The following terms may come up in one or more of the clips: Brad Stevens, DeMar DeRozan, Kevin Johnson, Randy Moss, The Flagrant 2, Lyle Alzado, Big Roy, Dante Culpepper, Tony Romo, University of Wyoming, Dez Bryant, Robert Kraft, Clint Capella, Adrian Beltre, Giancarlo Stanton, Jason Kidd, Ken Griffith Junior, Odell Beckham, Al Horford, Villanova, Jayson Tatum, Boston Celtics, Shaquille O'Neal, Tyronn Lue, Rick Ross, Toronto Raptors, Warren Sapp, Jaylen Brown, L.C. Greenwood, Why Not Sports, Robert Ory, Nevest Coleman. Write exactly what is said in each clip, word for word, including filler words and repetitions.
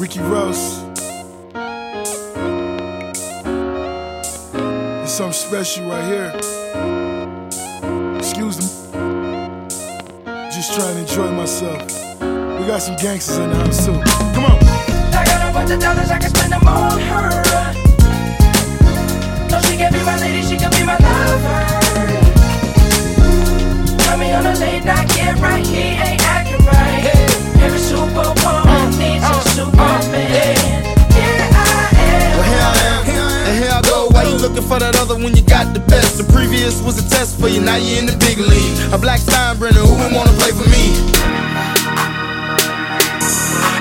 Ricky Ross. There's something special right here. Excuse me. Just trying to enjoy myself. We got some gangsters in the house too. Come on. I got a bunch of dollars, I can spend them on her. No, she can be my lady, she can be my lover. Got me on a late night, get right, he ain't acting right. Hey. Every Super Bowl. Superman. Here I am. Well, here I am. And here I go. Why you looking for that other when you got the best? The previous was a test for you. Now you in the big league. A black Steinbrenner who would wanna play for me.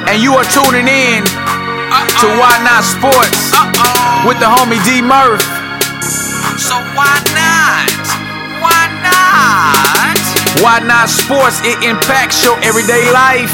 And you are tuning in uh-oh. to Why Not Sports uh-oh. with the homie D Murph. So why not? Why not? Why Not Sports? It impacts your everyday life.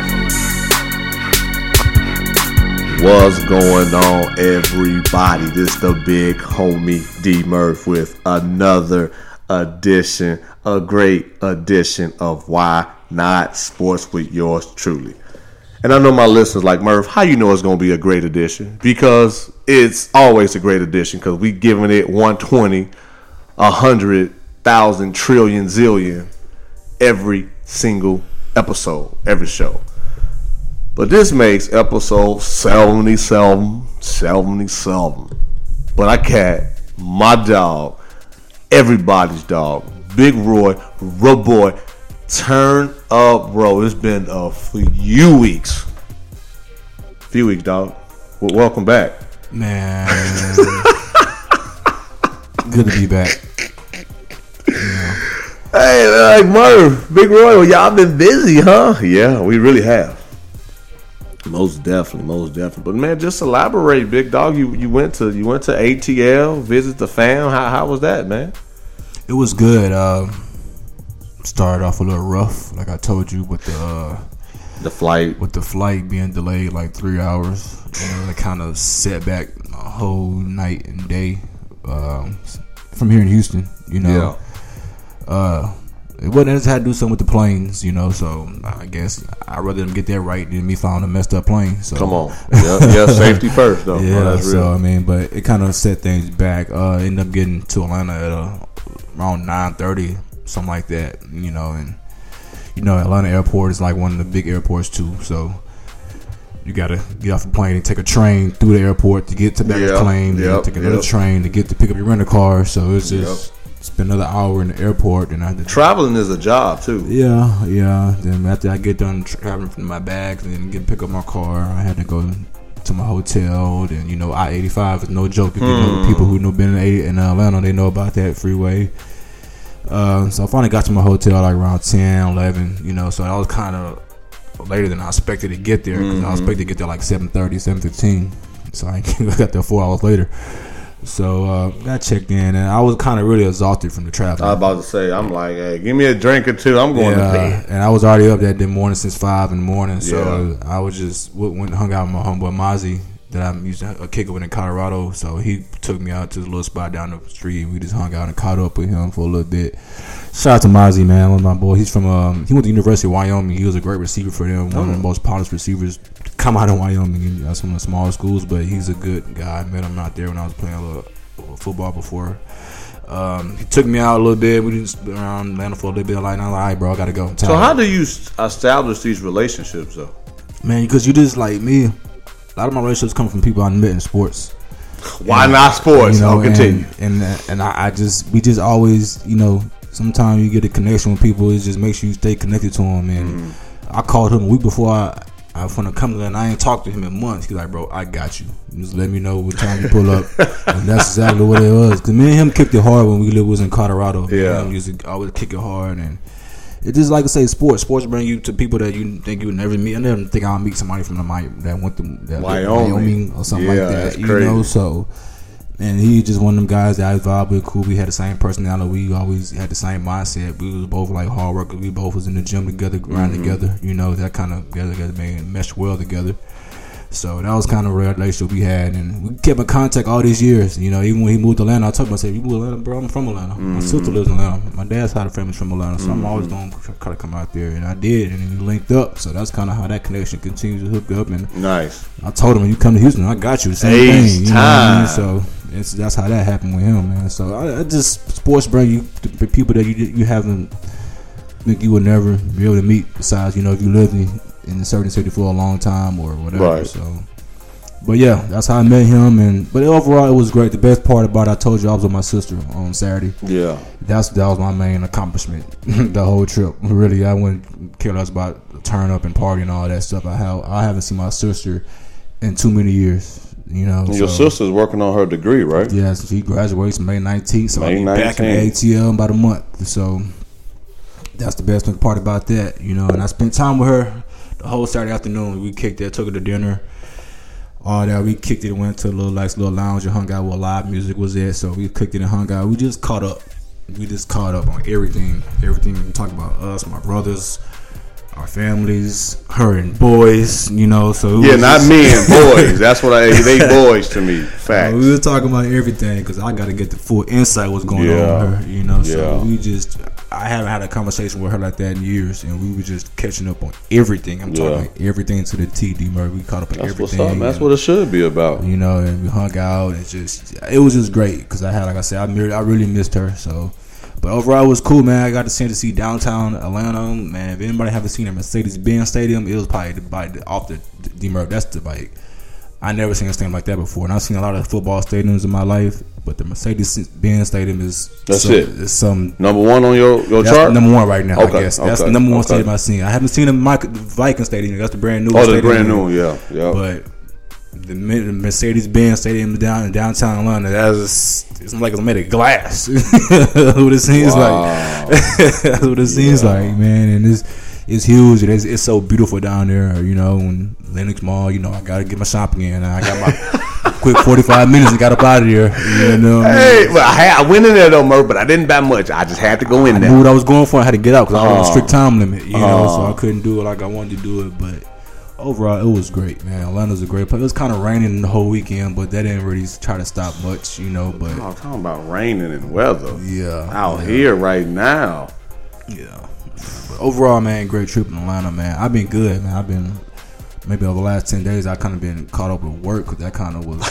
What's going on, everybody? This the big homie D Murph with another edition, a great edition of Why Not Sports with yours truly. And I know my listeners like, Murph, how you know it's going to be a great edition? Because it's always a great edition because we giving it one twenty, one hundred thousand, trillion, zillion every single episode, every show. But this makes episode seventy-seven, seventy-seven. But I got my dog, everybody's dog, Big Roy, Ro Boy, turn up, bro. It's been a few weeks. Few weeks, dog. Well, welcome back. Man. Good to be back. Hey, like Murph, Big Roy, well, y'all been busy, huh? Yeah, we really have. Most definitely, most definitely. But man, just elaborate, big dog. You you went to you went to A T L, visit the fam. How how was that, man? It was good. Uh, started off a little rough, like I told you, with the uh, the flight, with the flight being delayed like three hours, and it kind of set back a whole night and day um, from here in Houston. You know, yeah. uh, it wasn't just had to do something with the planes, you know. So I guess I'd rather them get that right than me finding a messed up plane. So come on, yeah, yeah safety first, though. Yeah, oh, that's real. So I mean, but it kind of set things back. Uh, ended up getting to Atlanta at uh, around nine thirty, something like that, you know. And you know, Atlanta Airport is like one of the big airports too. So you gotta get off the plane and take a train through the airport to get to back yeah, the plane. Yep, you take another yep. train to get to pick up your rental car. So it's just. Yep. Spend another hour in the airport, and I had traveling is a job too. Yeah, yeah. Then after I get done traveling from my bags and then get pick up my car, I had to go to my hotel. Then you know, I eighty-five is no joke. If mm. you know, people who know been in Atlanta, they know about that freeway. Uh, so I finally got to my hotel like around ten, eleven. You know, so I was kind of later than I expected to get there because mm-hmm. I expected to get there like seven thirty, seven fifteen. So I got there four hours later. So uh, got checked in, and I was kind of really exhausted from the travel. I was about to say, I'm like, hey, give me a drink or two. I'm going yeah, to bed. And I was already up that morning since five in the morning. So yeah. I was just went and hung out with my homeboy Mozzie that I used to kick with in Colorado. So he took me out to the little spot down the street, and we just hung out and caught up with him for a little bit. Shout out to Mozzie, man, with my boy. He's from um, he went to the University of Wyoming. He was a great receiver for them, one oh. of the most polished receivers. Come out of Wyoming. That's one of the smaller schools, but he's a good guy. I met him out there when I was playing a little, a little football before. Um, he took me out a little bit. We just been around Atlanta for a little bit. Like, I'm like, all right, bro, I gotta go. So how do you establish these relationships, though? Man, because you just like me. A lot of my relationships come from people I met in sports. Why and, not sports? You know, I'll continue. And and, and I, I just we just always, you know, sometimes you get a connection with people. It just make sure you stay connected to them. And mm-hmm. I called him a week before I. I was gonna come to and I ain't talked to him in months. He's like, bro, I got you. Just let me know what time you pull up. And that's exactly what it was. Cause me and him kicked it hard when we lived was in Colorado. Yeah, we used to always kick it hard, and it just like I say, sports. Sports bring you to people that you think you would never meet. I never think I'll meet somebody from the that went to that Wyoming. Wyoming or something yeah, like that. You crazy. know, so And he just one of them guys that I vibe with, cool. We had the same personality. We always had the same mindset. We was both like hard workers. We both was in the gym together, grind mm-hmm. together. You know, that kind of together, together made mesh well together. So that was kind of a relationship we had, and we kept in contact all these years. You know, even when he moved to Atlanta, I told him, I said, "You moved to Atlanta, bro? I'm from Atlanta. Mm-hmm. My sister lives in Atlanta. My dad's side of family's from Atlanta, so mm-hmm. I'm always going to try to come out there." And I did, and then we linked up. So that's kind of how that connection continues to hook up. And nice. I told him, "When you come to Houston, I got you. Same Ace thing." You know what I mean? So it's, that's how that happened with him, man. So I, I just sports bring you the people that you you haven't think you would never be able to meet. Besides, you know, if you live in. in a certain city for a long time or whatever, right. So, but yeah, that's how I met him. And but overall, it was great. The best part about it, I told you I was with my sister on Saturday. Yeah, that's that was my main accomplishment the whole trip. Really, I wouldn't care less about turn up and party and all that stuff. I have I haven't seen my sister in too many years. You know, your so, sister's working on her degree, right? Yes, yeah, so she graduates May nineteenth. So May I'll be back in the A T L in about a month. So that's the best part about that, you know. And I spent time with her. The whole Saturday afternoon, we kicked it, took it to dinner, all that. We kicked it, went to a little like little lounge and hung out where live music was at. So we kicked it and hung out. We just caught up. We just caught up on everything. Everything we talked about us, my brothers, our families, her and boys. You know, so yeah, not just, me and boys. That's what I they boys to me. Facts. Uh, we were talking about everything because I got to get the full insight what's going yeah. on with her. You know, yeah. so we just. I haven't had a conversation with her like that in years, and we were just catching up on everything. I'm yeah. talking like everything to the T, D Murph. We caught up on that's everything. What's up. That's what it should be about. You know, and we hung out. And just it was just great because I had, like I said, I really, I really missed her. So, but overall, it was cool, man. I got to see to see downtown Atlanta, man. If anybody haven't seen it, Mercedes-Benz Stadium, it was probably the bike off the D Murph. That's the bike. I never seen a stadium like that before, and I've seen a lot of football stadiums in my life, but the Mercedes-Benz Stadium is that's some, it. Is some number one on your, your that's chart. Number one right now, okay, I guess. Okay, that's the number one okay. stadium I've seen. I haven't seen the Viking Stadium. That's the brand new. Oh, the brand new, yeah, yeah. But the Mercedes-Benz Stadium down in downtown Atlanta, that is it's like it's made of glass. That's what it seems wow. like. That's what it seems yeah. like, man. And it's. It's huge. It's, it's so beautiful down there. You know, in Lenox Mall, you know, I got to get my shopping in. I got my quick forty-five minutes and got up out of there. You know, hey, well, I, had, I went in there, though, Murph, but I didn't buy much. I just had to go in I there. I knew what I was going for. I had to get out because uh, I was on a strict time limit, you uh, know, so I couldn't do it like I wanted to do it. But overall, it was great, man. Atlanta's a great place. It was kind of raining the whole weekend, but that didn't really try to stop much, you know. But I'm talking about raining and weather. Yeah. Out yeah. here right now. Yeah. But overall, man, great trip in Atlanta, man. I've been good, man. I've been maybe over the last ten days. I kind of been caught up with work because that kind of was.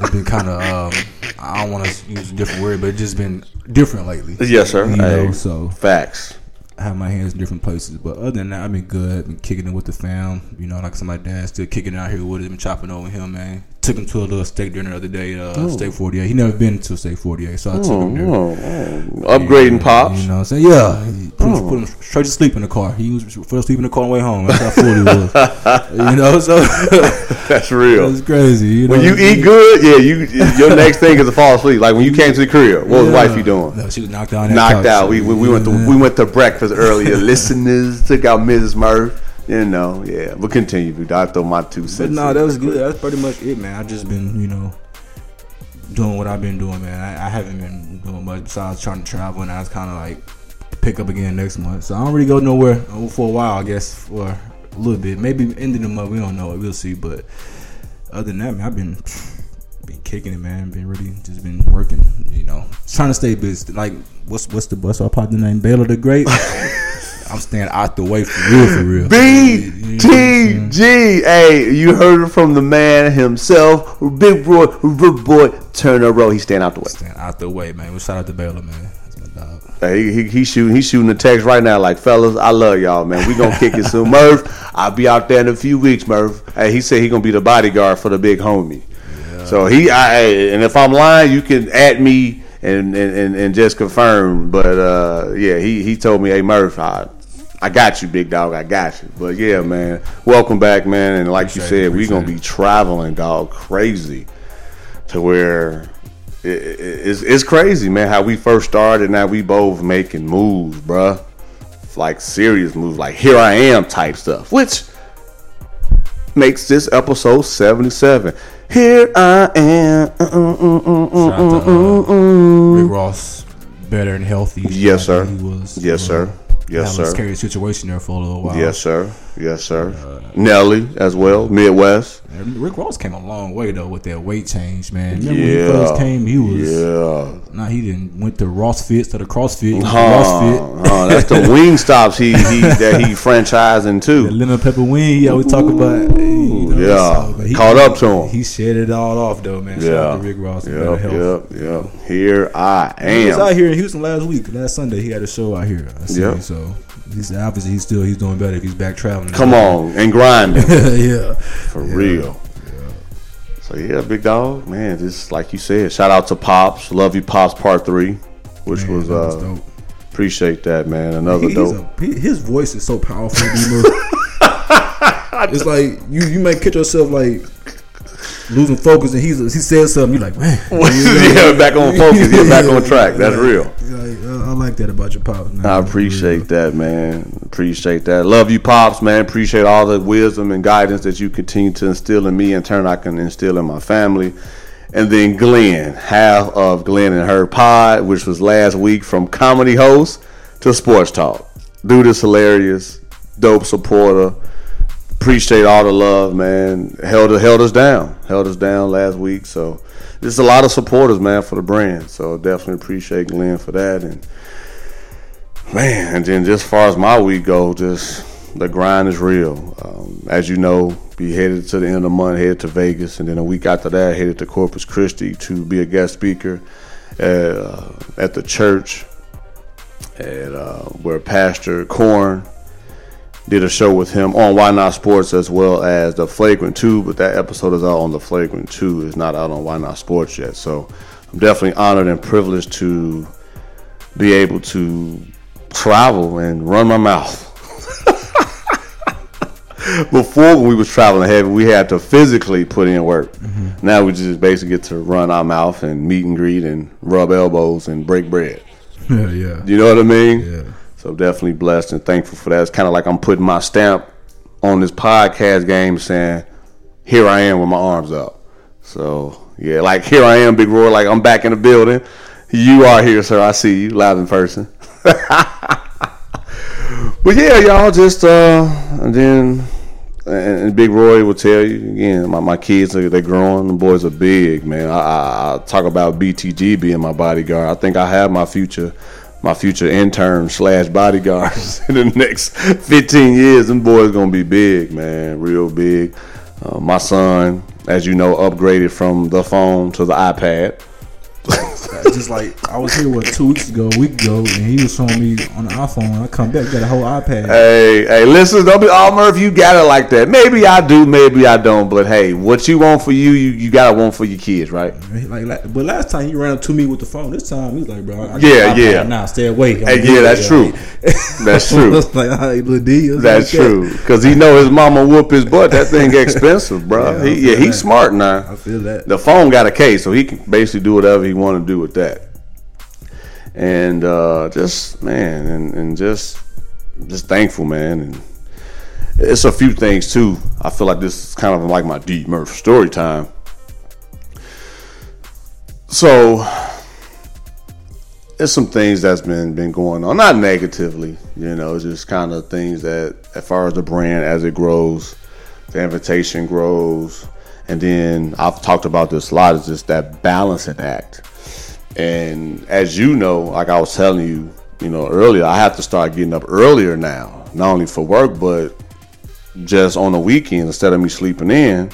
It's been kind of. Um, I don't want to use a different word, but it's just been different lately. Yes, sir. You know, hey, so facts. I have my hands in different places, but other than that, I've been good. I've been kicking it with the fam. You know, like some of my dad's still kicking out here with him, chopping over him, man. Took him to a little steak dinner the other day, uh, oh. Steak forty-eight. He never been to a Steak forty-eight, so I oh, took him there. Oh, oh. Upgrading and, pops. You know what I'm saying? Yeah. He put, oh. him, put him straight to sleep in the car. He was first sleep in the car on the way home. That's how full he was. You know, so. That's real. That's crazy. You know when you eat good, yeah, you your next thing is to fall asleep. Like when you came to the crib, what yeah. was wife you doing? No, she was knocked out. Knocked couch. out. We, we, we, yeah, went to, we went to breakfast. Earlier listeners took out Missus Murph, you know, yeah. But continue, dude. I throw my two cents. No, nah, that was good. That's pretty much it, man. I just been, you know, doing what I've been doing, man. I, I haven't been doing much besides trying to travel, and I was kind of like pick up again next month. So I don't really go nowhere for a while, I guess, for a little bit. Maybe end of the month. We don't know. We'll see. But other than that, man, I've been. Been kicking it, man. Been really just been working, you know. Trying to stay busy. Like, what's what's the bus? I popped the name Baylor the Great. I'm staying out the way for real, for real. B T G. Hey, you heard it from the man himself, Big Roy, Big Boy Turner Row. He's staying out the way. Staying out the way, man. We shout out to Baylor, man. Hey, he, he shooting he shooting a text right now like, fellas, I love y'all, man. We gonna kick it soon, Murph. I'll be out there in a few weeks, Murph. Hey, he said he gonna be the bodyguard for the big homie. So he, I, and if I'm lying, you can add me and, and, and just confirm. But uh, yeah, he, he told me, hey Murph, I, I got you, big dog, I got you. But yeah, man, welcome back, man. And like appreciate you said, we're gonna it. be traveling, dog, crazy to where it, it, it's it's crazy, man. How we first started, and now we both making moves, bruh, like serious moves, like here I am type stuff, which. makes this episode seventy-seven. Here I am. Uh, uh, uh, uh, to, uh, Rick Ross, better and healthy. Yes, sir. He was, yes, uh, sir. Yes, sir. That was a scary situation there for a little while. Yes, sir. Yes, sir. Uh, Nelly as well, Midwest. Rick Ross came a long way though with that weight change, man. Remember yeah. when he first came, he was yeah. Nah, he didn't went to Ross Fits to the CrossFit. Huh, CrossFit. Huh, that's the wing stops he, he that he franchised into. The lemon pepper wing, yeah, we talk about. You know, yeah, so, he, caught up to him. He shed it all off though, man. Yeah, shout out to Rick Ross. Yep, yep, yep. Here I am. He was out here in Houston last week, last Sunday. He had a show out here. I see. Yep. So. He's obviously he's still he's doing better if he's back traveling. Come on and grinding. yeah, for yeah. real. Yeah. So yeah, big dog, man. Just like you said, shout out to Pops. Love you, Pops. Part three, which man, was, that was uh, dope. Appreciate that, man. Another he, dope. A, he, his voice is so powerful. It's like you you might catch yourself like losing focus, and he's he says something. You're like, man, yeah, back on focus. You're back on track. That's real. I like that about your pops, man. I appreciate that, man. Appreciate that. Love you, Pops, man. Appreciate all the wisdom and guidance that you continue to instill in me. In turn, I can instill in my family. And then Glenn, half of Glenn and Her Pod, which was last week, from comedy host to sports talk. Dude is hilarious. Dope supporter. Appreciate all the love, man. Held held us down. Held us down last week. So there's a lot of supporters, man, for the brand. So definitely appreciate Glenn for that. And man, and then just as far as my week goes, just the grind is real. Um, as you know, be headed to the end of the month, headed to Vegas, and then a week after that, headed to Corpus Christi to be a guest speaker at, uh, at the church at uh, where Pastor Korn did a show with him on Why Not Sports as well as The Flagrant two, but that episode is out on The Flagrant two. It's not out on Why Not Sports yet. So I'm definitely honored and privileged to be able to travel and run my mouth. Before, when we was traveling heavy, we had to physically put in work. Mm-hmm. Now we just basically get to run our mouth and meet and greet and rub elbows and break bread. Yeah, yeah. You know what I mean? Yeah. So definitely blessed and thankful for that. It's kind of like I'm putting my stamp on this podcast game saying, here I am with my arms up. So, yeah, like here I am, Big Roy, like I'm back in the building. You are here, sir. I see you live in person. But, yeah, y'all just uh, – and then and, and Big Roy will tell you, again, my, my kids, they're growing. The boys are big, man. I, I, I talk about B T G being my bodyguard. I think I have my future – my future intern slash bodyguards in the next fifteen years. Them boys gonna be big, man, real big. Uh, my son, as you know, upgraded from the phone to the iPad. Just like I was here what two weeks ago, a week ago, and he was showing me on the iPhone. I come back, got a whole iPad. Hey, hey, listen, don't be all Murph. You got it like that. Maybe I do, maybe I don't. But hey, what you want for you, you, you gotta want for your kids, right? Like, like, but last time he ran up to me with the phone. This time he's like, bro, I yeah, yeah, nah, stay away. Hey, yeah, away. That's true. That's true. Like, hey, little D, that's like true. That. Cause he know his mama whoop his butt. That thing expensive, bro. Yeah, he, yeah he's smart now. I feel that the phone got a case, so he can basically do whatever he want to do with that. And uh just man and, and just just thankful, man. And it's a few things too. I feel like this is kind of like my D Murph story time. So there's some things that's been been going on, not negatively, you know, it's just kind of things that as far as the brand, as it grows, the invitation grows. And then I've talked about this a lot, is just that balancing act. And as you know, like I was telling you, you know, earlier, I have to start getting up earlier now, not only for work, but just on the weekends instead of me sleeping in.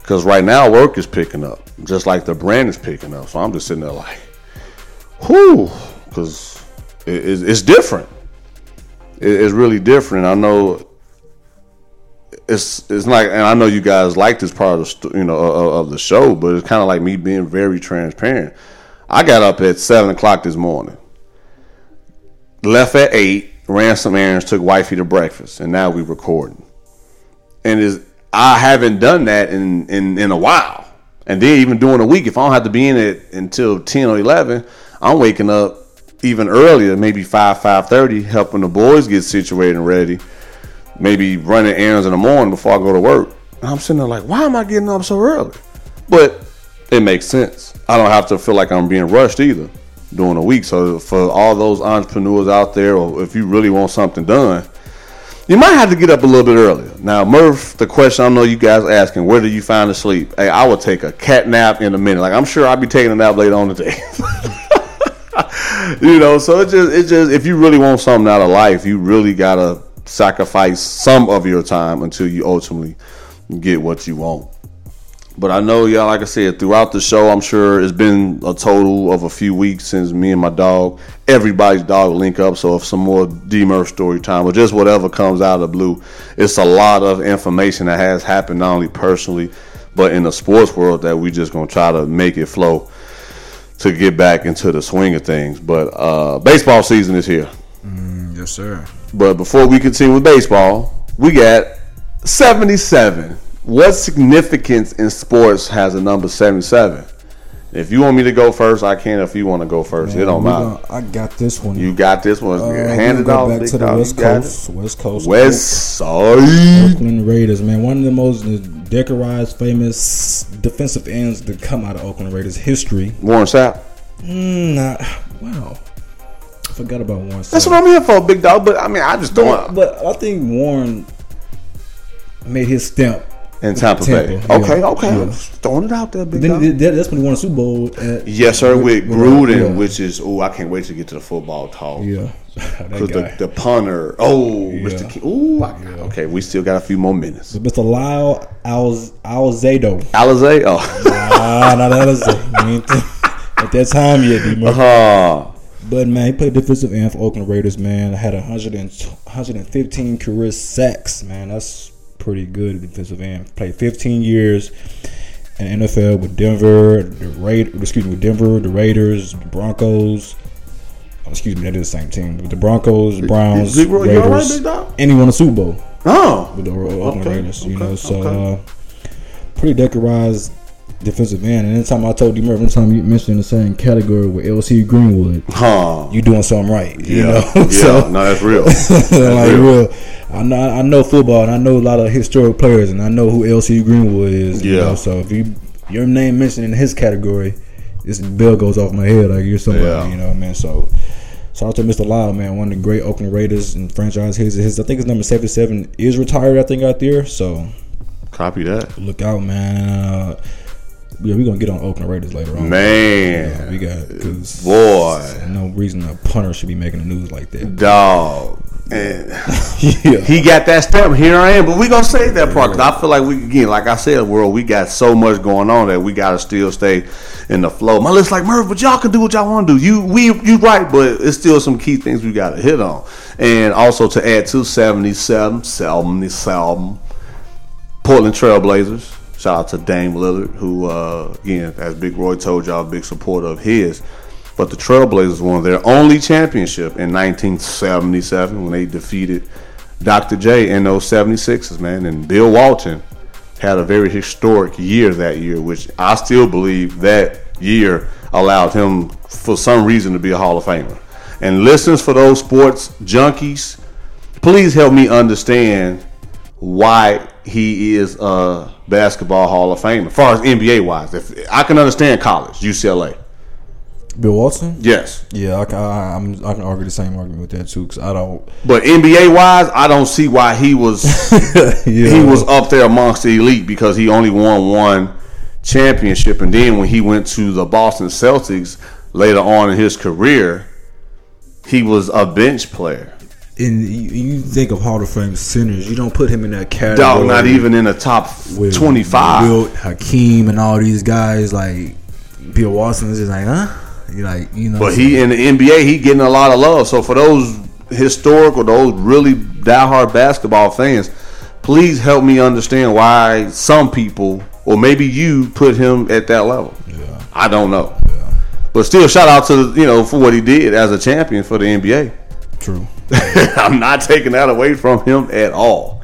Because right now work is picking up, just like the brand is picking up. So I'm just sitting there like, whoo, because it, it, it's different. It, it's really different. I know. It's it's like, and I know you guys like this part of the, you know, of, of the show, but it's kind of like me being very transparent. I got up at seven o'clock this morning, left at eight, ran some errands, took wifey to breakfast, and now we're recording. And is I haven't done that in, in, in a while, and then even during the week, if I don't have to be in it until ten or eleven, I'm waking up even earlier, maybe five five thirty, helping the boys get situated and ready. Maybe running errands in the morning before I go to work. And I'm sitting there like, why am I getting up so early? But it makes sense. I don't have to feel like I'm being rushed either during the week. So for all those entrepreneurs out there, or if you really want something done, you might have to get up a little bit earlier. Now, Murph, the question I know you guys are asking, where do you find the sleep? Hey, I will take a cat nap in a minute. Like, I'm sure I'll be taking a nap later on today. You know, so it just, it just, if you really want something out of life, you really got to sacrifice some of your time until you ultimately get what you want. But I know, y'all, like I said, throughout the show, I'm sure it's been a total of a few weeks since me and my dog, everybody's dog, link up. So if some more D Murph story time or just whatever comes out of the blue, it's a lot of information that has happened, not only personally, but in the sports world, that we just going to try to make it flow to get back into the swing of things. But uh, baseball season is here. Mm, yes, sir. But before we continue with baseball, we got seventy-seven. What significance in sports has a number seventy-seven? If you want me to go first, I can. If you want to go first, man, it don't matter. Gonna, I got this one. You got this one. Uh, Hand it off. Back to the West Coast, West Coast. West Coast. Oakland Raiders, man. One of the most decorated, famous defensive ends to come out of Oakland Raiders history. Warren Sapp. Mm, nah. Wow. I forgot about Warren Sapp. That's what I'm here for, big dog. But, I mean, I just don't. But, but I think Warren made his stamp. In Tampa, Tampa Bay. Yeah. Okay, okay. Yeah. Throwing it out there, big guy. That's when he won a Super Bowl. At, yes, sir, with, with Gruden, yeah. Which is, oh, I can't wait to get to the football talk. Yeah. Because the, the punter. Oh, yeah. Mister King. Oh, yeah. Okay, we still got a few more minutes. Mister Lyle Alzado. Alzado? Oh. Nah, not Alzado. We ain't at that time yet, D Murph. Uh-huh. But, man, he played defensive end for Oakland Raiders, man. Had one hundred fifteen career sacks, man. That's pretty good defensive end. Played fifteen years in the N F L with Denver, the Raiders. Excuse me, with Denver, the Raiders, the Broncos. Oh, excuse me, that is the same team. With the Broncos, the Browns, Big Roy, Raiders, right, and he won a Super Bowl. Oh, with the Oakland okay, Raiders, you okay, know. So, okay. uh, pretty decorated defensive end. And anytime I told you, Murph, anytime you mentioned the same category with L C. Greenwood, huh. You doing something right? Yeah, you know? Yeah. So, no, that's real. That's like real. real. I know, I know football, and I know a lot of historic players, and I know who L C. Greenwood is. Yeah. You know, so if you your name mentioned in his category, this bell goes off my head like you're somebody. Yeah. You know what I mean? So shout out to Mister Lyle, man, one of the great Oakland Raiders and franchise. His, his I think his number seventy-seven is retired. I think out there. So copy that. Look out, man. Uh, yeah, we're gonna get on Oakland Raiders later on. Man, yeah, we got cause boy. No reason a punter should be making the news like that. Dog. And yeah. He got that stamp. Here I am. But we gonna save that part, because I feel like we, again, like I said, world, we got so much going on that we gotta still stay in the flow. My list like, Murph, but y'all can do what y'all wanna do. You we you right, but it's still some key things we gotta hit on. And also to add to seventy-seven seventy-seven, Portland Trailblazers. Shout out to Dame Lillard, who uh, again, as Big Roy told y'all, big supporter of his. But the Trailblazers won their only championship in nineteen seventy-seven when they defeated Doctor J and those seventy-sixers, man. And Bill Walton had a very historic year that year, which I still believe that year allowed him, for some reason, to be a Hall of Famer. And listeners, for those sports junkies, please help me understand why he is a basketball Hall of Famer, as far as N B A-wise. If I can understand college, U C L A. Bill Walton? Yes. Yeah, I can, I, I'm, I can argue the same argument with that too, because I don't. But N B A wise, I don't see why he was yeah. he was up there amongst the elite, because he only won one championship, and then when he went to the Boston Celtics later on in his career, he was a bench player. And you think of Hall of Fame centers, you don't put him in that category. Dog, not even in the top with twenty-five. Will, Hakeem, and all these guys like Bill Walton is just like, huh? Like, you know, but he in the N B A, he getting a lot of love. So for those historical, those really diehard basketball fans, please help me understand why some people, or maybe you, put him at that level. Yeah. I don't know, yeah. But still, shout out to, you know, for what he did as a champion for the N B A. True. I'm not taking that away from him at all,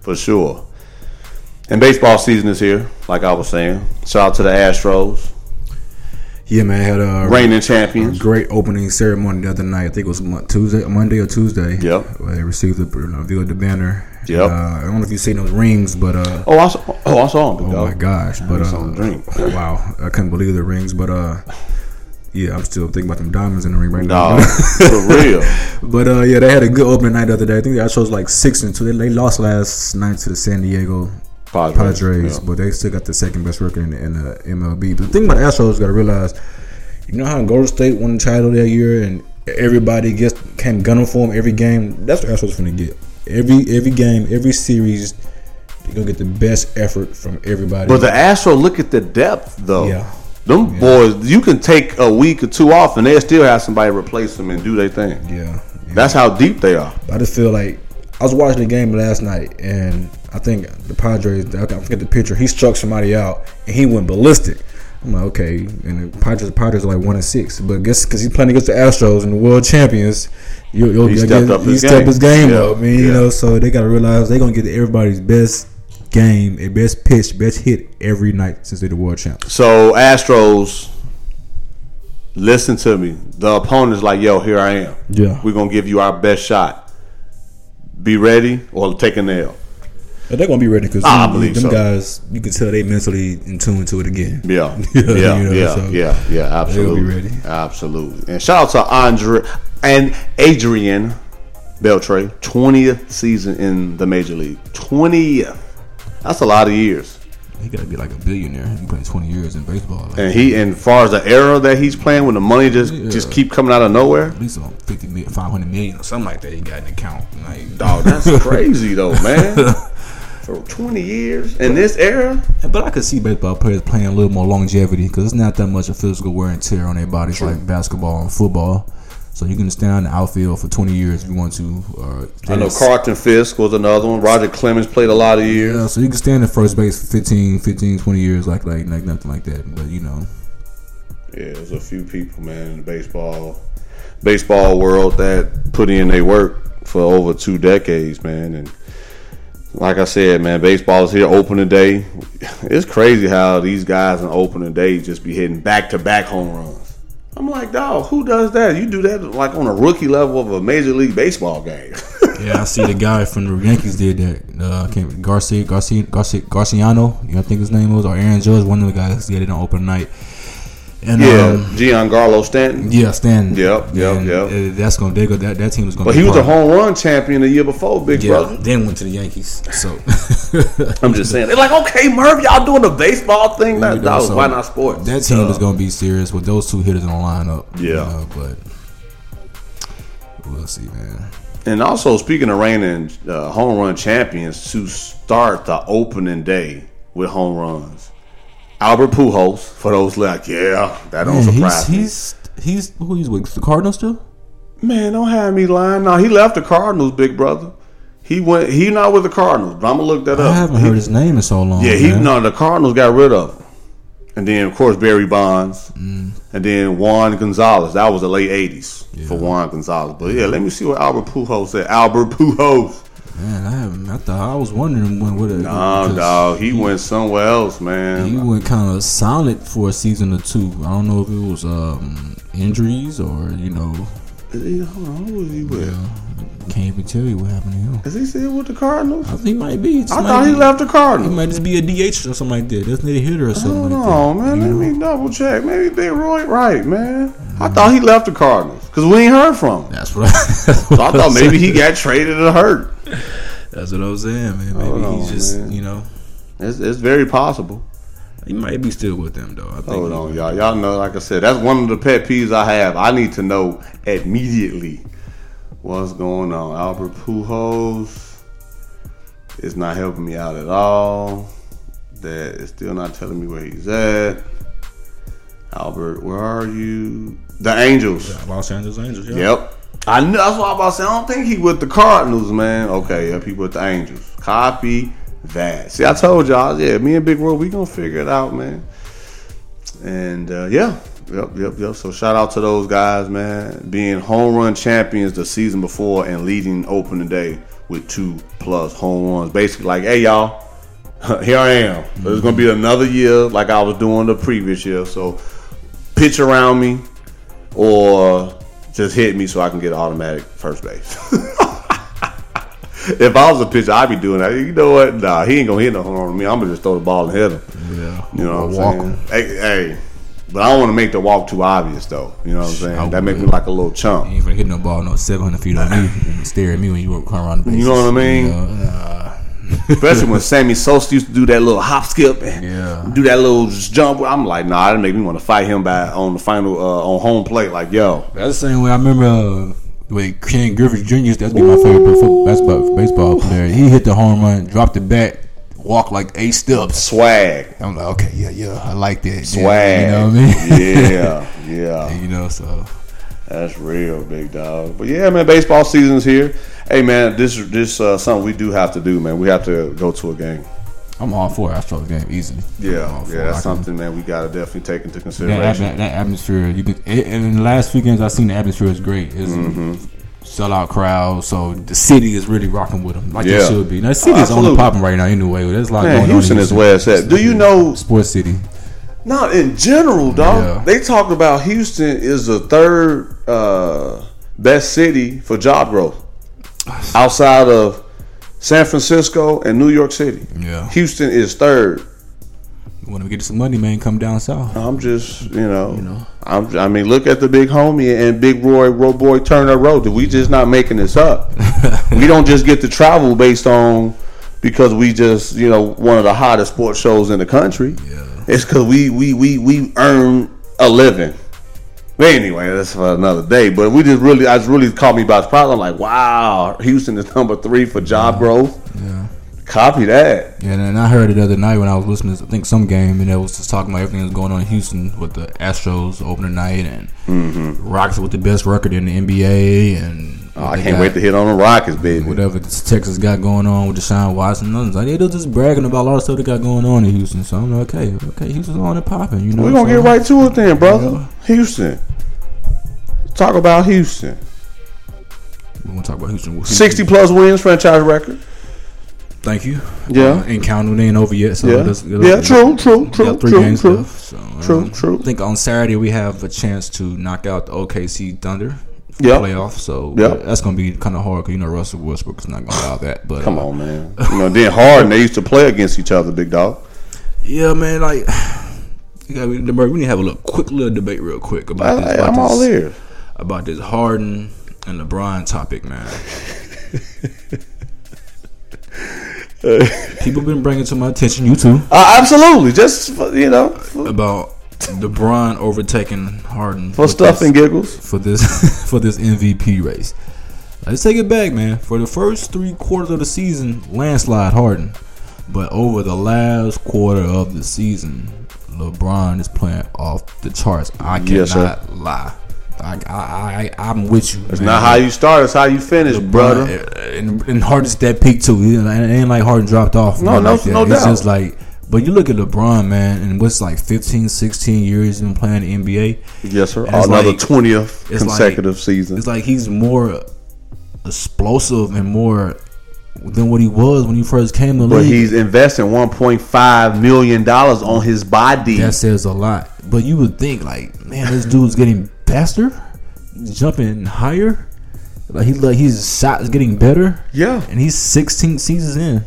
for sure. And baseball season is here, like I was saying. Shout out to the Astros. Yeah, man, had a reigning champions. Great opening ceremony the other night. I think it was Tuesday, Monday or Tuesday. Yep. They received the, revealed the banner, Yeah, uh, I don't know if you seen those rings, but uh, oh, I saw, oh, I saw them. Oh dog. My gosh, but I saw uh, drink. Wow, I couldn't believe the rings, but uh, yeah, I'm still thinking about them diamonds in the ring right no, now. For real. But uh, yeah, they had a good opening night the other day. I think they chose like six and two. They, they lost last night to the San Diego Padres, Padres yeah. But they still got the second best record in the, in the M L B. But the thing about the Astros, got to realize, you know how Golden State won the title that year, and everybody gets came gunning for them every game. That's what the Astros finna get. Every every game, every series, they're gonna get the best effort from everybody. But the Astros, look at the depth though. Yeah. Them yeah. boys, you can take a week or two off and they still have somebody replace them and do their thing. Yeah, yeah. That's how deep they are. I just feel like I was watching the game last night, and I think the Padres, I forget the pitcher, he struck somebody out and he went ballistic. I'm like, okay, and the Padres, the Padres are like one and six, but guess because he's playing against the Astros and the world champions, you'll, you'll he stepped guess, up his he game, stepped his game yeah. up, man. Yeah. You know, so they gotta realize they're gonna get everybody's best game, a best pitch, best hit every night since they're the world champions. So Astros, listen to me. The opponent's like, yo, here I am. Yeah, we're gonna give you our best shot. Be ready or take an L. But they're gonna be ready because them, them so. guys, you can tell they mentally in tune to it again. Yeah, yeah, you know, yeah, so yeah, yeah. Absolutely, they'll be ready. Absolutely. And shout out to Andre and Adrian Beltre, twentieth season in the major league. twentieth. That's a lot of years. He gotta be like a billionaire. He played twenty years in baseball. Like and he, and far as the era that he's playing, when the money just yeah. just keep coming out of nowhere, at least on fifty, five hundred million or something like that. He got an account. Like, dog, that's crazy though, man. For twenty years in this era, but I could see baseball players playing a little more longevity because it's not that much of physical wear and tear on their bodies True. like basketball and football. So you can stay on the outfield for twenty years if you want to. Uh, I know Carlton Fisk was another one. Roger Clemens played a lot of years. Yeah, so you can stay in the first base for fifteen, fifteen, twenty years, like like like nothing like that. But you know, yeah, there's a few people, man, in the baseball baseball world that put in their work for over two decades, man, and. Like I said, man, baseball is here opening day. It's crazy how these guys on opening day just be hitting back-to-back home runs. I'm like, dog, who does that? You do that like on a rookie level of a Major League Baseball game. Yeah, I see the guy from the Yankees did that. Uh, can't, Garcia, Garcia, Garcia, Garciano, you know, I think his name was, or Aaron Judge, one of the guys did it on opening night. And, yeah, um, Giancarlo Stanton. Yeah, Stanton. Yep, yep, yep. That's gonna dig. That that team was gonna. But he was a home run champion the year before, big yeah, brother. Then went to the Yankees. So I'm just saying, they're like, okay, Murph, y'all doing the baseball thing? That, that was so, why not sports. That team uh, is gonna be serious with those two hitters in the lineup. Yeah, uh, but we'll see, man. And also, speaking of reigning uh, home run champions, to start the opening day with home runs. Albert Pujols, for those like, yeah, that don't man, surprise he's, me. He's, he's, who he's with, the Cardinals still? Man, don't have me lying. No, he left the Cardinals, big brother. He went, he not with the Cardinals, but I'm going to look that I up. I haven't he, heard his name in so long. Yeah, he man. no, the Cardinals got rid of him. And then, of course, Barry Bonds. Mm. And then Juan Gonzalez. That was the late eighties yeah. for Juan Gonzalez. But, yeah, let me see what Albert Pujols said. Albert Pujols. Man, I haven't. I thought I was wondering when would it. No, dog. He, he went somewhere else, man. He went kind of solid for a season or two. I don't know if it was um, injuries or you know. Is he, hold on, who was he with? Yeah, can't even tell you what happened to him. Is he still with the Cardinals? I think he might be. He I thought he be, left the Cardinals. He might just be a D H or something like that. That's not a hitter or something. I don't know, like that, man. You let know? me double check. Maybe Big Roy, right, man? Mm-hmm. I thought he left the Cardinals because we ain't heard from him. That's right. That's so I thought maybe he got traded or hurt. That's what I was saying, man. Maybe on, he's just, man. you know, it's, it's very possible. He might be still with them, though. I think Hold on, y'all. Y'all know, like I said, that's one of the pet peeves I have. I need to know immediately what's going on. Albert Pujols is not helping me out at all. That is still not telling me where he's at. Albert, where are you? The Angels. Yeah, Los Angeles Angels, yeah. Yep. I knew, that's why I was about to say, I don't think he with the Cardinals, man. Okay, yeah, he with the Angels. Copy that. See, I told y'all, yeah, me and Big Roy, we gonna figure it out, man. And uh, yeah, yep, yep, yep. So shout out to those guys, man, being home run champions the season before and leading opening day with two plus home runs. Basically, like, hey, y'all, here I am. Mm-hmm. It's gonna be another year like I was doing the previous year. So pitch around me or. Just hit me so I can get automatic first base. If I was a pitcher, I'd be doing that. You know what? Nah, he ain't gonna hit no home run to me. I'm gonna just throw the ball and hit him. Yeah, you know what I'm saying? Hey, hey, but I don't want to make the walk too obvious, though. You know what I'm saying? I that would. Make me like a little chump. You ain't gonna hit no ball no seven hundred feet on me and stare at me when you were coming around the bases. You know what I mean? You know, uh, especially when Sammy Sosa used to do that little hop skip and yeah. do that little jump. I'm like, nah, that make me want to fight him by on the final uh, on home plate. Like, yo, that's the same way I remember uh, with Ken Griffith Junior used to be my favorite football, basketball, baseball player. He hit the home run, dropped it back, walked like eight steps. Swag. I'm like, okay, yeah, yeah, I like that. Swag. Yeah, you know what I mean? yeah, yeah. You know, so. That's real, big dog. But yeah, man, baseball season's here. Hey, man, this this uh, something we do have to do, man. We have to go to a game. I'm all for an Astros game easily. Yeah, yeah, that's something, man, we gotta definitely take into consideration. That, that, that atmosphere, you can. It, and in the last few games I've seen, the atmosphere is great. It's mm-hmm. sellout crowd, so the city is really rocking with them, like yeah. it should be. Now the city is oh, only popping right now anyway. There's a lot man, going Houston on. Houston is where it's at. Do you know sports city? Not in general, dog. Yeah. They talk about Houston is the third uh, best city for job growth outside of San Francisco and New York City. Yeah, Houston is third. Want to get some money, man? Come down south. I'm just, you know, you know. I'm, I mean, look at the big homie and Big Roy, Roy Boy Turner Road. We just not making this up. We don't just get to travel based on because we just, you know, one of the hottest sports shows in the country. Yeah. It's because we, we, we, we earn a living. But anyway, that's for another day. But we just really, I just really caught me by surprise. I'm like, wow, Houston is number three for job yeah. growth. Yeah. Copy that. Yeah, and I heard it the other night when I was listening to, I think, some game, and it was just talking about everything that's going on in Houston with the Astros opening night and mm-hmm. Rockets with the best record in the N B A and. Oh, I can't got, wait to hit on the Rockets, baby. Whatever Texas got going on with Deshaun Watson, nothing's like they're just bragging about all the stuff they got going on in Houston. So I'm like, okay, okay, Houston's on and popping. You know, we're gonna get right to it then, brother. Yeah. Houston, talk about Houston. We're gonna talk about Houston. Houston. Sixty plus wins, franchise record. Thank you. Yeah, uh, and counting ain't over yet. So yeah, that's, that's, yeah, that's, true, that's, true, true, three true, games true, left, so, um, true, true. I think on Saturday we have a chance to knock out the O K C Thunder. Yeah, playoff. So yep. that's gonna be kind of hard because you know Russell Westbrook is not gonna allow that. But come on, man. You know, then Harden they used to play against each other, big dog. Yeah, man. Like, you gotta, we need to have a little quick little debate, real quick about I, this. About I'm this, all ears about this Harden and LeBron topic, man. People been bringing to my attention. You too. Uh, absolutely. Just you know about. LeBron overtaking Harden for stuff this, and giggles for this for this M V P race. Let's take it back, man. For the first three quarters of the season, landslide Harden, but over the last quarter of the season, LeBron is playing off the charts. I cannot yes, lie. I, I, I, I'm with you. It's man. Not how you start, it's how you finish, LeBron, brother. And, and Harden's that peak too. It ain't like Harden dropped off. No, no, like no doubt. It's just like. But you look at LeBron, man, and what's like fifteen, sixteen years in playing the N B A. Yes, sir. Another like, twentieth consecutive like, season. It's like he's more explosive and more than what he was when he first came to the league. But he's investing one point five million dollars on his body. That says a lot. But you would think, like, man, this dude's getting faster, jumping higher. Like, he, like his shot is getting better. Yeah. And he's sixteen seasons in.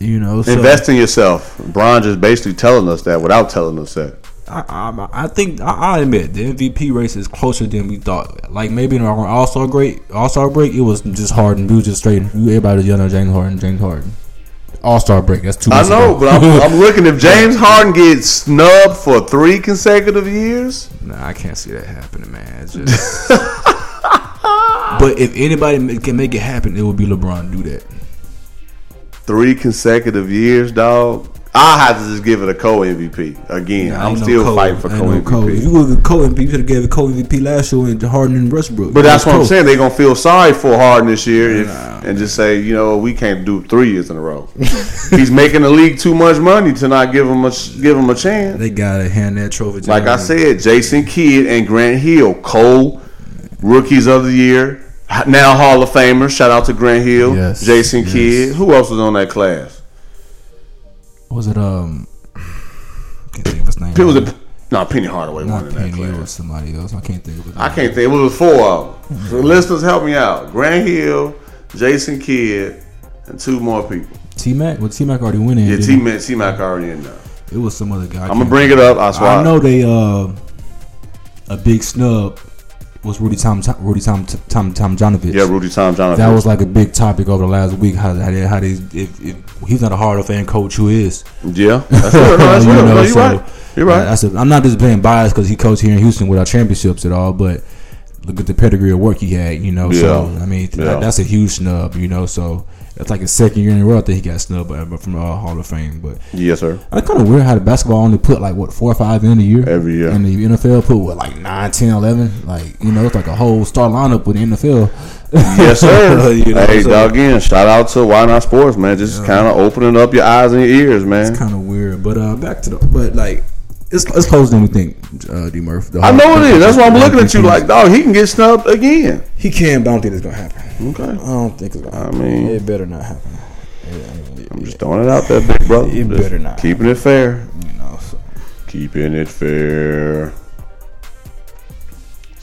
You know, invest so, in yourself. Bron just basically telling us that without telling us that. I, I, I think I, I admit the M V P race is closer than we thought. Like maybe in our All Star break, All Star break, it was just Harden. We was just straight. Everybody was yelling James Harden, James Harden. All Star break. That's two. I know, ago. But I'm, I'm looking if James Harden gets snubbed for three consecutive years. Nah, I can't see that happening, man. It's just. But if anybody can make it happen, it would be LeBron. Do that. Three consecutive years, dog. I have to just give it a co-M V P again. Yeah, I'm still no fighting for co-M V P. No if you were co-M V P, you should have gave a co-M V P last year and Harden and Westbrook. But that's what cold. I'm saying. They're gonna feel sorry for Harden this year if, nah, and just say, you know, we can't do three years in a row. He's making the league too much money to not give him a give him a chance. They gotta hand that trophy. To like I said, Jason Kidd and Grant Hill, Cole, rookies of the year. Now Hall of Famer. Shout out to Grant Hill, yes, Jason yes. Kidd. Who else was on that class? Was it um? Can't think of his name. It was a, no Penny Hardaway. Not Penny. That class. It was somebody else. I can't think of it. I can't think. It was four of them. So listeners, help me out. Grant Hill, Jason Kidd, and two more people. T-Mac? Well, T-Mac already went in. Yeah, T-Mac, T-Mac already in now. It was some other guy. I'm going to bring it up. I swear. I know they, uh, a big snub was Rudy Tom, Rudy Tom, Tom, Tom, Tomjanovich. Yeah, Rudy Tomjanovich. That was like a big topic over the last week. How, how they, how they if, if he's not a Hall of Fame coach, who is? Yeah. That's right. That's you right. Know, no, you're so, right. You're right. I, I said, I'm not just being biased because he coached here in Houston without championships at all, but look at the pedigree of work he had, you know. Yeah. So, I mean, yeah. that, that's a huge snub, you know. So, that's like his second year in a row that he got snubbed from uh, Hall of Fame. But yes, sir. It's kind of weird how the basketball only put like, what, four or five in a year? Every year. And the N F L put, what, like nine, ten, eleven? Like, you know, it's like a whole star lineup with the N F L. Yes, sir. You know, hey, so, dog, again, shout out to Why Not Sports, man. Just yeah. kind of opening up your eyes and your ears, man. It's kind of weird. But uh, back to the – but, like – It's, it's closer than we think, uh, D Murph. I know it is. That's why I'm looking at you like, dog, he can get snubbed again. He can, but I don't think it's going to happen. Okay. I don't think it's going to happen. I mean, it better not happen. It, it, I'm it, just throwing it out there, big brother. It just better not. Keeping it fair. You know, so. Keeping it fair.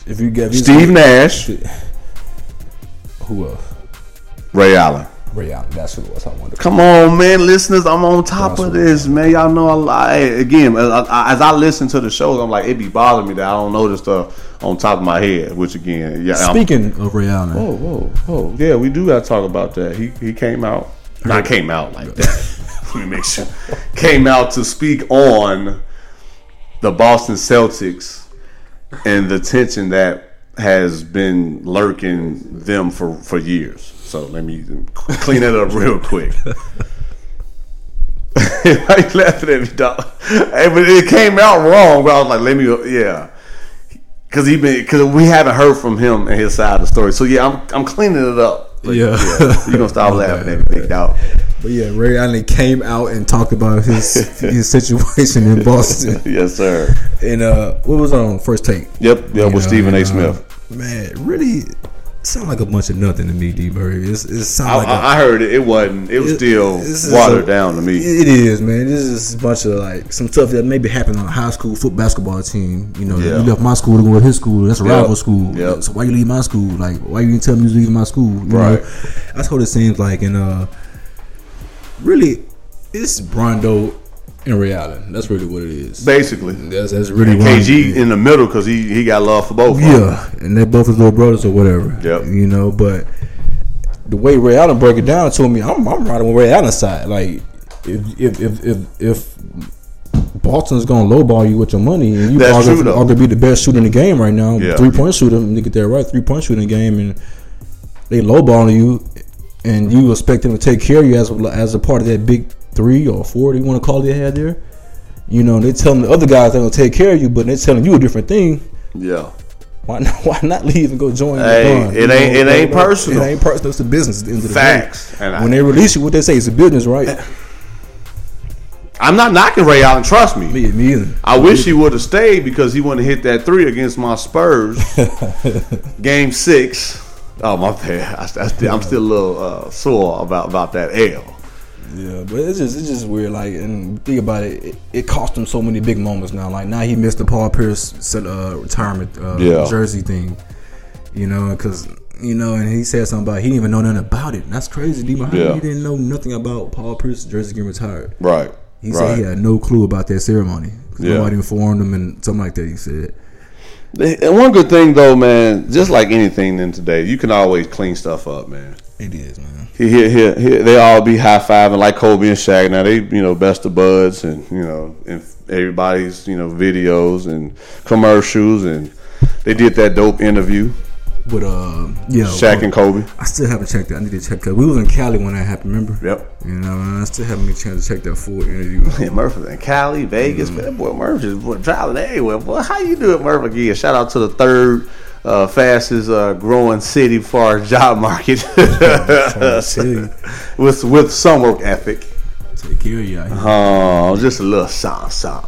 If you get Steve Nash. Who else? Ray Allen. Ray Allen, that's who it was. I wonder. Come on, man, listeners, I'm on top of this, man. Y'all know I lie. Again, as I, as I listen to the shows, I'm like, it be bothering me that I don't know this stuff on top of my head. Which again, yeah. Speaking I'm, of Ray Allen, whoa, whoa, whoa, yeah, we do gotta talk about that. He he came out, not came out like that. Let me make sure. Came out to speak on the Boston Celtics and the tension that has been lurking them for, for years. So let me clean it up real quick. Why you laughing at me, dog? Hey, but it came out wrong. But I was like, let me, yeah, because he been because we haven't heard from him and his side of the story. So yeah, I'm I'm cleaning it up. Like, yeah. yeah, you gonna stop laughing at me, dog? But yeah, Ray Allen came out and talked about his his situation in Boston. Yes, sir. And uh, what was on First Take? Yep, yeah, with Stephen A. Smith. Uh, man, really. Sound like a bunch of nothing to me, D Murray. It's, it sound like I, a, I heard it. It wasn't. It was it, still watered a, down to me. It is, man. This is a bunch of like some stuff that maybe happened on a high school football basketball team. You know, yeah. you left my school to go to his school. That's a yep. rival school. Yep. So why you leave my school? Like, why you didn't tell me you was leaving my school? You right. know? That's what it seems like. And uh, really, it's Brondo and Ray Allen. That's really what it is. Basically, that's, that's really and K G in the middle because he, he got love for both. Yeah, them. And they're both his little brothers or whatever. Yep. You know, but the way Ray Allen broke it down to me, I'm I'm riding with Ray Allen's side. Like if if if if, if Boston's gonna lowball you with your money, and you that's are, true, are gonna be the best shooter in the game right now. Yeah. Three point shooter, you get that right. Three point shooter in the game, and they lowballing you, and you expect them to take care of you as as a part of that big. Three or four, you want to call it, they had there. You know, they telling the other guys they're gonna take care of you, but they're telling you a different thing. Yeah. Why not? Why not leave and go join? Hey, LeBron? It you ain't. Know, it LeBron, ain't personal. It ain't personal. It's the business. At the end of the facts. Day. And when I, they release you, what they say is a business, right? I'm not knocking Ray Allen. Trust me. Me, me either. I me wish either. He would have stayed because he wouldn't have hit that three against my Spurs, Game Six. Oh my bad. I, I still, I'm still a little uh, sore about about that L. Yeah, but it's just it's just weird. Like, and think about it, it, it cost him so many big moments now. Like now he missed the Paul Pierce uh, retirement uh, yeah. jersey thing, you know, because you know, and he said something about he didn't even know nothing about it. That's crazy, D. Murph. Yeah. He didn't know nothing about Paul Pierce jersey getting retired. Right. He right. said he had no clue about that ceremony because yeah. nobody informed him and something like that. He said. And one good thing though, man, just like anything in today, you can always clean stuff up, man. It is, man. He, he, he, he, they all be high fiving like Kobe and Shaq. Now they, you know, best of buds, and you know, in everybody's, you know, videos and commercials, and they did that dope interview with uh, yeah, Shaq well, and Kobe. I still haven't checked that. I need to check that. We was in Cali when that happened. Remember? Yep. You know, and I still haven't got a chance to check that full interview. Yeah, Murph was in Cali, Vegas. Mm-hmm. Man, that boy Murph just boy, traveling everywhere. Boy, how you do it, Murph? Again, shout out to the third. Uh, fastest uh, growing city for our job market, with with some work ethic. Take care of you. Oh, just a little sound, sound.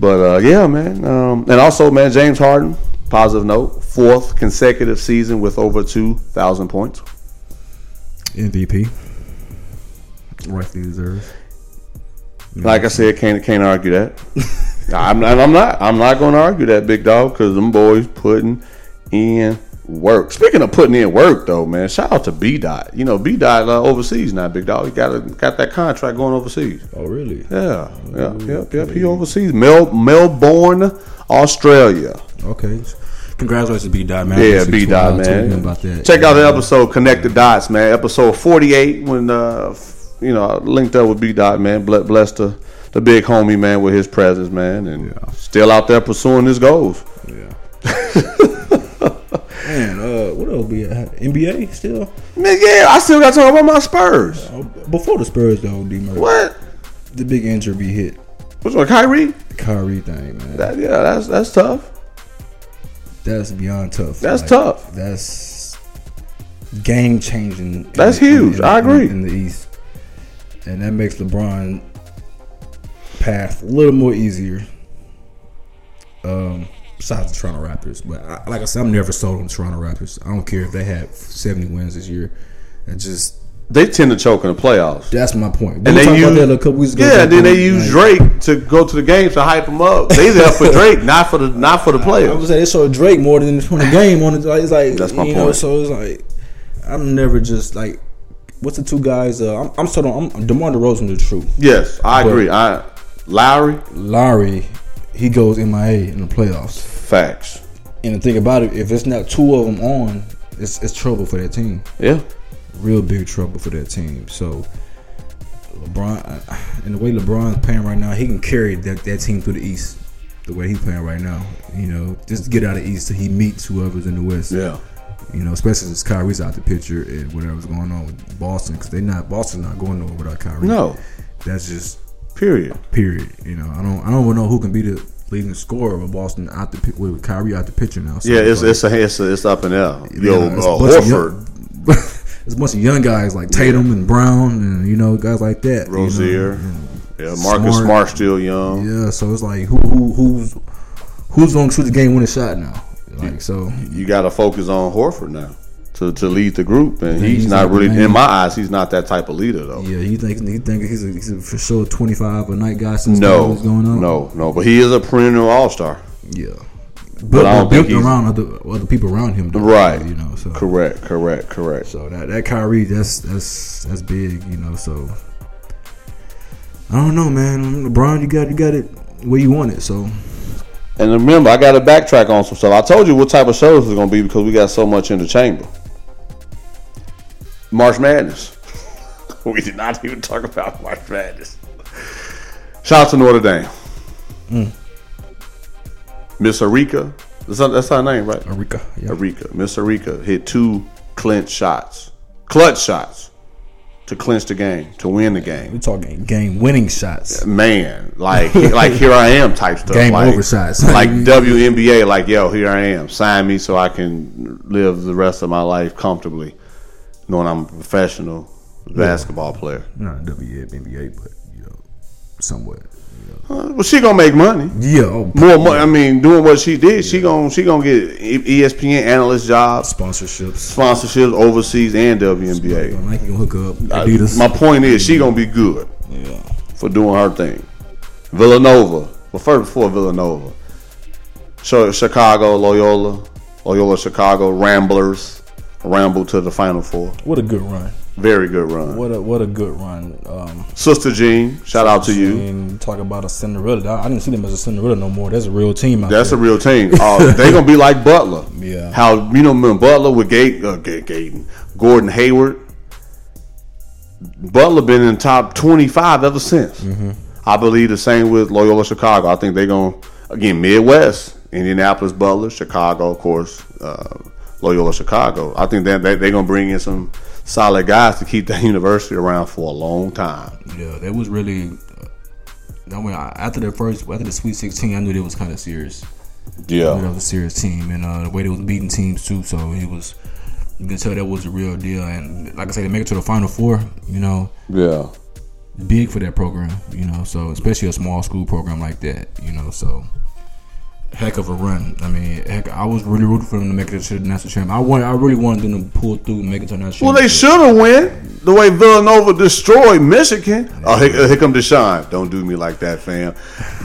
But uh, yeah, man, um, and also, man, James Harden. Positive note, fourth consecutive season with over two thousand points. M V P, rightly deserved. Like I said, can't can't argue that. I'm not, I'm not. I'm not going to argue that, big dog, because them boys putting in work. Speaking of putting in work, though, man, shout out to B Dot. You know, B Dot uh, overseas now, big dog. He got a, got that contract going overseas. Oh, really? Yeah, yeah, yep, yep. He overseas, Mel Melbourne, Australia. Okay. Congratulations to B Dot, man. Yeah, B Dot, man. About that. Check yeah. out the episode Connect the Dots, man. Episode forty-eight when uh, you know, I linked up with B Dot, man. Bless the the big homie, man, with his presence, man, and yeah. still out there pursuing his goals. Yeah. Man, uh, what else? Be N B A still? Man, yeah, I still got to talk about my Spurs. Uh, before the Spurs, though, D Murph. What? The big injury hit. What's on Kyrie? The Kyrie thing, man. That, yeah, that's that's tough. That's beyond tough. That's like, tough. That's game changing. That's in, huge. In, in, I agree. In the East, and that makes LeBron's path a little more easier. Um, besides the Toronto Raptors, but I, like I said, I'm never sold on Toronto Raptors. I don't care if they had seventy wins this year. It just they tend to choke in the playoffs. That's my point. We and they use that a couple weeks ago. Yeah, then they use Drake to go to the games to hype them up. They there for Drake, not for the not for the players. I, I was saying they saw Drake more than the game on it. It's like that's my you point. Know, so it's like I'm never just like what's the two guys? Uh, I'm, I'm sort of I'm DeMar DeRozan the truth. Yes, I but agree. I Lowry, Lowry, he goes M I A in the playoffs. Facts. And the thing about it, if it's not two of them on, it's it's trouble for that team. Yeah. Real big trouble for that team. So LeBron, and the way LeBron's playing right now, he can carry that, that team through the East. The way he's playing right now, you know, just get out of the East so he meets whoever's in the West. Yeah, you know, especially since Kyrie's out the picture and whatever's going on with Boston, because they not Boston not going nowhere without Kyrie. No, that's just period. Period. You know, I don't I don't know who can be the leading scorer with Boston out the with Kyrie out the picture now. So yeah, it's it's, like, a, it's a it's up and down. Yo, yeah, uh, Horford. It's a bunch of young guys like Tatum and Brown and, you know, guys like that. Rozier. You know, yeah, Marcus Smart. Smart still young. Yeah, so it's like who who who's who's going to shoot the game-winning shot now? Like you, so, you got to focus on Horford now to, to lead the group, and he's, he's not really in my eyes. He's not that type of leader though. Yeah, you think you think he's a, he's a for sure twenty-five a night guy since no, what's going on? No, no, but he is a perennial all-star. Yeah. But, but built around other other people around him, though, right? You know, so correct, correct, correct. So that that Kyrie, that's that's that's big, you know. So I don't know, man. LeBron, you got you got it where you want it. So, and remember, I got to backtrack on some stuff. I told you what type of shows it's going to be because we got so much in the chamber. March Madness. We did not even talk about March Madness. Shout out to Notre Dame. Mm. Miss Erika, that's her, that's her name, right? Erika, yeah. Erika, Miss Erika hit two clinch shots, clutch shots, to clinch the game, to win the game. We're talking game-winning shots, man. Like, like here I am type stuff. Game like, over shots, like W N B A. Like, yo, here I am. Sign me so I can live the rest of my life comfortably, knowing I'm a professional basketball yeah. player. Not W N B A, but you know, somewhat. Uh, well, she gonna make money. Yeah, oh, more money. I mean, doing what she did, yeah. she gonna she gonna get E S P N analyst jobs, sponsorships, sponsorships overseas and W N B A. Nike gonna hook up. Adidas. I, my point is, she gonna be good. Yeah, for doing her thing. Villanova. Well, first before Villanova, so Chicago, Loyola, Loyola, Chicago, Ramblers, Ramble to the Final Four. What a good run. Very good run. What a what a good run. Um, Sister Jean, shout Sister out to Jean, you. Talk about a Cinderella. I, I didn't see them as a Cinderella no more. That's a real team out That's there. a real team. Uh, they're going to be like Butler. Yeah. How, you know, when Butler with Gay, uh, Gay, Gay, Gordon Hayward, Butler been in the top twenty-five ever since. Mm-hmm. I believe the same with Loyola Chicago. I think they're going to, again, Midwest, Indianapolis, Butler, Chicago, of course, uh, Loyola Chicago. I think they're, they're going to bring in some solid guys to keep that university around for a long time. Yeah, that was really. I mean, after the first, after the Sweet Sixteen, I knew they was kind of serious. Yeah, I knew that was a serious team, and uh, the way they was beating teams too. So it was, you can tell that was a real deal. And like I said, they make it to the Final Four. You know, yeah, big for that program. You know, so especially a small school program like that. You know, so. Heck of a run. I mean, heck, I was really rooting for them to make it to the national championship. I want, I really wanted them to pull through and make it to the national championship. Well, they should have won the way Villanova destroyed Michigan. Yeah. Oh, here, here come Deshaun. Don't do me like that, fam.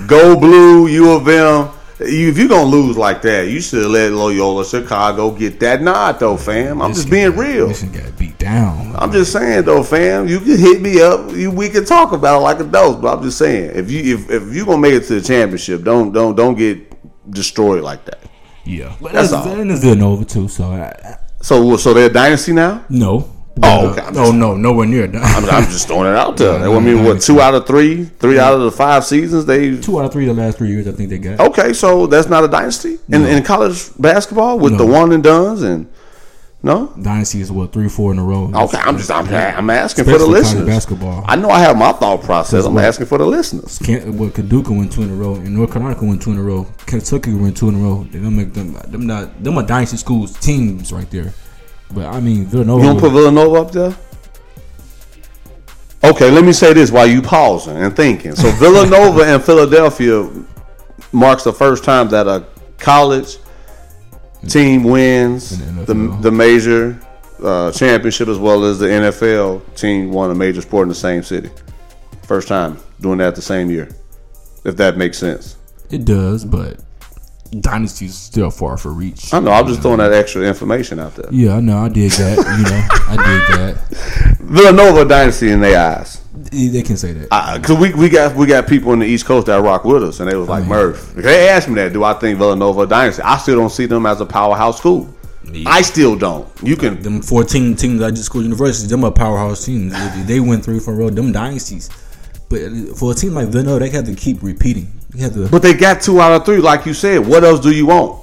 Go Blue, U of M. You, if you're going to lose like that, you should have let Loyola Chicago get that nod, though, fam. I'm just being real. This got beat down. I'm just saying, though, fam. You can hit me up. You, we can talk about it like adults. But I'm just saying, if you if, if you're going to make it to the championship, don't don't don't get destroyed like that. Yeah, but that's, that's all. And it's Villanova too. So, I, so so they're a dynasty now. No. Oh, okay. No, just, no, nowhere near that. I'm, I'm just throwing it out there. I mean, what, two out of three? Three yeah. out of the five seasons? They Two out of three the last three years, I think they got. Okay, so that's not a dynasty? In, no. in college basketball with no. the one and done's? And, no? Dynasty is, what, three, four in a row? Okay, I'm just I'm, I'm asking Especially for the listeners. College basketball. I know I have my thought process. I'm what, asking for the listeners. Well, Kaduka went two in a row, and North Carolina went two in a row. Kentucky went two in a row. They don't make them, them, not, them are dynasty schools, teams right there. But I mean, Villanova. You don't put Villanova up there? Okay, let me say this while you pausing and thinking. So Villanova and Philadelphia marks the first time that a college team wins the, the major uh, championship as well as the N F L team won a major sport in the same city. First time doing that the same year, if that makes sense. It does, but dynasty is still far for reach. I know. I'm just throwing that extra information out there. Yeah, I know. I did that. You know, I did that. Villanova dynasty in their eyes. They can say that because uh, we we got we got people in the East Coast that rock with us, and they was like, I mean, Murph. They asked me that. Do I think Villanova dynasty? I still don't see them as a powerhouse school. Yeah. I still don't. You can them fourteen teams I just school universities. Them are powerhouse teams. They went three for a row. Them dynasties. But for a team like Villanova, they have to keep repeating. They have to, but they got two out of three, like you said. What else do you want?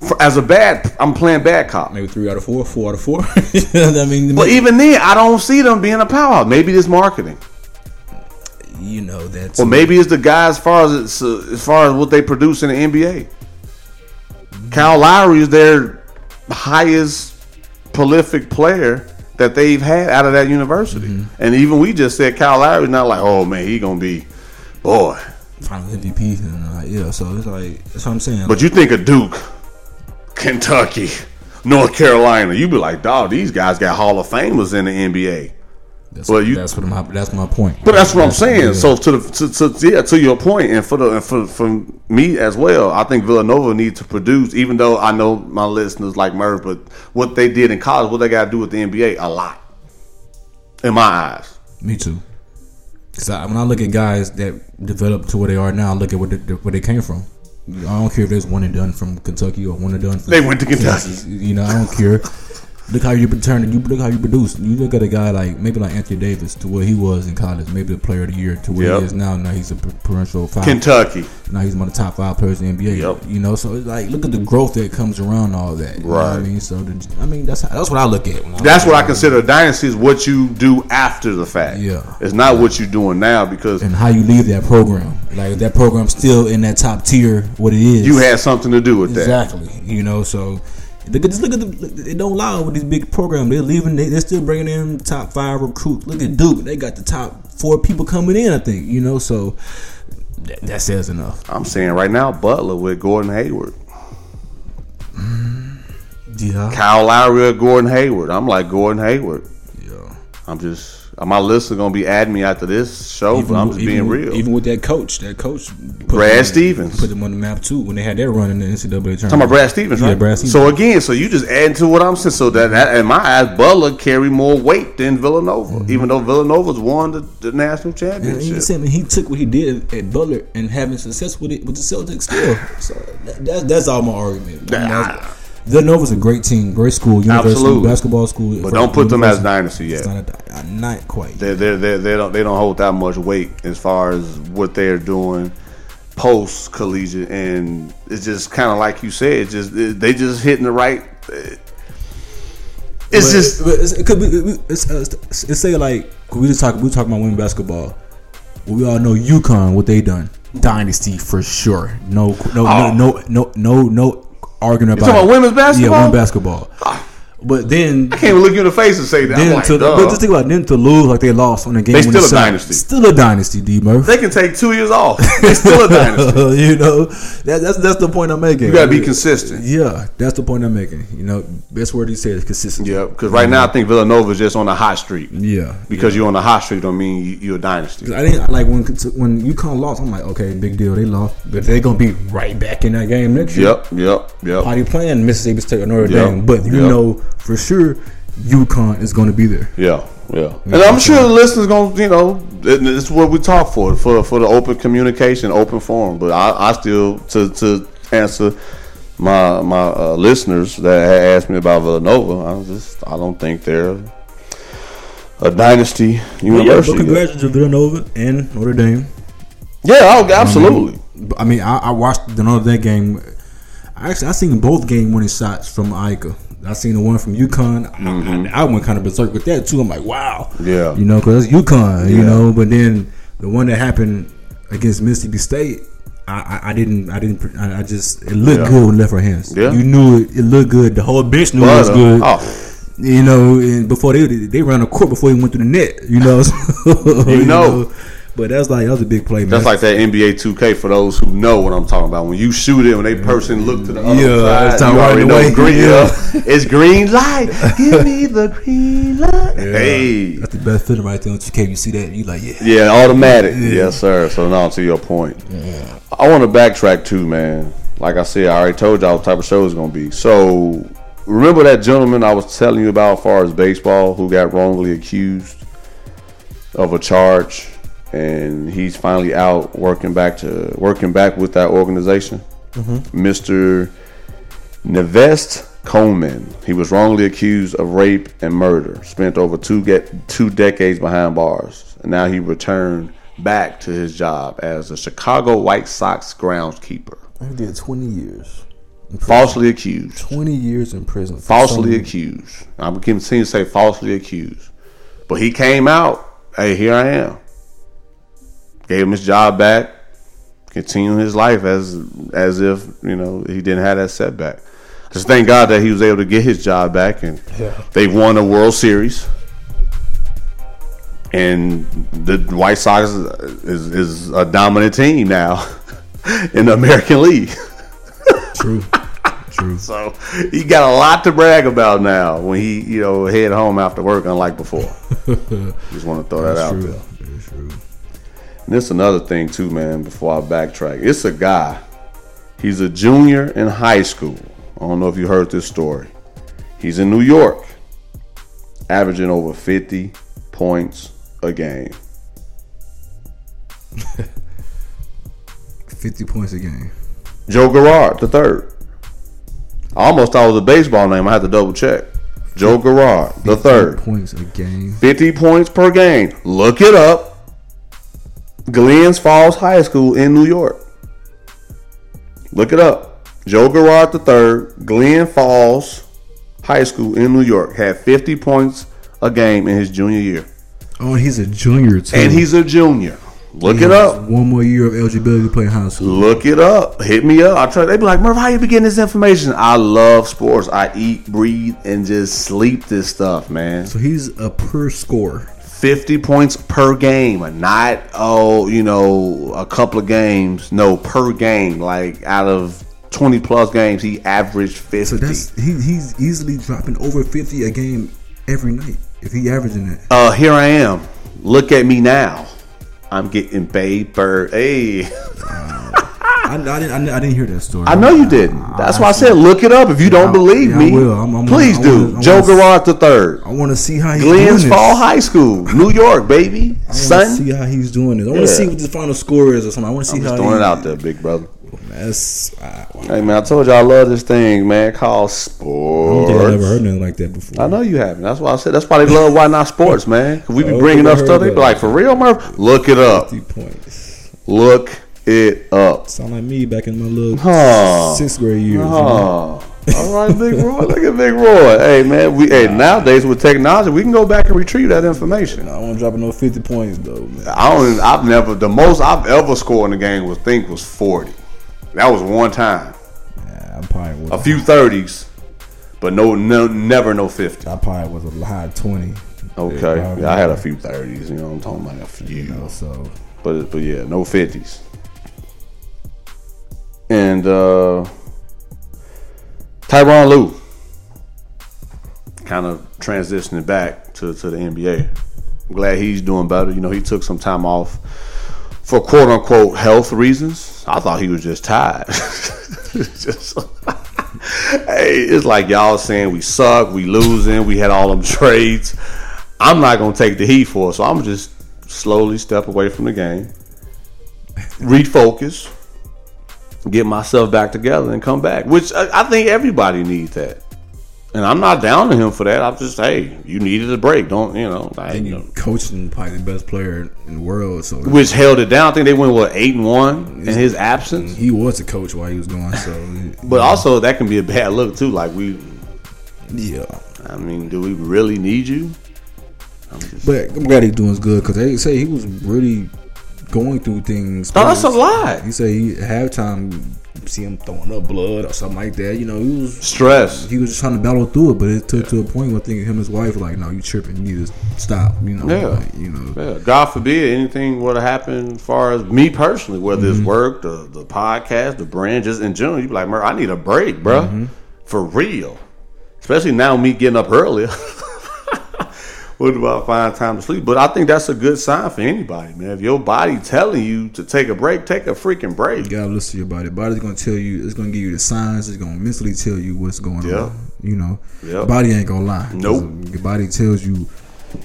For, as a bad, I'm playing bad cop. Maybe three out of four, four out of four. You know what I mean? But maybe, even then, I don't see them being a powerhouse. Maybe it's marketing. You know that's. Or maybe it's the guy as far as it's, uh, as far as what they produce in the N B A. Mm-hmm. Kyle Lowry is their highest prolific player that they've had out of that university. Mm-hmm. And even we just said Kyle Lowry's not like, oh man, he gonna be boy final M V P and uh, yeah, so it's like that's what I'm saying. But like, you think of Duke, Kentucky, North Carolina, you be like, dog, these guys got Hall of Famers in the N B A. That's well, what, you, that's, what my, that's my point. But that's what I'm saying. Yeah. So to, the, to to yeah to your point, and for the and for for me as well, I think Villanova needs to produce. Even though I know my listeners like Murph, but what they did in college, what they got to do with the N B A, a lot. In my eyes, me too. Because when I look at guys that develop to where they are now, I look at what they, where they came from. I don't care if there's one and done from Kentucky or one and done. From They went to Kentucky. Kansas. You know, I don't care. Look how you return. You look how you produce. You look at a guy like maybe like Anthony Davis to where he was in college, maybe the player of the year to where yep. he is now. Now he's a perennial five. Kentucky. Now he's one of the top five players in the N B A. Yep. You know, so it's like look at the growth that comes around all that. You right. know what I mean, so the, I mean that's how, that's what I look at. When I that's look what at I consider a dynasty is what you do after the fact. Yeah, it's not yeah. what you're doing now because and how you leave that program. Like if that program's still in that top tier, what it is. You had something to do with exactly. that. Exactly. You know, so. Look at, just look at the. They don't lie with these big programs. They're leaving. They, they're still bringing in top five recruits. Look at Duke. They got the top four people coming in. I think you know. So that, that says enough. I'm saying right now, Butler with Gordon Hayward. Yeah. Kyle Lowry or Gordon Hayward. I'm like Gordon Hayward. Yeah. I'm just. My list is gonna be adding me after this show, even, but I'm just even, being real. Even with that coach, that coach, Brad them, Stevens, put them on the map too when they had their run in the N C A A tournament. Talking about Brad Stevens, yeah, right? Brad Stevens. So again, so you just add to what I'm saying. So that, that in my eyes, Butler carry more weight than Villanova, mm-hmm. even though Villanova's won the, the national championship. And he said, man, he took what he did at Butler and having success with it with the Celtics still. So that, that, that's all my argument. Nah. Villanova's a great team, great school, university, Absolutely. basketball school. But don't put them as dynasty yet. It's not, a, not quite. They they they don't they don't hold that much weight as far as what they're doing post collegiate, and it's just kind of like you said, it's just it, they just hitting the right. It's but, just but it's, it could be it's, it's, it's say like we just talk we talk about women basketball. We all know UConn what they done dynasty for sure. No no oh. no no no no. no arguing about, you talking about women's basketball? Yeah, women's basketball. But then I can't even look you in the face and say that. Then like, to, but just think about it, then to lose like they lost on the game. They still a dynasty. Still a dynasty, D Murph. They can take two years off. They still a dynasty. You know, that, that's that's the point I'm making. You gotta be consistent. Yeah, that's the point I'm making. You know, best word he said is consistency. Yeah, because right now I think Villanova is just on a hot streak. Yeah, because yeah. you're on a hot streak don't mean you, you're a dynasty. I think like when when UConn lost, I'm like, okay, big deal. They lost, but they're gonna be right back in that game next year. Yep, yep, yep. How you playing Mississippi State or Notre Dame? Yep, but you yep. know. For sure, UConn is going to be there. Yeah, yeah. And I'm sure the listeners going to, you know, it's what we talk for, for for the open communication, open forum. But I, I still, to to answer my my uh, listeners that had asked me about Villanova, I just I don't think they're a dynasty university. Well, yeah, but congratulations to Villanova and Notre Dame. Yeah, I, absolutely. Um, I mean, I, I watched the Notre Dame game. Actually, I seen both game-winning shots from Aika. I seen the one from UConn. Mm-hmm. I, I went kind of berserk with that too. I'm like, wow, yeah, you know, because it's UConn, yeah. you know. But then the one that happened against Mississippi State, I, I, I didn't, I didn't, I, I just it looked yeah. good with left her hands. Yeah. You knew it, it looked good. The whole bench knew but, it was good. Uh, oh. You know, and before they they ran the court before he went through the net. You know, so, you, you know. know. But that's like that was a big play, man. That's like that N B A two K for those who know what I'm talking about. When you shoot it, when they person look to the other yeah, side, you right already know green. Yeah. It's green light. Give me the green light. Yeah. Hey, that's the best feeling right there. When two K, you see that, and you like, yeah, yeah, automatic. Yeah. Yes, sir. So now to your point, yeah. I want to backtrack too, man. Like I said, I already told y'all what type of show it's gonna be. So remember that gentleman I was telling you about, as far as baseball, who got wrongly accused of a charge. And he's finally out working back to working back with that organization. Mm-hmm. Mister Nevest Coleman. He was wrongly accused of rape and murder. Spent over two get two decades behind bars, and now he returned back to his job as a Chicago White Sox groundskeeper. He did twenty years. Falsely accused. Twenty years in prison. Falsely accused. I'm continuing to say falsely accused, but he came out. Hey, here I am. Gave him his job back, continuing his life as as if, you know, he didn't have that setback. Just thank God that he was able to get his job back, and yeah. they won a World Series. And the White Sox is, is a dominant team now in the American League. True, true. So he got a lot to brag about now when he, you know, head home after work, unlike before. Just want to throw That's that out true. there. That's true. And it's another thing too, man, before I backtrack. It's a guy. He's a junior in high school. I don't know if you heard this story. He's in New York, averaging over fifty points a game. fifty points a game. Joe Girard the third. I almost thought it was a baseball name. I had to double check. Joe Girard the third. fifty points a game. fifty points per game. Look it up. Glens Falls High School in New York. Look it up. Joe Girard the third, Glen Falls High School in New York, had fifty points a game in his junior year. Oh, he's a junior too. And he's a junior. Look he it up. One more year of eligibility to play high school. Look it up. Hit me up. I try. They be like, Murph, how you be getting this information? I love sports. I eat, breathe, and just sleep this stuff, man. So he's a per scorer. fifty points per game, not, oh, you know, a couple of games. No, per game. Like, out of twenty-plus games, he averaged fifty. So that's, he, he's easily dropping over fifty a game every night if he averaging that. Uh, here I am. Look at me now. I'm getting paper. Hey. I, I, didn't, I didn't hear that story. I know you didn't. That's I, I, why I said look it up. If you yeah, don't I, believe yeah, me, I will. I'm, I'm please wanna, do. Wanna, Joe Girard the third. I want to see how he's Glens doing this. Glens Fall High School, New York, baby. I want to see how he's doing this. I want to yeah. see what the final score is or something. I want to see I'm how. I'm throwing it out there, big brother. That's, uh, wow. Hey man, I told you I love this thing, man. Called sports. I don't think I've ever heard nothing like that before. I know you haven't. That's why I said. That's why they love Why Not Sports, man. We be bringing up stuff. They be like, for real, Murph? Look it up. Points. Look. It up. Sound like me back in my little huh. sixth grade years. Huh. You know? All right, Big Roy. Look at Big Roy. Hey man, we hey nowadays with technology, we can go back and retrieve that information. I won't drop no fifty points though, man. I don't. I've never. The most I've ever scored in the game was think was forty. That was one time. Yeah, I'm probably a few thirties, But no, no, never no fifty. I probably was a high twenty. Okay, yeah, yeah, I had a few thirties. You know what I'm talking about? A few. You know, so. But but yeah, no fifties. And uh, Tyronn Lue, kind of transitioning back to, to the N B A. I'm glad he's doing better. You know, he took some time off for quote unquote health reasons. I thought he was just tired. just. Hey, it's like y'all saying we suck, we losing, we had all them trades. I'm not going to take the heat for it, so I'm just slowly step away from the game, refocus, get myself back together, and come back, which I, I think everybody needs that. And I'm not down to him for that. I'm just, hey, you needed a break. Don't, you know. I, and you know, coaching probably the best player in the world. So which held it down. I think they went, what, eight and one in his absence? He was a coach while he was gone. So, but know. Also, that can be a bad look, too. Like, we. Yeah. I mean, do we really need you? I'm just, but I'm glad he's doing good because they say he was really going through things. No, that's a lie. He said he at halftime. See him throwing up blood or something like that. You know, he was stressed. He was just trying to battle through it, but it took yeah. to a point where thinking him and his wife were like, "No, you tripping. You need to stop." You know, yeah. Like, you know, yeah. God forbid anything would have happened. As far as me personally, whether mm-hmm. it's work, the the podcast, the brand, just in general, you be like, "Mer, I need a break, bro, mm-hmm. for real." Especially now, me getting up earlier. What do I find time to sleep? But I think that's a good sign for anybody, man. If your body telling you to take a break, take a freaking break. You gotta listen to your body. Body's gonna tell you. It's gonna give you the signs. It's gonna mentally tell you what's going yep. on. You know, yep. body ain't gonna lie. Nope. Your body tells you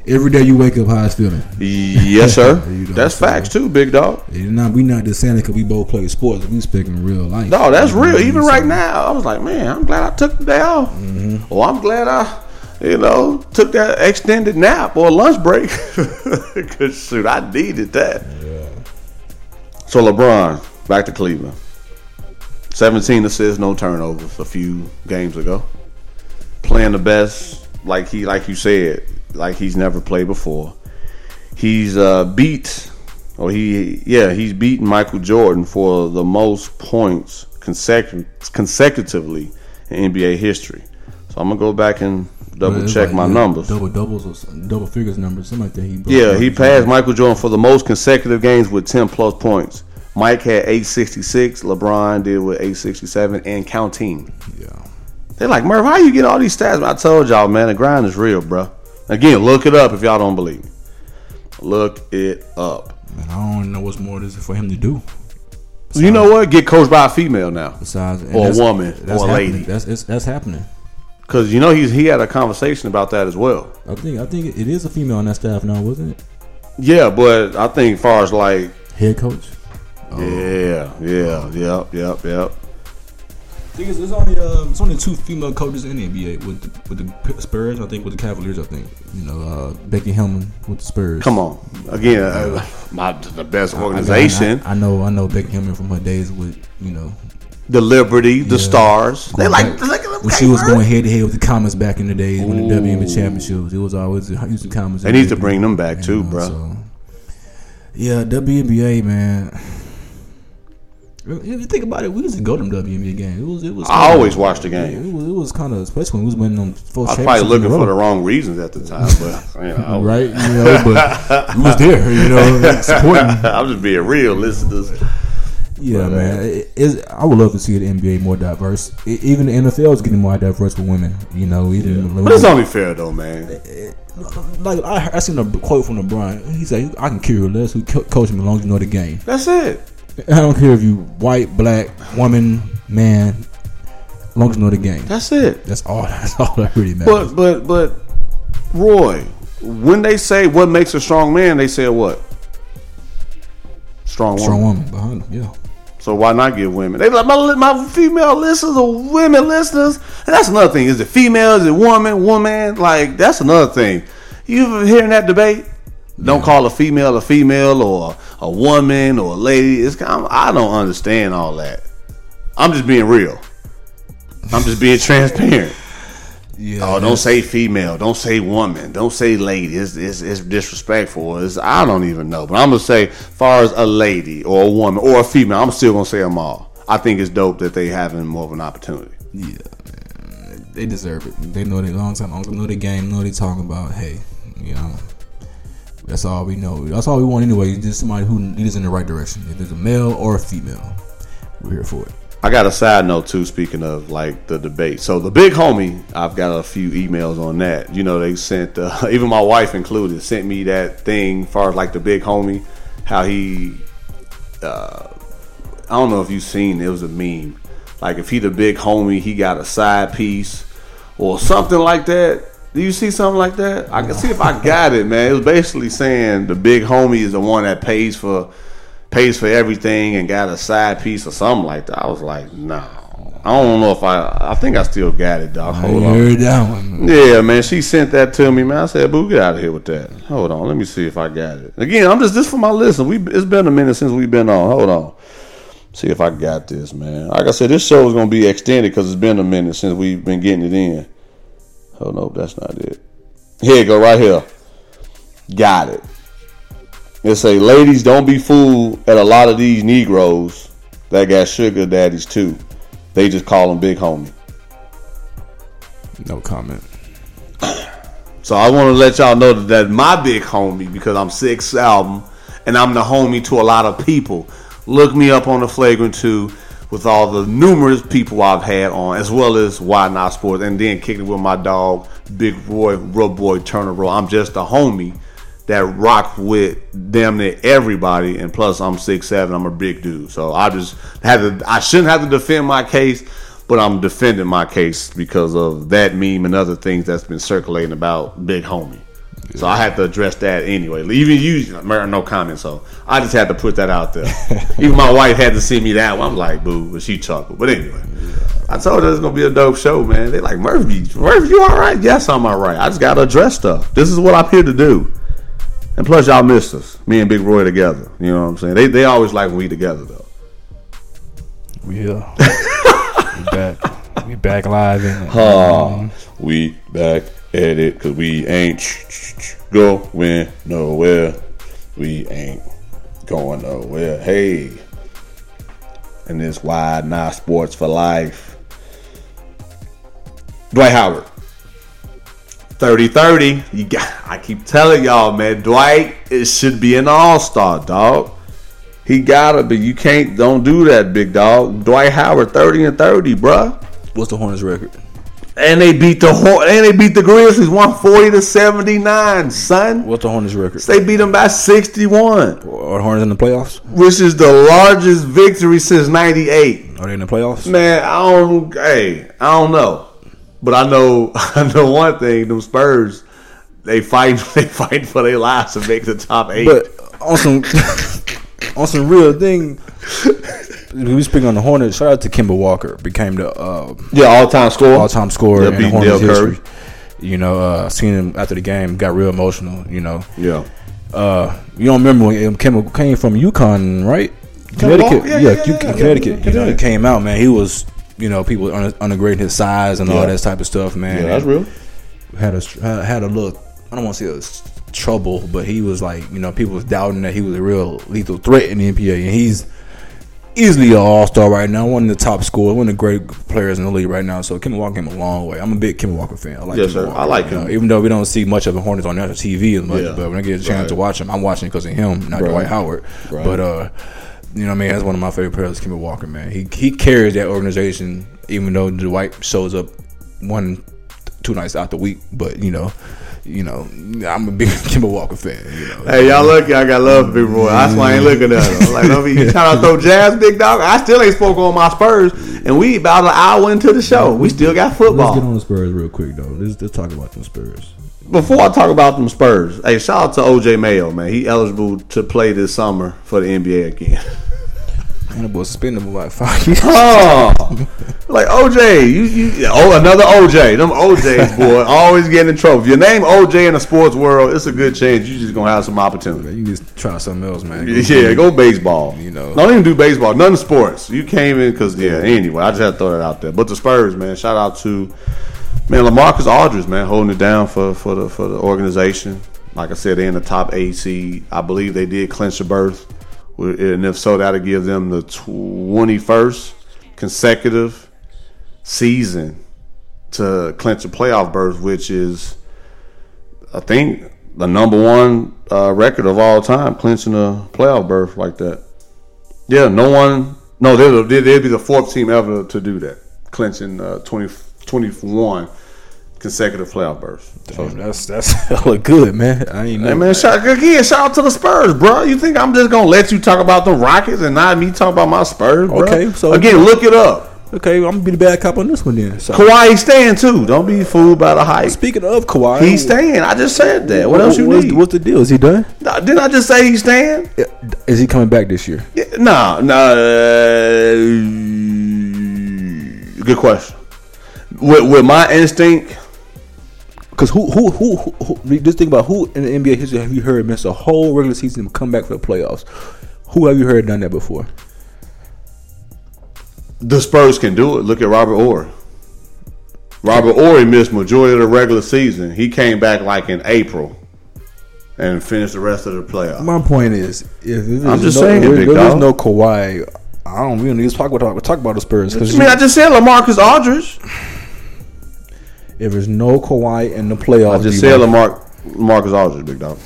every day you wake up how it's feeling. Yes, sir. You know, that's so facts too, big dog. And not, we not just saying it because we both play sports. We speaking real life. No, that's you know, real. Even right so. Now, I was like, man, I'm glad I took the day off. Mm-hmm. Oh, I'm glad I. You know, took that extended nap or lunch break. Because, shoot, I needed that. Yeah. So, LeBron, back to Cleveland. seventeen assists, no turnovers a few games ago. Playing the best, like he, like you said, like he's never played before. He's uh, beat, or he, yeah, he's beaten Michael Jordan for the most points consecut- consecutively in N B A history. So, I'm going to go back and double well, check like, my yeah, numbers. Double doubles or some, double figures numbers, something like that. He yeah, he passed Jordan. Michael Jordan for the most consecutive games with ten plus points. Mike had eight sixty-six. LeBron did with eight sixty-seven and counting. Yeah, they're like, Murph, how you get all these stats? I told y'all, man, the grind is real, bro. Again, look it up if y'all don't believe me. Look it up. Man, I don't know what's more there is for him to do. Besides, you know what? Get coached by a female now, besides or a woman that's or a lady. That's it's, that's happening. Cause you know he's he had a conversation about that as well. I think I think it is a female on that staff now, wasn't it? Yeah, but I think as far as like head coach. Oh. Yeah, yeah, yep, yep, yep. I think it's, it's only uh, it's only two female coaches in the N B A with the, with the Spurs. I think with the Cavaliers. I think you know uh, Becky Hammon with the Spurs. Come on, again, uh, my the best organization. I, I, I know, I know Becky Hammon from her days with you know. The Liberty, the yeah. Stars. They like, like when she was going head to head with the Comets back in the days when Ooh. the W N B A championships. It was always Houston Comets. They need to bring them back too, know, bro. So. Yeah, W N B A man. If you think about it, we used to go to them W N B A games. It was, it was. I always of, watched the game. It was, it was kind of, especially when we was winning them. I was probably looking for the wrong reasons at the time, but you know, right? You know, but we was there. You know, supporting. I'm just being real, listeners. Yeah, but, man. It, it, I would love to see the N B A more diverse. It, even the N F L is getting more diverse with women. You know, even yeah. but it's only fair though, man. It, it, like I, I seen a quote from LeBron. He said, "I can care less who co- coach me as long as you know the game." That's it. I don't care if you white, black, woman, man. As long as you know the game. That's it. That's all. That's all that really matters. But but but, Roy, when they say what makes a strong man, they say what? Strong woman. Strong woman behind him. Yeah. So why not give women? They like my, my female listeners or women listeners. And that's another thing. Is it female? Is it woman? Woman? Like that's another thing. You hearing that debate? Don't yeah. call a female a female or a woman or a lady. It's I'm, I don't understand all that. I'm just being real. I'm just being transparent. Yeah, oh, don't say female. Don't say woman. Don't say lady. It's it's, it's disrespectful. It's, I don't even know. But I'm going to say, as far as a lady or a woman or a female, I'm still going to say them all. I think it's dope that they having more of an opportunity. Yeah, man. they deserve it. They know they long time, know the game, know they talking about. Hey, you know, that's all we know. That's all we want anyway. Just somebody who leads in the right direction. If there's a male or a female, we're here for it. I got a side note too, speaking of like the debate. So the big homie, I've got a few emails on that. You know, they sent, uh, even my wife included, sent me that thing as far as like the big homie, how he, uh, I don't know if you've seen, it was a meme. Like if he the big homie, he got a side piece or something like that. Do you see something like that? I can see if I got it, man. It was basically saying the big homie is the one that pays for pays for everything and got a side piece or something like that. I was like, nah. I don't know if I I think I still got it, dog. Hold I heard on. That one. Yeah, man. She sent that to me, man. I said, boo, get out of here with that. Hold on. Let me see if I got it. Again, I'm just this for my listeners. We it's been a minute since we've been on. Hold on. See if I got this, man. Like I said, this show is going to be extended because it's been a minute since we've been getting it in. Oh, no, that's not it. Here you go, right here. Got it. It say, ladies, don't be fooled at a lot of these Negroes that got sugar daddies, too. They just call them big homie. No comment. So I want to let y'all know that that's my big homie because I'm sixth album and I'm the homie to a lot of people. Look me up on The Flagrant two with all the numerous people I've had on, as well as Why Not Sports, and then kicking with my dog, Big Roy, Real Boy Turner Roy. I'm just a homie that rock with damn near everybody, and plus I'm six seven, I'm a big dude. So I just had to, I shouldn't have to defend my case, but I'm defending my case because of that meme and other things that's been circulating about big homie. So I had to address that anyway. Even you, no comment. So I just had to put that out there. Even my wife had to send me that one. I'm like, boo, but she chuckled. But anyway, I told her it's gonna be a dope show, man. They like, Murph, Murph, you all right? Yes, I'm all right. I just gotta address stuff. This is what I'm here to do. And plus, y'all missed us, me and Big Roy together. You know what I'm saying? They they always like when we together though. We here. We back. We back live in it. Huh. We back. Edit, because we ain't sh- sh- sh- going nowhere. We ain't going nowhere. Hey, and this Why Not Sports for life. Dwight Howard, thirty thirty. You got. I keep telling y'all, man. Dwight, it should be an all-star, dog. He gotta be. You can't. Don't do that, big dog. Dwight Howard, thirty and thirty, bruh. What's the Hornets record? And they beat the Horn- and they beat the Grizzlies one forty to seventy-nine, son. What's the Hornets record? They beat them by sixty-one. Are the Hornets in the playoffs? Which is the largest victory since ninety-eight. Are they in the playoffs? Man, I don't. Hey, I don't know, but I know. I know one thing: them Spurs, they fight. They fight for their lives to make the top eight. But on some on some real thing. We speak on the Hornets. Shout out to Kemba Walker, became the uh, yeah all time scorer, all time scorer yeah, in the Hornets history. You know, uh, seeing him after the game, got real emotional. You know, yeah. Uh, you don't remember when Kemba came from UConn, right? Connecticut, yeah, yeah, yeah, yeah, yeah. Connecticut. You know, he came out, man. He was, you know, people undergrading his size and yeah. all that type of stuff, man. Yeah, that's real. Had a had a look. I don't want to say a trouble, but he was like, you know, people was doubting that he was a real lethal threat in the N B A, and he's. Easily an all-star right now. One of the top scorers. One of the great players in the league right now. So Kemba Walker came a long way. I'm a big Kemba Walker fan. I like yes, Kemba sir. Walker. I like him. Know, even though we don't see much of the Hornets on national T V as much. Yeah. But when I get a chance right. to watch him, I'm watching because of him, not right. Dwight Howard. Right. But, uh, you know what I mean? That's one of my favorite players, Kemba Walker, man. He he carries that organization, even though Dwight shows up one, two nights out the week. But, you know. You know, I'm a big Kemba Walker fan. You know. Hey, y'all lucky I got love for Big Roy. That's why I ain't looking at him. I'm like, don't be trying to throw jazz, big dog. I still ain't spoke on my Spurs, and we about an hour into the show. We still got football. Let's get on the Spurs real quick, though. Let's, let's talk about them Spurs. Before I talk about them Spurs, hey, shout out to O J Mayo, man. He eligible to play this summer for the N B A again. Man, it was spendable like five years. Oh, like O J, you, you, oh, another O J. Them O Js, boy, always getting in trouble. If your name O J in the sports world, it's a good chance you just gonna have some opportunity. You just try something else, man. Go yeah, go baseball. You know, don't even do baseball. None of sports. You came in because yeah. Anyway, I just had to throw that out there. But the Spurs, man, shout out to man LaMarcus Aldridge, man, holding it down for for the for the organization. Like I said, they're in the top eight seed. I believe they did clinch the berth. And if so, that'll give them the twenty-first consecutive season to clinch a playoff berth, which is, I think, the number one uh, record of all time, clinching a playoff berth like that. Yeah, no one, no, they'd, they'd be the fourth team ever to do that, clinching uh, twenty, twenty-one consecutive playoff berths. Damn, so, that's that's hella good, man. I ain't know. Hey, man, shout, again, shout out to the Spurs, bro. You think I'm just gonna let you talk about the Rockets and not me talk about my Spurs, bro? Okay, so again, look it up. Okay, I'm going to be the bad cop on this one then. So, Kawhi's staying too. Don't be fooled by the hype. Speaking of Kawhi. He's staying. I just said that. What, what else you what's, need? What's the deal? Is he done? Nah, didn't I just say he's staying? Is he coming back this year? Yeah, nah. nah uh, good question. With, with my instinct. Because who who, who, who, who, just think about who in the N B A history have you heard miss a whole regular season and come back for the playoffs? Who have you heard done that before? The Spurs can do it. Look at Robert Ory. Robert Ory missed majority of the regular season. He came back like in April and finished the rest of the playoffs. My point is, if there's I'm just no, saying, there, big there's dog. no Kawhi. I don't really need to talk about talk about the Spurs. I mean, you, I just said LaMarcus Aldridge. If there's no Kawhi in the playoffs, I just said LaMar- LaMarcus Aldridge, big dog.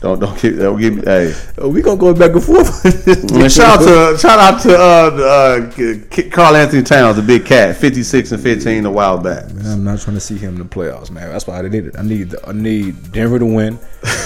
Don't don't keep don't give me. Hey, we gonna go back and forth. shout out to shout out to uh, uh, Carl Anthony Towns, the big cat, fifty six and fifteen a while back. Man, I'm not trying to see him in the playoffs, man. That's why I need it. I need I need Denver to win.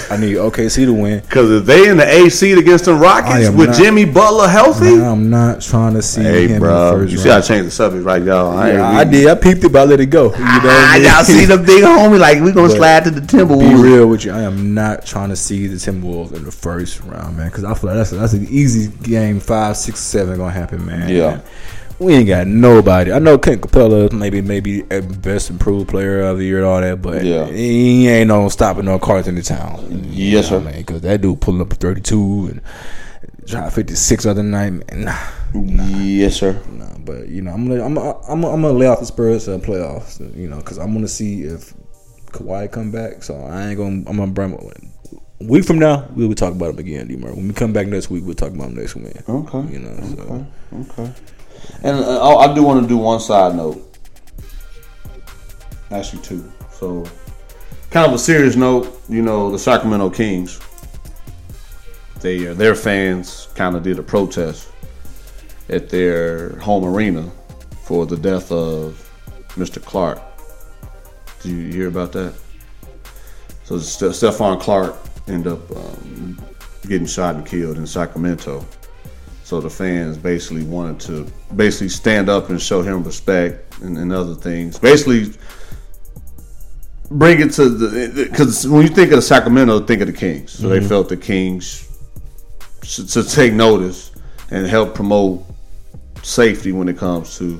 I need O K C to win. Because if they in the eighth seed against the Rockets with not, Jimmy Butler healthy, man, I'm not trying to see hey, him bro, in the first you round. See, I changed the subject, right, y'all? I, yeah, I did. I peeped it, but I let it go. You know what I mean? Y'all see the big homie? Like we gonna but slide to the Timberwolves. Be real with you. I am not trying to see the Timberwolves in the first round, man, because I feel like that's that's an easy game five, six, seven gonna happen, man. Yeah, man. We ain't got nobody. I know Clint Capella maybe maybe best improved player of the year and all that, but yeah. he ain't no stopping no Carl Anthony Towns. Yes, sir, man, because that dude pulling up a thirty-two and dropped fifty-six the other night, man. Nah, nah, yes, sir. Nah, but you know, I'm gonna I'm gonna, I'm, gonna, I'm gonna lay off the Spurs uh, playoffs, you know, because I'm gonna see if Kawhi come back. So I ain't gonna I'm gonna bring my week from now, we'll be talking about him again, D. Murph. When we come back next week, we'll talk about him next week. Okay. You know, okay. So. Okay. And uh, I do want to do one side note. Actually, two. So, kind of a serious note, you know, the Sacramento Kings, they uh, their fans kind of did a protest at their home arena for the death of Mister Clark. Did you hear about that? So, Ste- Stephon Clark end up um, getting shot and killed in Sacramento. So the fans basically wanted to basically stand up and show him respect and, and other things. Basically, bring it to the, because when you think of Sacramento, think of the Kings. So mm-hmm. they felt the Kings should, should take notice and help promote safety when it comes to,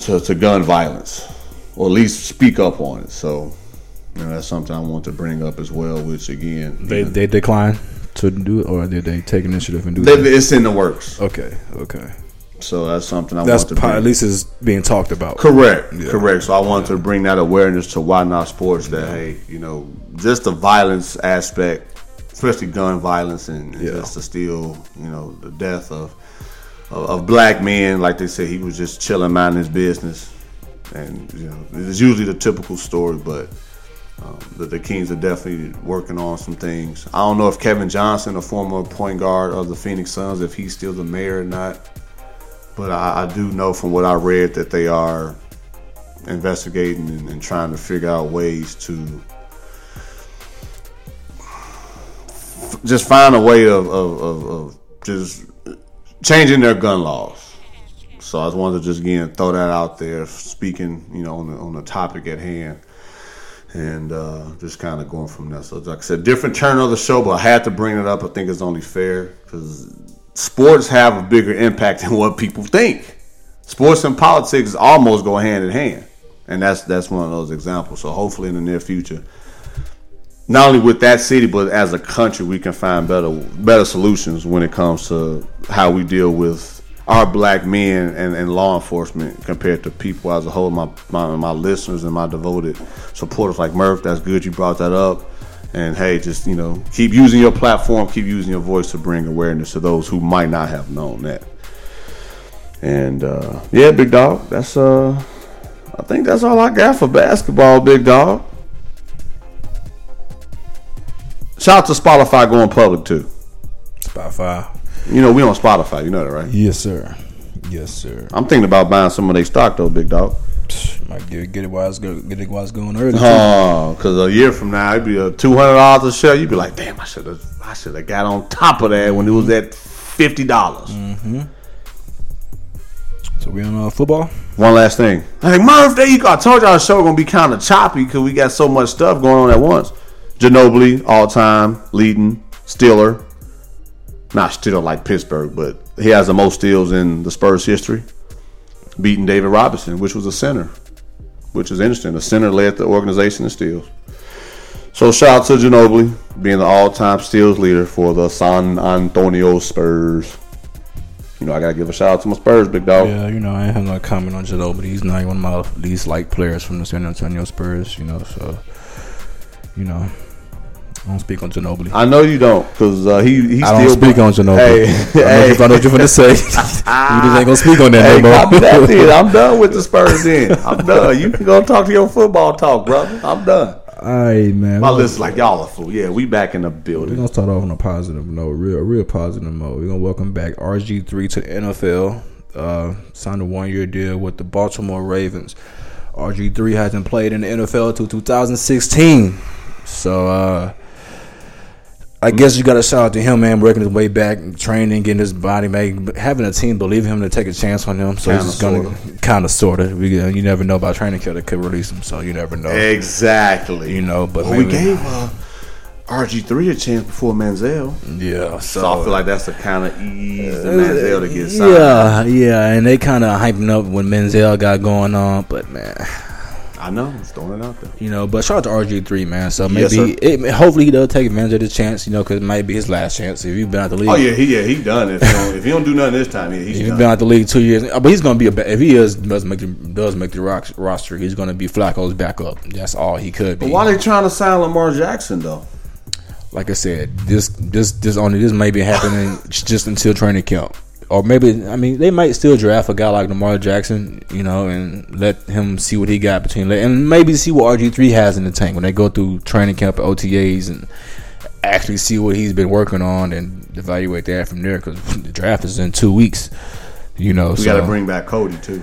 to to gun violence, or at least speak up on it. So, you know, that's something I want to bring up as well. Which again, they know, they decline to do it, or did they take initiative and do it? It's in the works. Okay, okay. So that's something I that's want to bring. At least it's being talked about. Correct, yeah. correct. So I wanted yeah. to bring that awareness to Why Not Sports that, yeah. hey, you know, just the violence aspect, especially gun violence and, and yeah. just the still, you know, the death of, of of black men. Like they said, he was just chilling, minding his business. And, you know, it's usually the typical story, but Um, the, the Kings are definitely working on some things. I don't know if Kevin Johnson, a former point guard of the Phoenix Suns, if he's still the mayor or not. But I, I do know from what I read that they are investigating and, and trying to figure out ways to f- just find a way of, of, of, of just changing their gun laws. So I just wanted to just again throw that out there, speaking, you know, on the, on the topic at hand. And uh, just kind of going from there. So, like I said, different turn of the show, but I had to bring it up. I think it's only fair because sports have a bigger impact than what people think. Sports and politics almost go hand in hand, and that's that's one of those examples. So, hopefully, in the near future, not only with that city, but as a country, we can find better better solutions when it comes to how we deal with our black men and, and law enforcement compared to people as a whole. My, my my listeners and my devoted supporters like Murph, that's good you brought that up. And hey, just, you know, keep using your platform, keep using your voice to bring awareness to those who might not have known that. And uh, yeah, big dog, that's uh I think that's all I got for basketball, big dog. Shout out to Spotify going public too. Spotify. You know we on Spotify. You know that, right? Yes, sir. Yes, sir. I'm thinking about buying some of their stock though, big dog. Might get, get it while it's going, get it while it's going early. Oh, because a year from now it'd be a two hundred dollars a share. You'd be like, damn, I should have, I should have got on top of that mm-hmm. when it was at fifty dollars. Mm-hmm. So we on uh, football. One last thing. Hey, Murph, there you go. I told y'all the show gonna be kind of choppy because we got so much stuff going on at once. Ginobili, all time leading Steeler. Not Steeler like Pittsburgh, but he has the most steals in the Spurs history. Beating David Robinson, which was a center, which is interesting. The center led the organization in steals. So shout out to Ginobili being the all-time steals leader for the San Antonio Spurs. You know, I gotta give a shout out to my Spurs, big dog. Yeah, you know, I ain't have no comment on Ginobili. He's not one of my least liked players from the San Antonio Spurs. You know, so you know, I don't speak on Ginobili. I know you don't, because uh, he, he I still... I don't speak on Ginobili. Hey, I, know hey. I know what you're going to say. You just ain't going to speak on that hey, no more. That's it. I'm done with the Spurs then. I'm done. You can go talk to your football talk, brother. I'm done. All right, man. My list is like, y'all are fool. Yeah, we back in the building. We're going to start off on a positive note, real, real positive note. We're going to welcome back R G three to the N F L. Uh, signed a one-year deal with the Baltimore Ravens. R G three hasn't played in the N F L until two thousand sixteen. So, uh... I guess you got to shout out to him, man, working his way back, training, getting his body, making, having a team believe in him to take a chance on him. So kinda, he's just going to kind of sort of. You never know about training kill that could release him, so you never know. Exactly. You know, but well, maybe, we gave uh, R G three a chance before Manziel. Yeah. So, so I feel like that's the kind of ease uh, Manziel to get signed. Yeah, yeah, and they kind of hyping up when Manziel got going on, but man. I know, it's throwing it out there. You know, but shout out to R G three, man. So maybe, yes, it, hopefully, he does take advantage of this chance, you know, because it might be his last chance if you've been out the league. Oh, yeah, he, yeah, he done it. So if he don't do nothing this time, yeah, he's if done. He's been out the league two years. But he's going to be, a if he is, does make the, does make the rock, roster, he's going to be Flacco's backup. That's all he could be. But why are they trying to sign Lamar Jackson, though? Like I said, this this this only this may be happening just until training camp. Or maybe, I mean, they might still draft a guy like Lamar Jackson, you know, and let him see what he got between, and maybe see what R G three has in the tank when they go through training camp and O T As and actually see what he's been working on and evaluate that from there, because the draft is in two weeks, you know. We so. got to bring back Cody, too.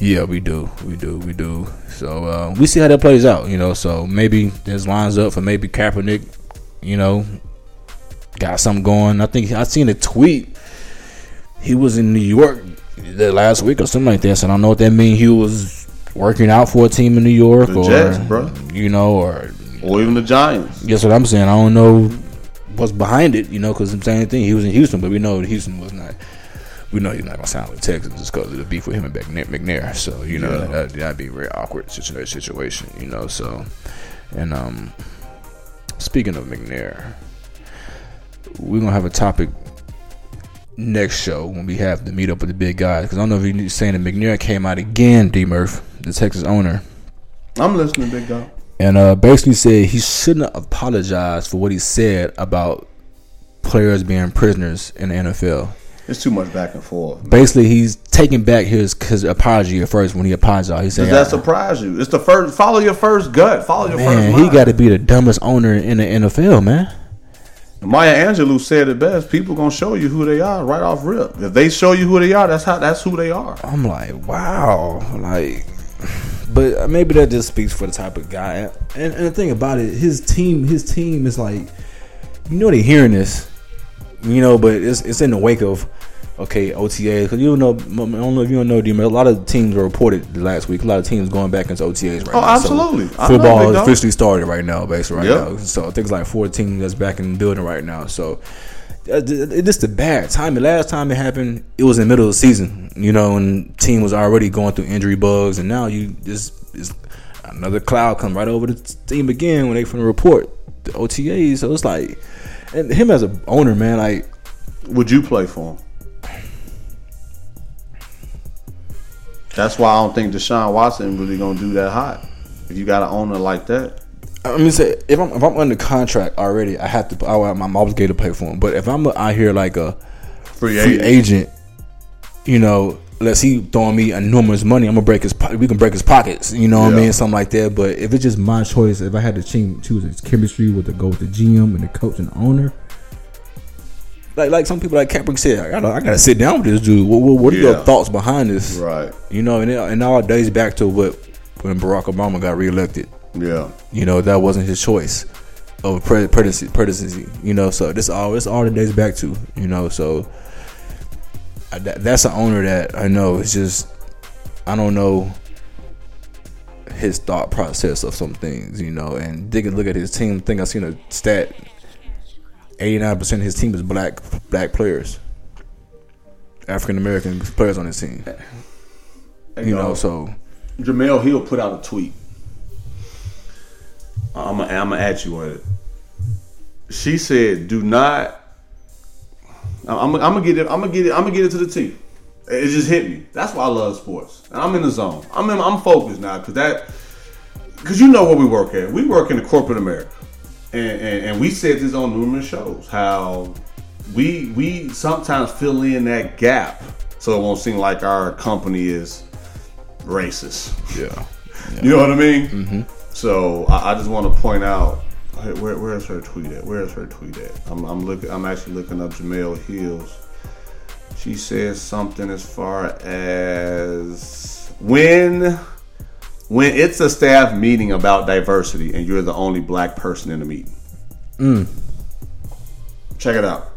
Yeah, we do. We do. We do. So, uh, we see how that plays out, you know. So, maybe this lines up for maybe Kaepernick, you know, got something going. I think I seen a tweet. He was in New York the last week or something like that. So I don't know what that means. He was working out for a team in New York, the or Jets, bro. You know, or or even the Giants. Guess what I'm saying? I don't know what's behind it. You know, because I'm saying the thing. He was in Houston, but we know Houston was not. We know he's not gonna sound like Texans just because of the beef with him and McNair. So you know yeah. that, that'd be a very awkward situation. You know, so and um, speaking of McNair, we're gonna have a topic next show when we have the meetup with the big guys, because I don't know if you're saying that McNair came out again, D Murph, the Texas owner. I'm listening, big dog. And uh, basically said he shouldn't apologize for what he said about players being prisoners in the N F L. It's too much back and forth, man. Basically, he's taking back his his apology at first when he apologized. He said, "Does that surprise you? It's the first. Follow your first gut. Follow your man, first." Man, he got to be the dumbest owner in the N F L, man. Maya Angelou said it best. People gonna show you who they are right off rip. If they show you who they are, that's how. That's who they are. I'm like, wow, like, but maybe that just speaks for the type of guy. And, and the thing about it, his team, his team is like, you know, they're hearing this, you know, but it's it's in the wake of, okay, O T As, because you don't know, I don't know if you don't know, D-Mail, a lot of teams were reported last week. A lot of teams going back into O T As right oh, now. Oh, absolutely. So football has officially started right now, basically, right yep. now. So I think it's like four teams that's back in the building right now. So uh, it's just a bad time. The last time it happened, it was in the middle of the season, you know, and the team was already going through injury bugs, and now you just, it's another cloud come right over the team again when they from the report the O T As. So it's like, and him as an owner, man, like. Would you play for him? That's why I don't think Deshaun Watson really gonna do that hot. If you got an owner like that, I mean, say if I'm if I'm under contract already, I have to. I, I'm obligated to pay for him. But if I'm out here like a free, free agent. agent, you know, unless he throwing me enormous money, I'm gonna break his. Po- we can break his pockets, you know what yeah. I mean, something like that. But if it's just my choice, if I had to choose, it's chemistry with the go with the G M and the coach and the owner. Like like some people like Kaepernick said, I gotta I gotta sit down with this dude. What what, what are yeah. your thoughts behind this? Right. You know, and it, and all days back to what when Barack Obama got reelected. Yeah. You know, that wasn't his choice of presidency. presidency. You know, so this all this all the days back to. You know, so. That's an owner that I know. It's just I don't know his thought process of some things, you know. And they can look at his team. I think I seen a stat: eighty-nine percent of his team is black, black players, African American players on his team. You, you know, know, so Jamel Hill put out a tweet. I'm a, I'm gonna at you on it. She said, "Do not." I'm, I'm gonna get it. I'm gonna get it. I'm gonna get it to the T. It just hit me. That's why I love sports, and I'm in the zone. I'm in, I'm focused now because that because you know what we work at. We work in the corporate America, and, and and we said this on numerous shows how we we sometimes fill in that gap so it won't seem like our company is racist. Yeah, yeah. You know what I mean. Mm-hmm. So I, I just want to point out. Where, where's her tweet at? Where's her tweet at? I'm, I'm looking. I'm actually looking up Jamel Hill's. She says something as far as when, when it's a staff meeting about diversity and you're the only black person in the meeting. Mm. Check it out.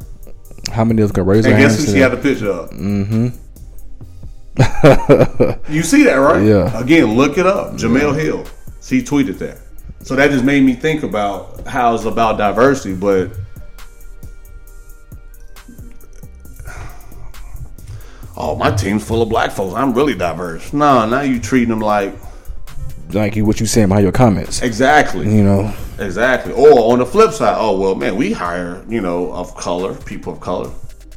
How many of us got raised? And guess who she had a picture of? Mm-hmm. You see that, right? Yeah. Again, look it up. Jamel yeah. Hill. She tweeted that. So that just made me think about how it's about diversity, but oh, my team's full of black folks. I'm really diverse. No, now you treating them like like what you saying behind your comments. Exactly. You know. Exactly. Or on the flip side, oh well, man, we hire you know of color, people of color.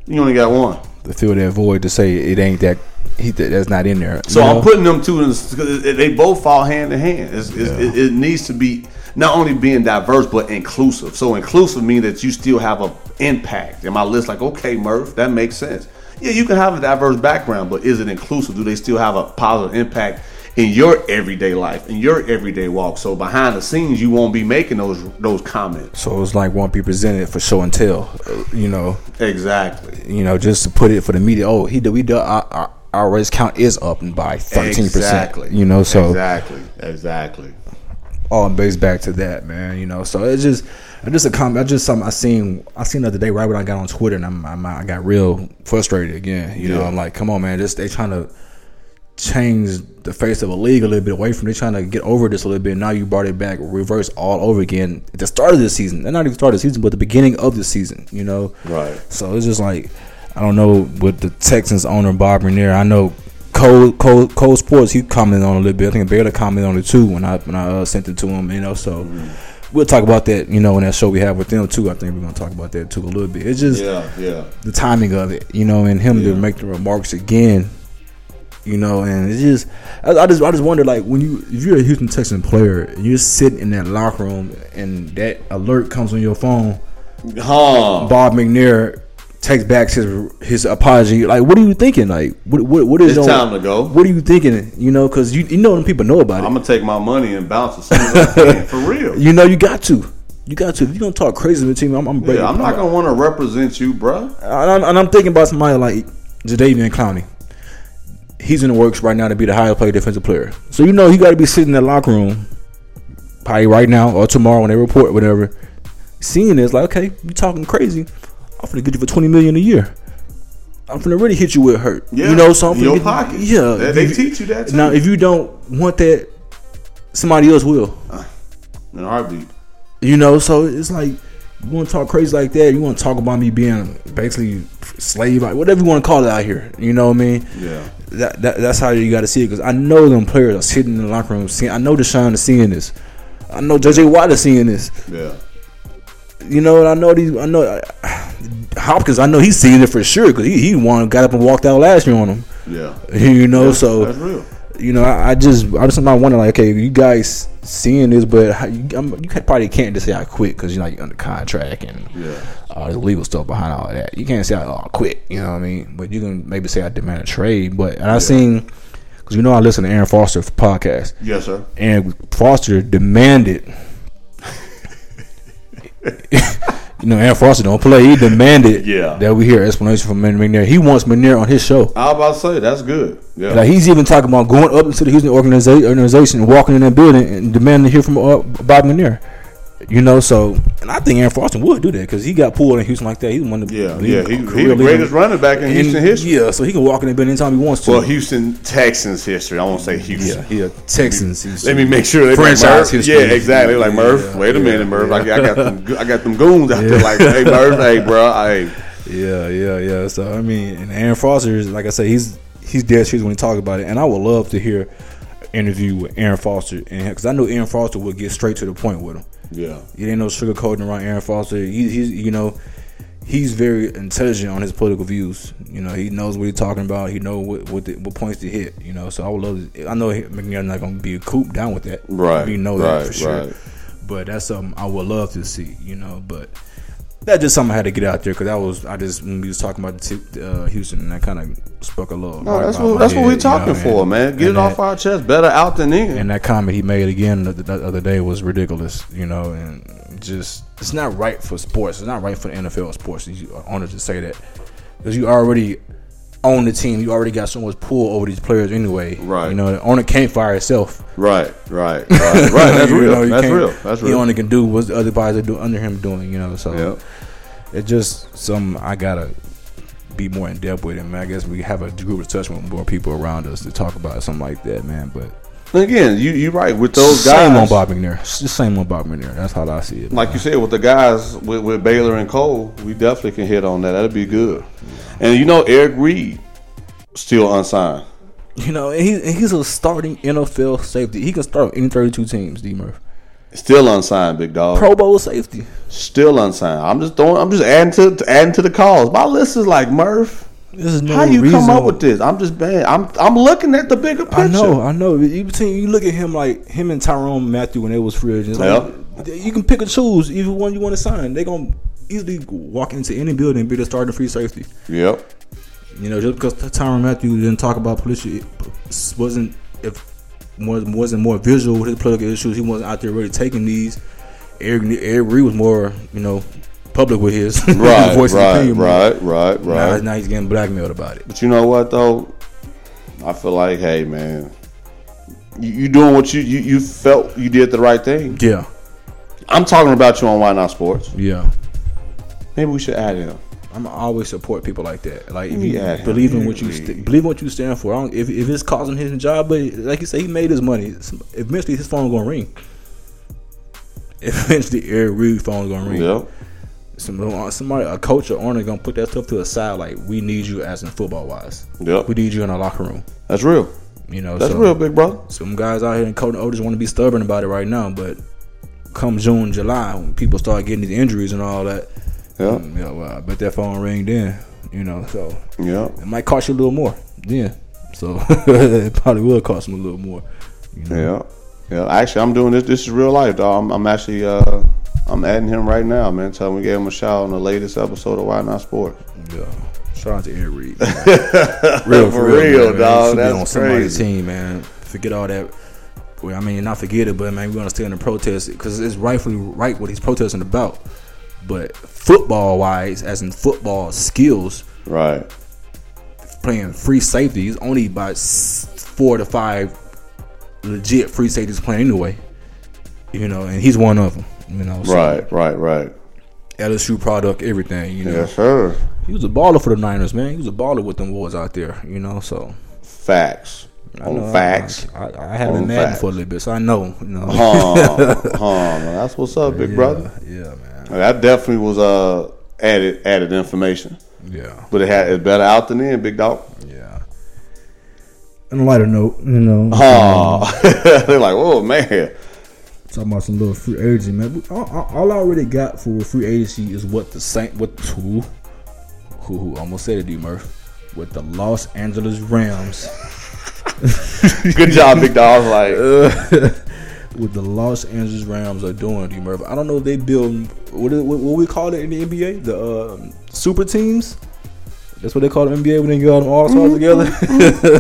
You only got one. To fill that void to say it ain't that. He, that's not in there. So know? I'm putting them two in because they both fall hand in hand. It's, it's, yeah. it, it needs to be not only being diverse but inclusive. So inclusive means that you still have an impact. And my list, like, okay, Murph, that makes sense. Yeah, you can have a diverse background, but is it inclusive? Do they still have a positive impact in your everyday life, in your everyday walk? So behind the scenes, you won't be making those those comments. So it's like won't be presented for show and tell. You know, exactly. You know, just to put it for the media. Oh, he do we do. I, I, Our race count is up by thirteen percent. Exactly. You know, so exactly, exactly. All based back to that, man. You know, so it's just, I just a comment. I just something I seen. I seen the other day right when I got on Twitter, and I'm, I'm I got real frustrated again. You yeah. know, I'm like, come on, man. Just they trying to change the face of a league a little bit away from. They trying to get over this a little bit. Now you brought it back, reverse all over again at the start of this season. They're not even start of the season, but the beginning of the season. You know, right. So it's just like. I don't know with the Texans owner Bob Renier. I know Cole, Cole, Cole Sports. He commented on it a little bit. I think Baylor commented on it too when I when I uh, sent it to him. You know, so mm-hmm. we'll talk about that. You know, in that show we have with them too. I think we're gonna talk about that too a little bit. It's just yeah, yeah. the timing of it. You know, and him yeah. to make the remarks again. You know, and it's just I, I just I just wonder like when you if you're a Houston Texans player and you're sitting in that locker room and that alert comes on your phone. Huh. Bob McNair takes back his his apology. Like, what are you thinking? Like, what what what is? It's on, time to go. What are you thinking? You know, because you you know them people know about it. I'm gonna take my money and bounce as soon as I can. For real. You know, you got to, you got to. If you gonna talk crazy with the team, I'm I'm, breaking yeah, I'm not gonna want to represent you, bro. And I'm, and I'm thinking about somebody like Jadeveon Clowney. He's in the works right now to be the highest paid defensive player. So you know he got to be sitting in the locker room, probably right now or tomorrow when they report whatever. Seeing this, like, okay, you talking crazy. I'm finna get you for twenty million dollars a year. I'm finna really hit you with hurt. Yeah. You know, so I'm finna your get, pocket. Yeah. They, they you, teach you that too. Now, if you don't want that, somebody else will. Uh, in a heartbeat. You know, so it's like, you want to talk crazy like that, you want to talk about me being basically slave, whatever you want to call it out here. You know what I mean? Yeah. That, that That's how you got to see it. Because I know them players are sitting in the locker room. Seeing, I know Deshaun is seeing this. I know J J Watt is seeing this. Yeah. You know, and I know these. I know I, Hopkins. I know he's seeing it for sure because he he won, got up and walked out last year on him. Yeah, you know. That's, so that's real. you know, I, I just I just sometimes wonder, like, okay, you guys seeing this, but how, you, you probably can't just say I quit because you're like under contract and yeah. all the legal stuff behind all of that. You can't say I oh, quit, you know what I mean? But you can maybe say I demand a trade. But and I yeah. seen, because you know I listen to Aaron Foster's podcast. Yes, sir. And Foster demanded. You know, Aaron Foster don't play. He demanded yeah. that we hear an explanation from McNair. He wants McNair on his show. I was about to say, that's good. Yeah. Like, he's even talking about going up into the Houston organiza- organization, walking in that building, and demanding to hear from uh, Bob McNair. You know, so, and I think Aaron Foster would do that because he got pulled in Houston like that. He's one of the yeah, yeah, he, he's the greatest running back in Houston and, history. Yeah, so he can walk in the building anytime he wants to. Well, Houston Texans history. I won't say Houston. Yeah, yeah Texans. Let me, let me make sure franchise history. Yeah, exactly. Like Murph. Yeah, wait a yeah, minute, Murph. Yeah. I, I got them. I got them goons out yeah. there. Like, hey, Murph. Hey, bro. Hey. Yeah, yeah, yeah. So I mean, and Aaron Foster is, like I said, he's he's dead serious when he talk about it, and I would love to hear interview with Aaron Foster, and because I know Aaron Foster would get straight to the point with him. Yeah, it ain't no sugarcoating around Aaron Foster. He, he's you know, he's very intelligent on his political views. You know, he knows what he's talking about. He knows what what, the, what points to hit. You know, so I would love. To, I know McNair's not gonna be cooped down with that. Right, we know that right, for sure. Right. But that's something I would love to see. You know, but that's just something I had to get out there because I was I just when we was talking about the uh, Houston and that kind of spoke a little. No, right that's what that's head, what we're talking you know, for, and, man. Get it that, off our chest. Better out than in. And that comment he made again the, the other day was ridiculous, you know. And just it's not right for sports. It's not right for the N F L sports. You honor to say that because you already own the team. You already got so much pull over these players anyway. Right. You know, on the campfire itself. Right. Right. Right. Right. That's real. Know, that's real. That's real. He only can do what the other guys are do under him doing. You know, so yep. It's just some I gotta be more in depth with it, man. I guess we have a group of touch with more people around us to talk about something like that, man. But again, you you right with those guys. Same on Bob McNair. The same on Bob McNair. That's how I see it. Like man. You said, with the guys with, with Baylor and Cole, we definitely can hit on that. That'd be good. And you know, Eric Reed still unsigned. You know, and he, he's a starting N F L safety. He can start any thirty-two teams. D Murph. Still unsigned, big dog. Pro Bowl safety. Still unsigned. I'm just throwing. I'm just adding to adding to the cause. My list is like Murph. This is no how you reason. Come up with this? I'm just bad. I'm I'm looking at the bigger picture. I know. I know. You you look at him like him and Tyrone Matthew when they was free agents. Like, yep. You can pick and choose either one you want to sign. They gonna easily walk into any building and be the starting free safety. Yep. You know, just because Tyrone Matthew didn't talk about policy, wasn't if. Wasn't more visual with his political issues. He wasn't out there really taking these. Eric, Eric Reed was more, you know, public with his, right, his voice right, and opinion. Right, man. right, right, right. Now, now he's getting blackmailed about it. But you know what though, I feel like, hey man, you, you doing what you, you you felt you did the right thing. Yeah, I'm talking about you on Why Not Sports. Yeah, maybe we should add him. I'm always support people like that. Like if you yeah, believe in what you st- believe in what you stand for. I don't, if if it's causing his job, but like you say, he made his money. Eventually, his phone gonna ring. Eventually, Eric Reed's phone gonna ring. Yep. Some somebody, a coach or owner, gonna put that stuff to the side. Like we need you as in football wise. Yep. We need you in our locker room. That's real. You know, that's so, real, big brother. Some guys out here in coaching owners want to be stubborn about it right now, but come June, July, when people start getting these injuries and all that. Yeah, um, you know, well, I bet that phone ring then, you know, so yeah, it might cost you a little more then, so it probably will cost me a little more. You know? Yeah, yeah. Actually, I'm doing this. This is real life, dog. I'm, I'm actually, uh, I'm adding him right now, man. Tell him we gave him a shout on the latest episode of Why Not Sports. Yeah, shout out to Ed Reed. Real for real, real man, dog. Man. That's be on somebody's crazy. Team, man. Forget all that. Well, I mean, not forget it, but man, we want to stay in the protest because it's rightfully right what he's protesting about. But football-wise, as in football skills, right? Playing free safety is only about four to five legit free safeties playing anyway. You know, and he's one of them. You know, so right, right, right. L S U product, everything. You know, yes, sir. He was a baller for the Niners, man. He was a baller with them wars out there. You know, so facts. I on know, facts, I, I, I haven't Madden for a little bit, so I know. You know, huh, huh, that's what's up, big yeah, brother. Yeah, man. That definitely was uh added added information. Yeah, but it had it better out than in, big dog. Yeah. On a lighter note, you know. Oh, um, they're like, oh man. Talking about some little free agency, man. All, all I already got for free agency is what the Saint, what who, who, who almost said it, D Murph, with the Los Angeles Rams. Good job, big dog. Like uh, what the Los Angeles Rams are doing, D Murph. I don't know if they build what what, what we call it in the N B A, the uh, super teams. That's what they call the N B A when they get all them all stars mm-hmm. together.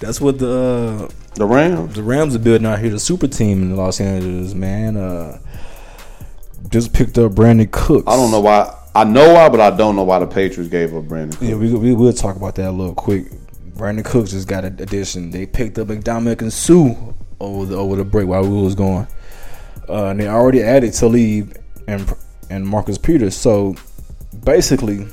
That's what the uh, the Rams the Rams are building out here. The super team in Los Angeles, man. Uh, just picked up Brandon Cooks. I don't know why. I know why, but I don't know why the Patriots gave up Brandon Cooks. Yeah, we, we we'll talk about that a little quick. Brandon Cooks just got an addition. They picked up McDonald and Sue over the over the break while we was going, uh, and they already added Talib and and Marcus Peters. So basically,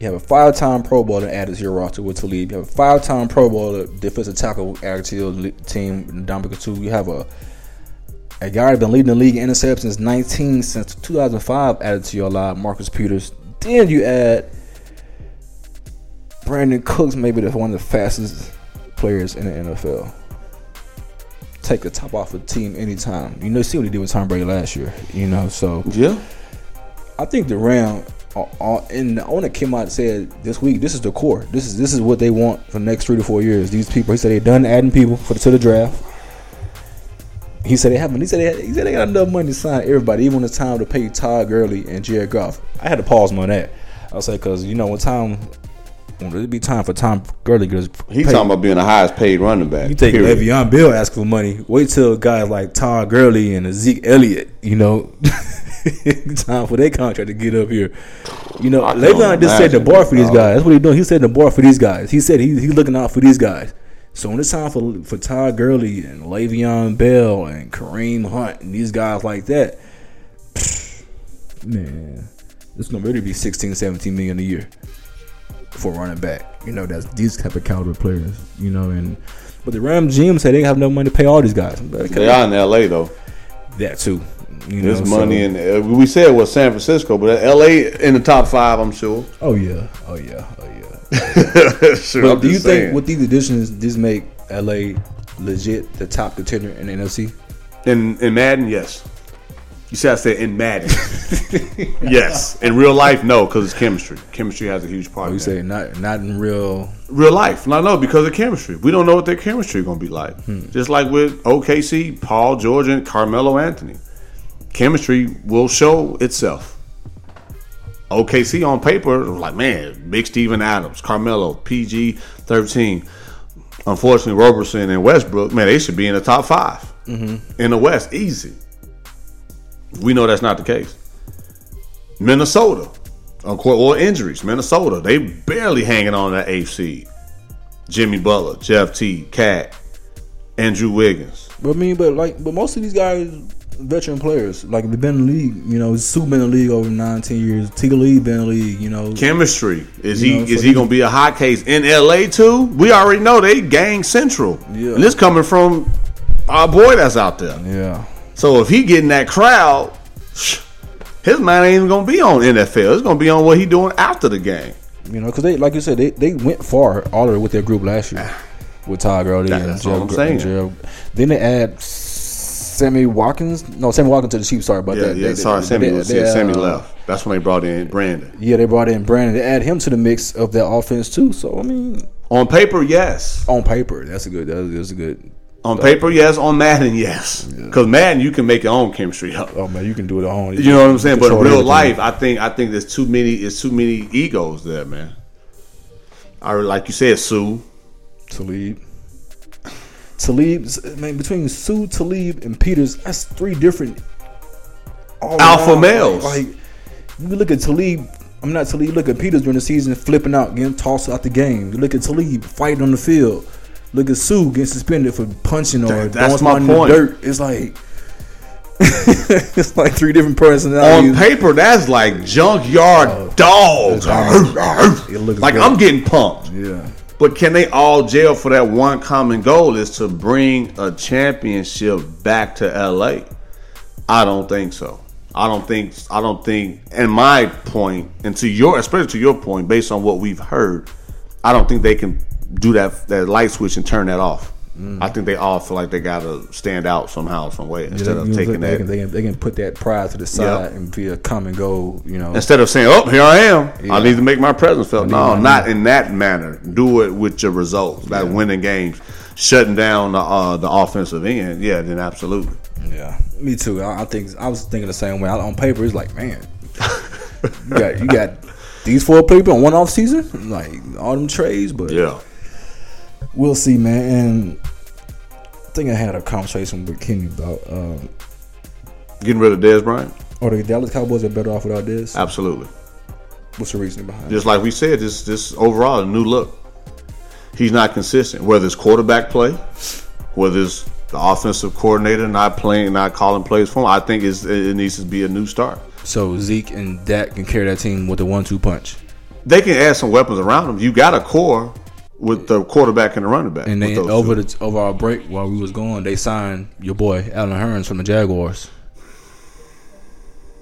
you have a five-time Pro Bowler added to your roster with Talib. You have a five-time Pro Bowler defensive tackle added to your team, Dominic Sue. You have a a guy that's been leading the league in interceptions since nineteen since two thousand five added to your line, Marcus Peters. Then you add Brandon Cooks, maybe the one of the fastest players in the N F L. Take the top off a team anytime. You know, see what he did with Tom Brady last year. You know, so yeah, I think the Rams are, are, and the owner came out and said this week, this is the core. This is this is what they want for the next three to four years. These people, he said, they're done adding people for the, to the draft. He said they haven't. He said they had, he said they got enough money to sign everybody, even when it's time to pay Todd Gurley and Jared Goff. I had to pause him on that. I was like, because you know when time. It'd be time for Tom Gurley. He's talking about being the highest paid running back. You take period. Le'Veon Bell asking for money. Wait till guys like Todd Gurley and Zeke Elliott, you know, time for their contract to get up here. You know, Le'Veon just said the bar for these guys. That's what he's doing. He said the bar for these guys. He said he, he's looking out for these guys. So when it's time for for Todd Gurley and Le'Veon Bell and Kareem Hunt and these guys like that, man, it's going to really be sixteen, seventeen million a year for running back. You know, that's these type of caliber players, you know. And but the Rams G M said they have no money to pay all these guys. They are in L A though. That too. You There's know, money so. in uh, we said it was San Francisco, but L A in the top five, I'm sure. Oh yeah. Oh yeah. Oh yeah. Sure, but I'm do you saying. think with these additions this make L A legit the top contender in the N F C? In in Madden, yes. You said I said in Madden. Yes. In real life, no, because it's chemistry. Chemistry has a huge part. You say not not in real real life. No, no, because of chemistry. We don't know what their chemistry is going to be like. Hmm. Just like with O K C, Paul George, and Carmelo Anthony. Chemistry will show itself. O K C on paper, like, man, Big Steven Adams, Carmelo, P G thirteen. Unfortunately, Roberson and Westbrook, man, they should be in the top five mm-hmm. in the West. Easy. We know that's not the case. Minnesota, or injuries. Minnesota, they barely hanging on that eighth seed. Jimmy Butler, Jeff T, Cat, Andrew Wiggins. But I mean, but like, but most of these guys, veteran players, like they've been in the league. You know, Sue been in the league over nineteen years. Tiga Lee been in the league. You know, chemistry is he know, is so he gonna be a hot case in L A too? We already know they gang central. Yeah, and this coming from our boy that's out there. Yeah. So if he getting that crowd, his mind ain't even gonna be on N F L. It's gonna be on what he doing after the game. You know, because they, like you said, they, they went far all with their group last year with Todd Gurley that, and that's Gerald, what I'm saying. Gerald. Then they add Sammy Watkins. No, Sammy Watkins to the Chiefs. Sorry about yeah, that. Yeah, they, sorry, they, Sammy. They, was, they, yeah, Sammy uh, left. That's when they brought in Brandon. Yeah, they brought in Brandon. They add him to the mix of that offense too. So I mean, on paper, yes. On paper, that's a good. That's a good. On paper, yes. On Madden, yes. Because yeah. Madden, you can make your own chemistry up. Oh man, you can do it on. You, you know what I'm saying? But in real everything. life, I think I think there's too many. It's too many egos there, man. I like you said, Sue, Talib, Talib. I mean, between Sue, Talib, and Peters, that's three different alpha males. Like, like you look at Talib. I'm not Talib. Look at Peters during the season, flipping out, getting tossed out the game. You look at Talib fighting on the field. Look at Sue getting suspended for punching or that's my point. The dirt. It's like it's like three different personalities. On paper, that's like junkyard uh, dogs. It looks like good. I'm getting pumped. Yeah. But can they all jail for that one common goal is to bring a championship back to L A? I don't think so. I don't think I don't think and my point, and to your especially to your point, based on what we've heard, I don't think they can do that that light switch and turn that off. Mm. I think they all feel like they got to stand out somehow, some way, instead yeah, of taking look, that. They can, they, can, they can put that pride to the side yep. and be a come and go, you know. Instead of saying, oh, here I am. Yeah. I need to make my presence felt. No, not in that manner. Do it with your results, like yeah. winning games, shutting down the, uh, the offensive end. Yeah, then absolutely. Yeah, me too. I, I think I was thinking the same way. I, on paper, it's like, man, you got you got these four people in one off season, like all them trades, but yeah. We'll see, man. And I think I had a conversation with Kenny about um, getting rid of Dez Bryant. Or the Dallas Cowboys are better off without Dez? Absolutely. What's the reasoning behind it? Just like we said, this this overall a new look. He's not consistent. Whether it's quarterback play, whether it's the offensive coordinator not playing, not calling plays for him, I think it's, it needs to be a new start. So Zeke and Dak can carry that team with a one two punch. They can add some weapons around them. You got a core. With the quarterback and the running back. And then over the, over our break while we was going, they signed your boy Allen Hurns from the Jaguars.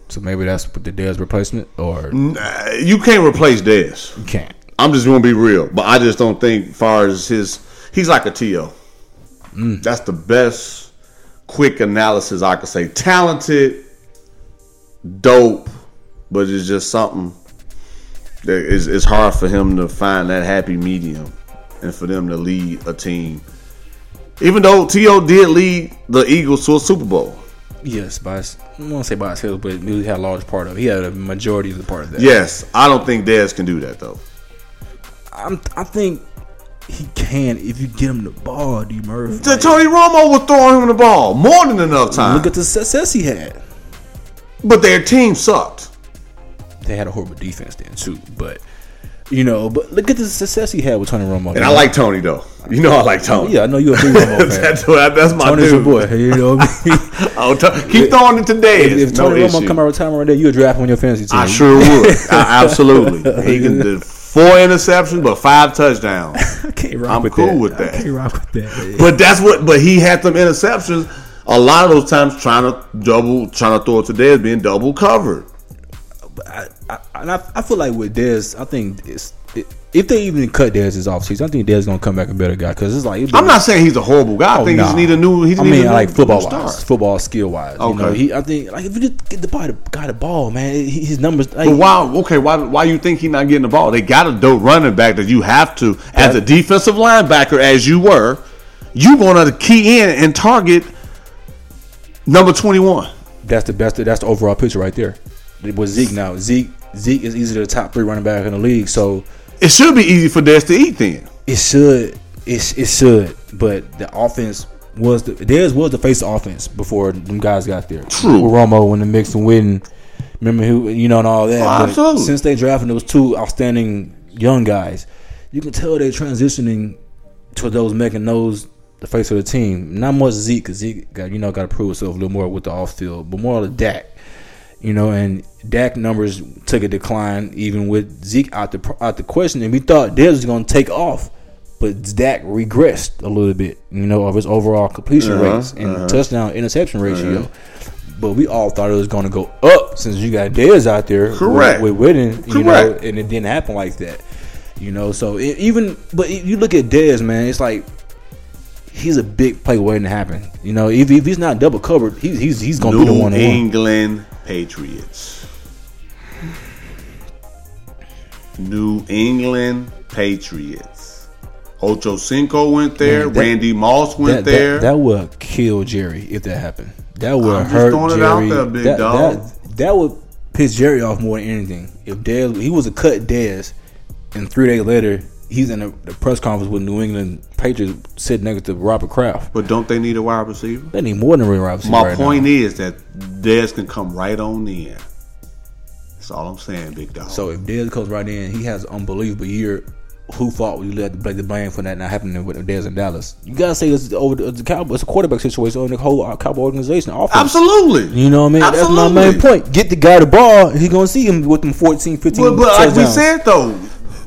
So maybe that's the Dez replacement, or nah, you can't replace Dez. You can't. I'm just going to be real, but I just don't think as far as his he's like a T O. Mm. That's the best quick analysis I could say. Talented, dope, but it's just something that is it's hard for him to find that happy medium. And for them to lead a team, even though T O did lead the Eagles to a Super Bowl, yes, by his, I won't say by himself, but he had a large part of it. He had a majority of the part of that. Yes, I don't think Dez can do that though. I'm, I think he can if you get him the ball, D Murph. Like, Tony Romo was throwing him the ball more than enough time. Look at the success he had, but their team sucked. They had a horrible defense then too, but. You know, but look at the success he had with Tony Romo. And you know? I like Tony, though. You know I like Tony. Yeah, I know you're a big Romo fan. that's, that's my Tony's dude. Your boy. You know what I mean? oh, t- keep throwing it today. If, if Tony no Romo issue. Come out of retirement right there, you'll draft him on your fantasy team. I sure would. I, absolutely. He can do four interceptions, but five touchdowns. I can't rock I'm with cool that. with that. I can't rock with that. Man. But that's what. But he had them interceptions a lot of those times trying to double, trying to throw it today as being double covered. But I, I, and I, I feel like with Dez, I think it's, it, if they even cut Dez's offseason, I think Dez is gonna come back a better guy because it's like it's I'm not saying he's a horrible guy. Oh, I think nah. he's need a new. He I mean, like football wise, football skill wise. Okay, you know, he, I think like if you just get the ball, got the ball, man, his numbers. Like, but why? Okay, why? Why you think he's not getting the ball? They got a dope running back that you have to as a defensive linebacker as you were. You gonna key in and target number twenty-one. That's the best. That's the overall picture right there. With Zeke now, Zeke Zeke is easily the top three running back in the league, so it should be easy for Dez to eat. Then it should, it it should, but the offense was the Dez was the face of offense before them guys got there. True, with Romo in the mix and Witten, remember who you know and all that. Oh, absolutely. Since they drafted those two outstanding young guys, you can tell they're transitioning to those making those the face of the team. Not much Zeke, because Zeke got you know got to prove himself a little more with the off field, but more of the Dak. You know, and Dak numbers took a decline even with Zeke out the out the question. And we thought Dez was going to take off, but Dak regressed a little bit, you know, of his overall completion uh-huh, rates and uh-huh. touchdown interception ratio. Uh-huh. But we all thought it was going to go up since you got Dez out there. Correct. With, with Witten, you Correct. know, and it didn't happen like that. You know, so it, even, but you look at Dez, man, it's like, he's a big play waiting to happen. You know, if, if he's not double covered, he's he's he's gonna New be the one. New England Patriots. New England Patriots. Ocho Cinco went there. That, Randy Moss went that, there. That, that would kill Jerry if that happened. That would I'm hurt just Jerry. It out there, big that, dog. That, that would piss Jerry off more than anything. If Dez, he was a cut Dez, and three days later. He's in the press conference with New England Patriots sitting next to Robert Kraft. But don't they need a wide receiver? They need more than a wide receiver. My right point now. is that Dez can come right on in. That's all I'm saying, big dog. So if Dez comes right in, he has an unbelievable year. Who thought we let the blame for that not happening with Dez in Dallas? You gotta say it's over the Cowboys. It's a quarterback situation over the whole Cowboy organization. Offense. Absolutely, you know what I mean. Absolutely. That's my main point. Get the guy the ball. He's gonna see him with them fourteen, fifteen. But, but like we said though.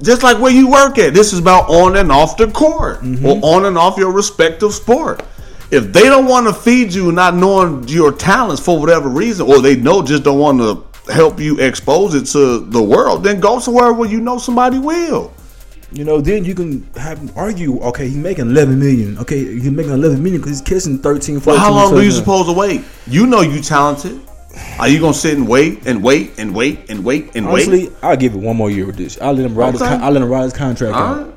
Just like where you work at. This is about on and off the court mm-hmm. or on and off your respective sport. If they don't want to feed you not knowing your talents for whatever reason, or they know just don't want to help you expose it to the world, then go somewhere where you know somebody will. You know, then you can have argue, okay, he's making eleven million dollars. Okay, he's making eleven million dollars because he's kissing thirteen, fourteen. Well, how long do you supposed to wait? You know you talented. Are you going to sit and wait and wait and wait and wait and Honestly, wait? Honestly, I'll give it one more year with this. I'll let him ride, okay. his, I'll let him ride his contract All out. Right.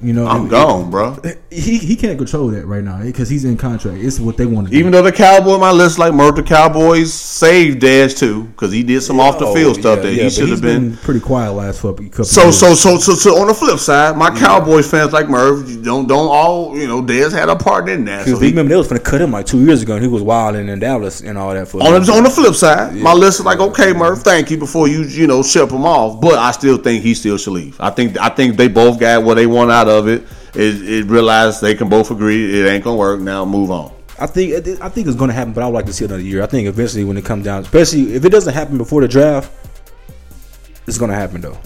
You know, I'm gone, bro. He he can't control that right now because he's in contract. It's what they want to do. Even though the Cowboy on my list, like Murph, the Cowboys saved Dash too because he did some yeah, off the field yeah, stuff that yeah, he should have been, been pretty quiet last couple. So years. so so so so on the flip side, my yeah. Cowboys fans like Murph don't don't all you know Dash had a part in that. So he, remember they was gonna cut him like two years ago and he was wilding in Dallas and all that. For on him. on the flip side, yeah. my list is like okay, Murph, thank you before you you know ship him off, but I still think he still should leave. I think I think they both got what they want out of. Of it, it, it realized they can both agree it ain't gonna work. Now move on. I think I think it's gonna happen, but I would like to see another year. I think eventually when it comes down, especially if it doesn't happen before the draft, it's gonna happen though.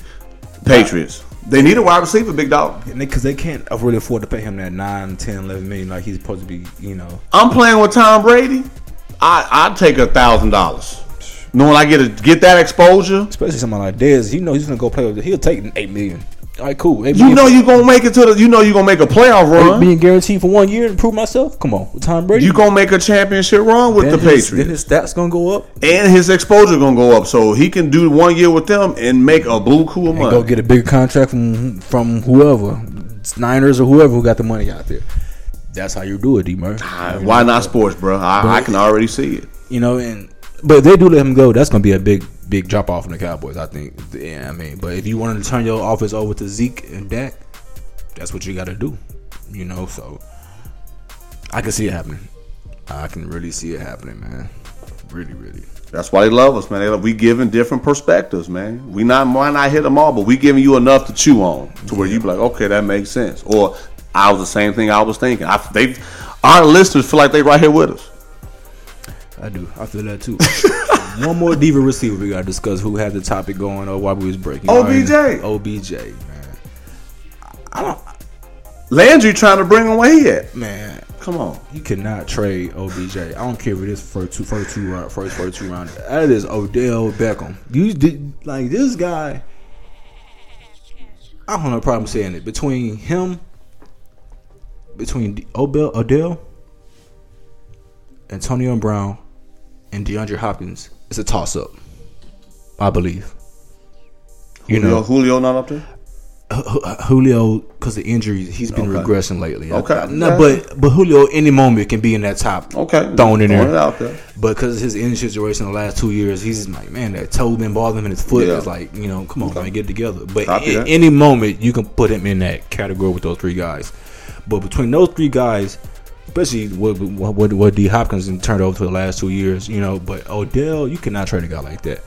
Patriots, they need a wide receiver, big dog, because they can't really afford to pay him that nine, ten, eleven million like he's supposed to be. You know, I'm playing with Tom Brady. I I take a thousand dollars. Knowing I get a, get that exposure, especially someone like Dez, you know he's gonna go play with. He'll take eight million. All right, cool. Hey, you know you're gonna make it to the. You know you're gonna make a playoff run. Hey, being guaranteed for one year and prove myself. Come on, Tom Brady. You gonna make a championship run with then the Patriots. His, then his stats gonna go up, and his exposure gonna go up, so he can do one year with them and make a blue cool money. Go get a bigger contract from from whoever, it's Niners or whoever who got the money out there. That's how you do it, D Murph. Right, why not sports, bro? I, but, I can already see it. You know, and but if they do let him go, that's gonna be a big. Big drop off in the Cowboys, I think. Yeah, I mean, but if you wanted to turn your offense over to Zeke and Dak, that's what you got to do, you know. So I can see it happening. I can really see it happening, man. Really, really. That's why they love us, man. They love, we giving different perspectives, man. We not might not hit them all, but we giving you enough to chew on to where yeah. you be like, okay, that makes sense. Or I was the same thing I was thinking. I, they, our listeners feel like they right here with us. I do. I feel that too. One more diva receiver we gotta discuss. Who had the topic going or why we was breaking? O B J. O B J, man. I don't. Landry trying to bring him away yet, man. Come on, you cannot trade O B J. I don't care if it is first two, first two round, first first two round. That is Odell Beckham. You did like this guy. I don't have a problem saying it. Between him, between Odell, Odell, Antonio Brown. And DeAndre Hopkins is a toss-up, I believe. You Julio, know, Julio not up there. Julio, because of injuries, he's been okay. regressing lately. Okay, I, I, no, but but Julio any moment can be in that top. Okay, thrown in there. It out there. But because of his injury situation the last two years, he's just like, man, that toe been bothering him in his foot. Yeah. It's like, you know, come on, okay. man, get it together. But in, any moment, you can put him in that category with those three guys. But between those three guys. Especially what what what D Hopkins turned over for the last two years, you know. But Odell, you cannot trade a guy like that.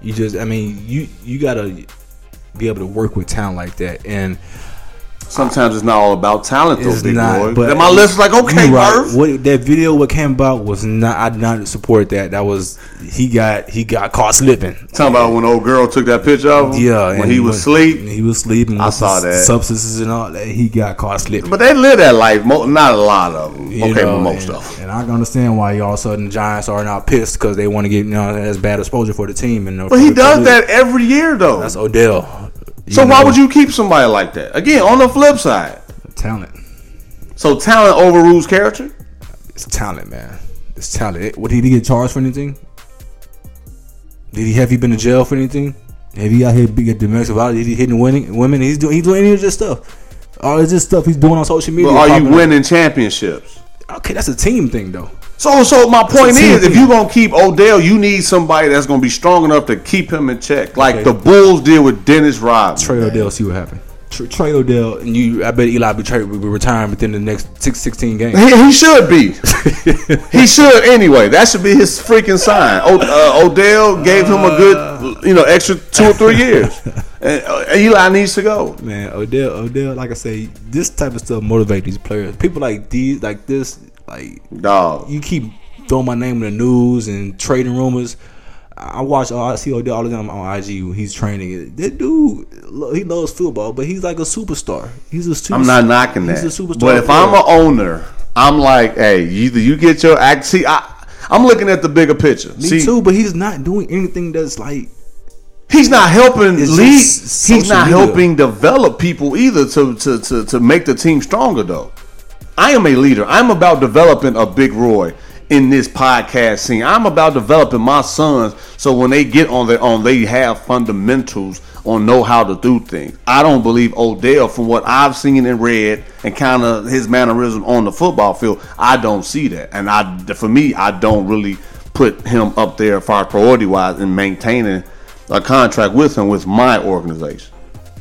You just, I mean, you you gotta be able to work with talent like that. And sometimes I, it's not all about talent, though, big boy. But my list is like, okay, right. What that video what came about was not. I did not support that. That was he got he got caught slipping. Talking about when old girl took that picture of him. Yeah, when and he was asleep. He was sleeping. I saw that substances and all that. He got caught slipping. But they live that life. Not a lot of them. You okay, know, but most and, of them. And I can understand why all of a sudden the Giants are now pissed because they want to get you know as bad exposure for the team. And but he does that every year though. That's Odell. You so know. Why would you keep somebody like that? Again, on the flip side, talent. So talent overrules character? It's talent, man. It's talent. What, did he get charged for anything? Did he have he been to jail for anything? Have he out here get domestic violence? Is he hitting women? He's doing he's doing any of this stuff. All of this stuff he's doing on social media. But are you winning up. Championships? Okay, that's a team thing though. So, so my point is, if you're going to keep Odell, you need somebody that's going to be strong enough to keep him in check. Like okay. the Bulls did with Dennis Rodman. Trey Odell, see what happened. Trey, Trey Odell, and you, I bet Eli will be retiring within the next six, sixteen games. He, he should be. He should anyway. That should be his freaking sign. O, uh, Odell gave him a good, you know, extra two or three years. And uh, Eli needs to go. Man, Odell, Odell, like I say, this type of stuff motivates these players. People like these, like this. Like, dog, you keep throwing my name in the news and trading rumors. I watch, oh, I see Odell all the time on I G when he's training. That dude, he loves football, but he's like a superstar. He's a superstar. I'm not knocking that. He's a superstar. But if player. I'm an owner, I'm like, hey, either you get your act. See, I, I'm looking at the bigger picture. Me see, too, but he's not doing anything that's like He's not helping lead. He's not media. helping develop people either to, to, to, to make the team stronger, though. I am a leader. I'm about developing a Big Roy in this podcast scene. I'm about developing my sons so when they get on their own, they have fundamentals on know how to do things. I don't believe Odell, from what I've seen and read and kind of his mannerism on the football field, I don't see that. And I, for me, I don't really put him up there far priority-wise in maintaining a contract with him with my organization.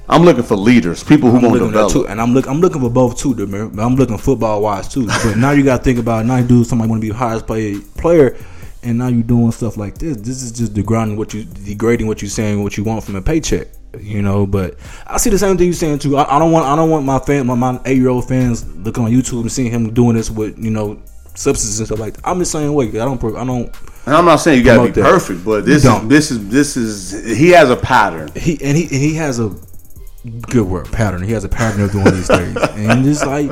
I'm looking for leaders, people who want to develop. Too, and I'm look, I'm looking for both too, man. I'm looking football wise too. But now you got to think about now you do somebody want to be the highest player, player, and now you doing stuff like this. This is just degrading what you degrading what you saying, what you want from a paycheck, you know. But I see the same thing you saying too. I, I don't want I don't want my fan my, my eight year old fans looking on YouTube and seeing him doing this with, you know, substances and stuff like that. I'm the same way. I don't I don't. And I'm not saying you gotta be perfect, but this is this is this is he has a pattern. He and he and he has a. Good work pattern. He has a pattern of doing these things, and just like,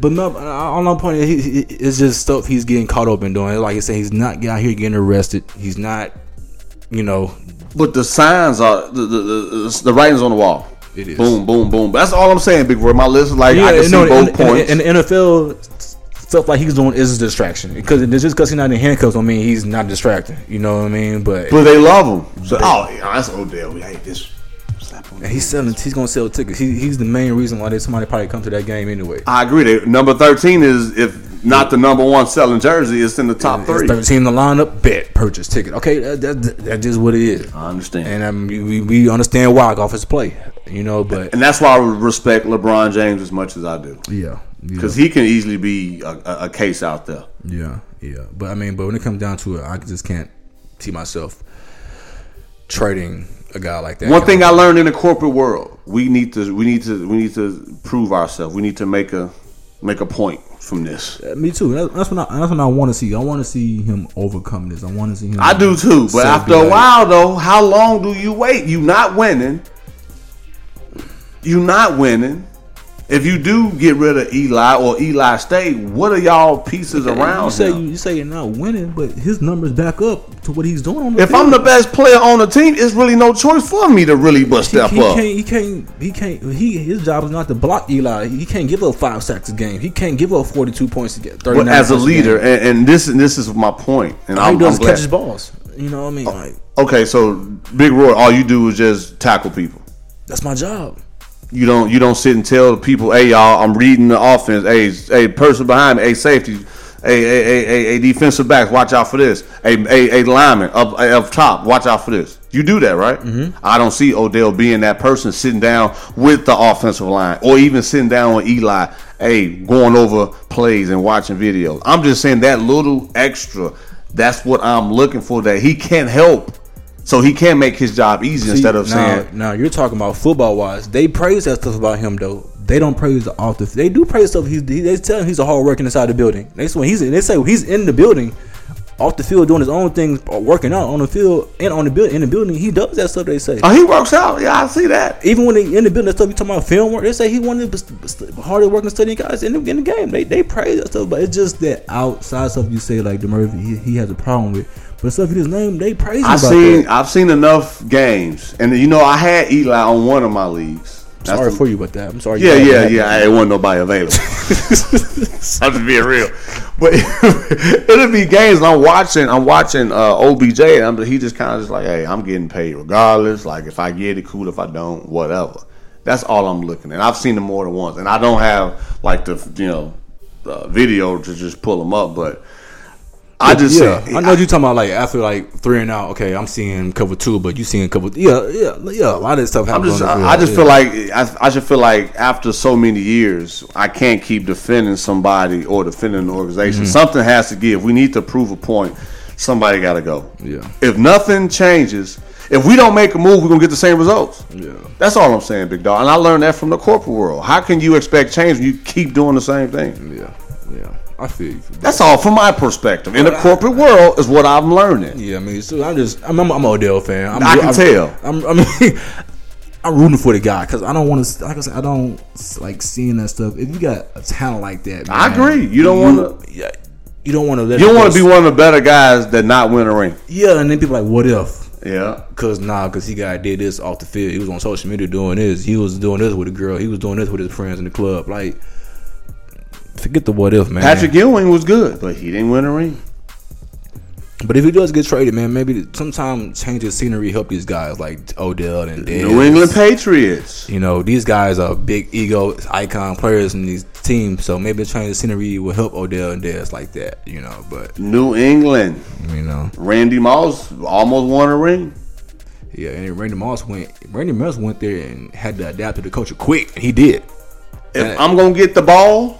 but no, on my point, it's just stuff he's getting caught up in doing. Like I said, he's not out here getting arrested. He's not, you know. But the signs are the the, the, the writing's on the wall. It is boom, boom, boom. That's all I'm saying, Big Roy. My list is like yeah, I can see no, both and, points. And, and the N F L stuff like he's doing is a distraction because just because he's not in handcuffs don't mean he's not distracting. You know what I mean? But but they love him. So, oh, yeah, that's Odell. We hate this. And he's selling. He's gonna sell tickets. He, he's the main reason why there's somebody probably come to that game anyway. I agree. They, number thirteen is if not the number one selling jersey, it's in the top three. Thirteen in the lineup, bet purchase ticket. Okay, that, that that's just what it is. I understand, and um, we we understand why offense play, you know. But and that's why I respect LeBron James as much as I do. Yeah, because yeah. he can easily be a, a, a case out there. Yeah, yeah. But I mean, but when it comes down to it, I just can't see myself trading a guy like that. One thing I learned in the corporate world, we need to we need to we need to prove ourselves. We need to make a make a point from this. Uh, me too. That's what I, that's what I want to see. I want to see him overcome this. I want to see him. I do too. But after a while, though, how long do you wait? You not winning. You not winning. If you do get rid of Eli or Eli stay, what are y'all pieces yeah, around you say, him? You say you're not winning, but his numbers back up to what he's doing on the If field. I'm the best player on the team, it's really no choice for me to really bust he, step he up. Can't, he can't. He can't. He his job is not to block Eli. He can't give up five sacks a game. He can't give up forty-two points to get thirty-nine. But as a leader, a and, and this and this is my point. And all I'm, he does I'm is catch his balls. You know what I mean? Oh, like, okay, so Big Roy, all you do is just tackle people. That's my job. You don't you don't sit and tell the people, hey y'all, I'm reading the offense. Hey, hey, person behind me, hey safety, hey, hey, hey, hey, hey defensive backs, watch out for this. Hey, hey, hey lineman up up top, watch out for this. You do that, right? Mm-hmm. I don't see Odell being that person sitting down with the offensive line or even sitting down on Eli, hey, going over plays and watching videos. I'm just saying that little extra, that's what I'm looking for, that he can't help. So he can make his job easy. See, instead of now, saying. Now you're talking about football wise. They praise that stuff about him though. They don't praise the off the. They do praise stuff. He's they tell him he's a hard worker inside the building. They when he's they say when he's in the building, off the field doing his own things, working out on the field and on the building in the building. He does that stuff. They say. Oh, he works out. Yeah, I see that. Even when they in the building, that stuff you talking about film work. They say he one of the hardest working studying guys in the, in the game. They they praise that stuff, but it's just that outside stuff you say like the Murphy he, he has a problem with. But stuff you just named, they praise him. I've seen, I've seen enough games, and you know I had Eli on one of my leagues. That's sorry the, for you about that. I'm sorry. Yeah, yeah, yeah. It wasn't nobody available. I'm just being real. But it'll be games, and I'm watching. I'm watching uh, O B J, and I'm, he just kind of just like, hey, I'm getting paid regardless. Like if I get it, cool. If I don't, whatever. That's all I'm looking at. I've seen him more than once, and I don't have like the you know uh, video to just pull him up, but. I just yeah. said, I know I, you're talking about like after like three and out. Okay, I'm seeing cover two, but you seeing cover th- yeah, yeah, yeah. A lot of this stuff happens. Just, on the I, I just yeah. feel like I, I should feel like after so many years, I can't keep defending somebody or defending an organization. Mm-hmm. Something has to give. We need to prove a point. Somebody got to go. Yeah. If nothing changes, if we don't make a move, we're gonna get the same results. Yeah. That's all I'm saying, big dog. And I learned that from the corporate world. How can you expect change when you keep doing the same thing? Yeah. Yeah. I feel you. That's all from my perspective. In the corporate world is what I'm learning. Yeah, I mean, so I'm just, I'm, I'm, I'm an Odell fan. I'm, I can I'm, tell. I'm, I mean, I'm rooting for the guy because I don't want to, like I said, I don't like seeing that stuff. If you got a talent like that, man, I agree. You don't want to, yeah, you don't want to let. You want to be one of the better guys that not win a ring. Yeah, and then people are like, what if? Yeah. Cause nah, cause he got did this off the field. He was on social media doing this. He was doing this with a girl. He was doing this with his friends in the club. Like, forget the what if, man. Patrick Ewing was good, but he didn't win a ring. But if he does get traded, man, maybe sometimes change of scenery help these guys like Odell and Dez. New England Patriots. You know, these guys are big ego icon players in these teams, so maybe a change of scenery will help Odell and Dez like that, you know. But New England. You know. Randy Moss almost won a ring. Yeah, and Randy Moss went Randy Moss went there and had to adapt to the culture quick, and he did. If and, I'm gonna get the ball.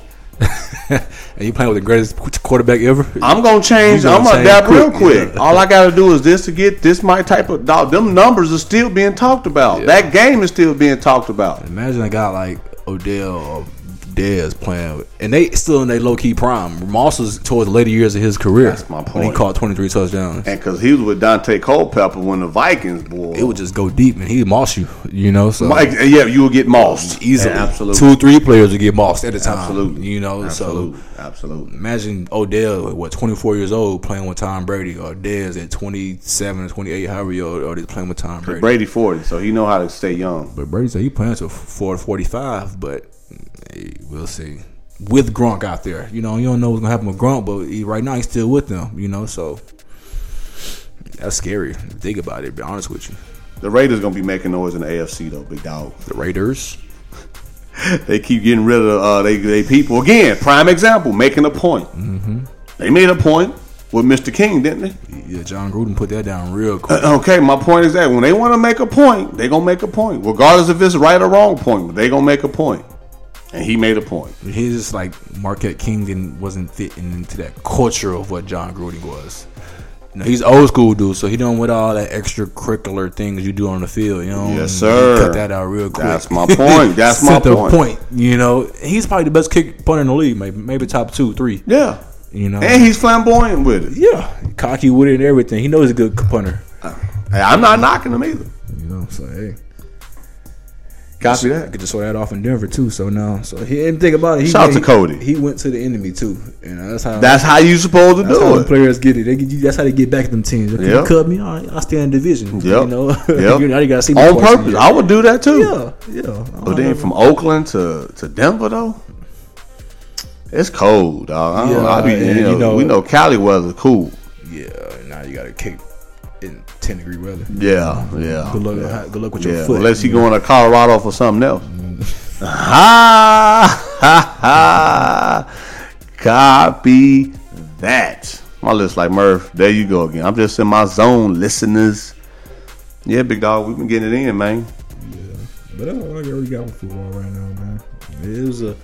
And you playing with the greatest quarterback ever. I'm gonna change. Gonna I'm gonna change adapt quick. real quick. Yeah. All I gotta do is this to get this. My type of dog. Them numbers are still being talked about. Yeah. That game is still being talked about. Imagine a guy like Odell or Dez playing, with, and they still in their low key prime. Moss was towards the later years of his career. That's my point. He caught twenty-three touchdowns, and because he was with Dante Culpepper when the Vikings, boy, it would just go deep, and he'd moss you. You know, so Mike, yeah, you would get mossed easily. Yeah, absolutely, two, three players would get mossed at a time. Absolutely, you know, absolutely. so absolutely. Imagine Odell, what twenty-four years old, playing with Tom Brady, or Dez at twenty-seven or twenty-eight, however old, or they playing with Tom Brady. Brady forty, so he know how to stay young. But Brady said he playing until forty-five, but. Hey, we'll see. With Gronk out there, you know, you don't know what's gonna happen with Gronk, but he, right now he's still with them, you know. So that's scary. Think about it. To be honest with you, the Raiders gonna be making noise in the A F C though, big dog. The Raiders, they keep getting rid of uh, they they people again. Prime example, making a point. Mm-hmm. They made a point with Mister King, didn't they? Yeah, John Gruden put that down real quick. Uh, okay, my point is that when they want to make a point, they gonna make a point, regardless if it's right or wrong point. But they gonna make a point. And he made a point. He's just like Marquette King didn't, wasn't fitting into that culture of what John Gruden was. You know, he's old school dude, so he done with all that extracurricular things you do on the field. You know, yes sir. Cut that out real quick. That's my point. That's my the point. point. You know, he's probably the best kick punter in the league. Maybe, maybe top two, three. Yeah. You know, and he's flamboyant with it. Yeah, cocky with it and everything. He knows he's a good punter. Uh, hey, I'm not knocking him either. You know, so hey. Copy that. I could just throw that off in Denver too. So now, so he didn't think about it. He, Shout out to Cody. He, he went to the enemy too. You know, that's how. That's how you supposed to do it. That's how the players get it. They get you, that's how they get back at them teams. If yep. you cut me, I, I stay in division. Yep. You know, yep. you know, you gotta see on purpose. I would do that too. Yeah, yeah. But then from Oakland to, to Denver though, it's cold, dog. I don't yeah, know. I mean, you, know, you know, we know Cali weather's cool. Yeah. Now you gotta kick. In ten degree weather. Yeah, yeah. Good luck. Yeah. Good luck with your yeah, foot. Unless you going to Colorado for something else. Ha ha ha! Copy that. My list like Murph. There you go again. I'm just in my zone, listeners. Yeah, big dog. We've been getting it in, man. Yeah, but I don't know. We got with football right now, man. It was a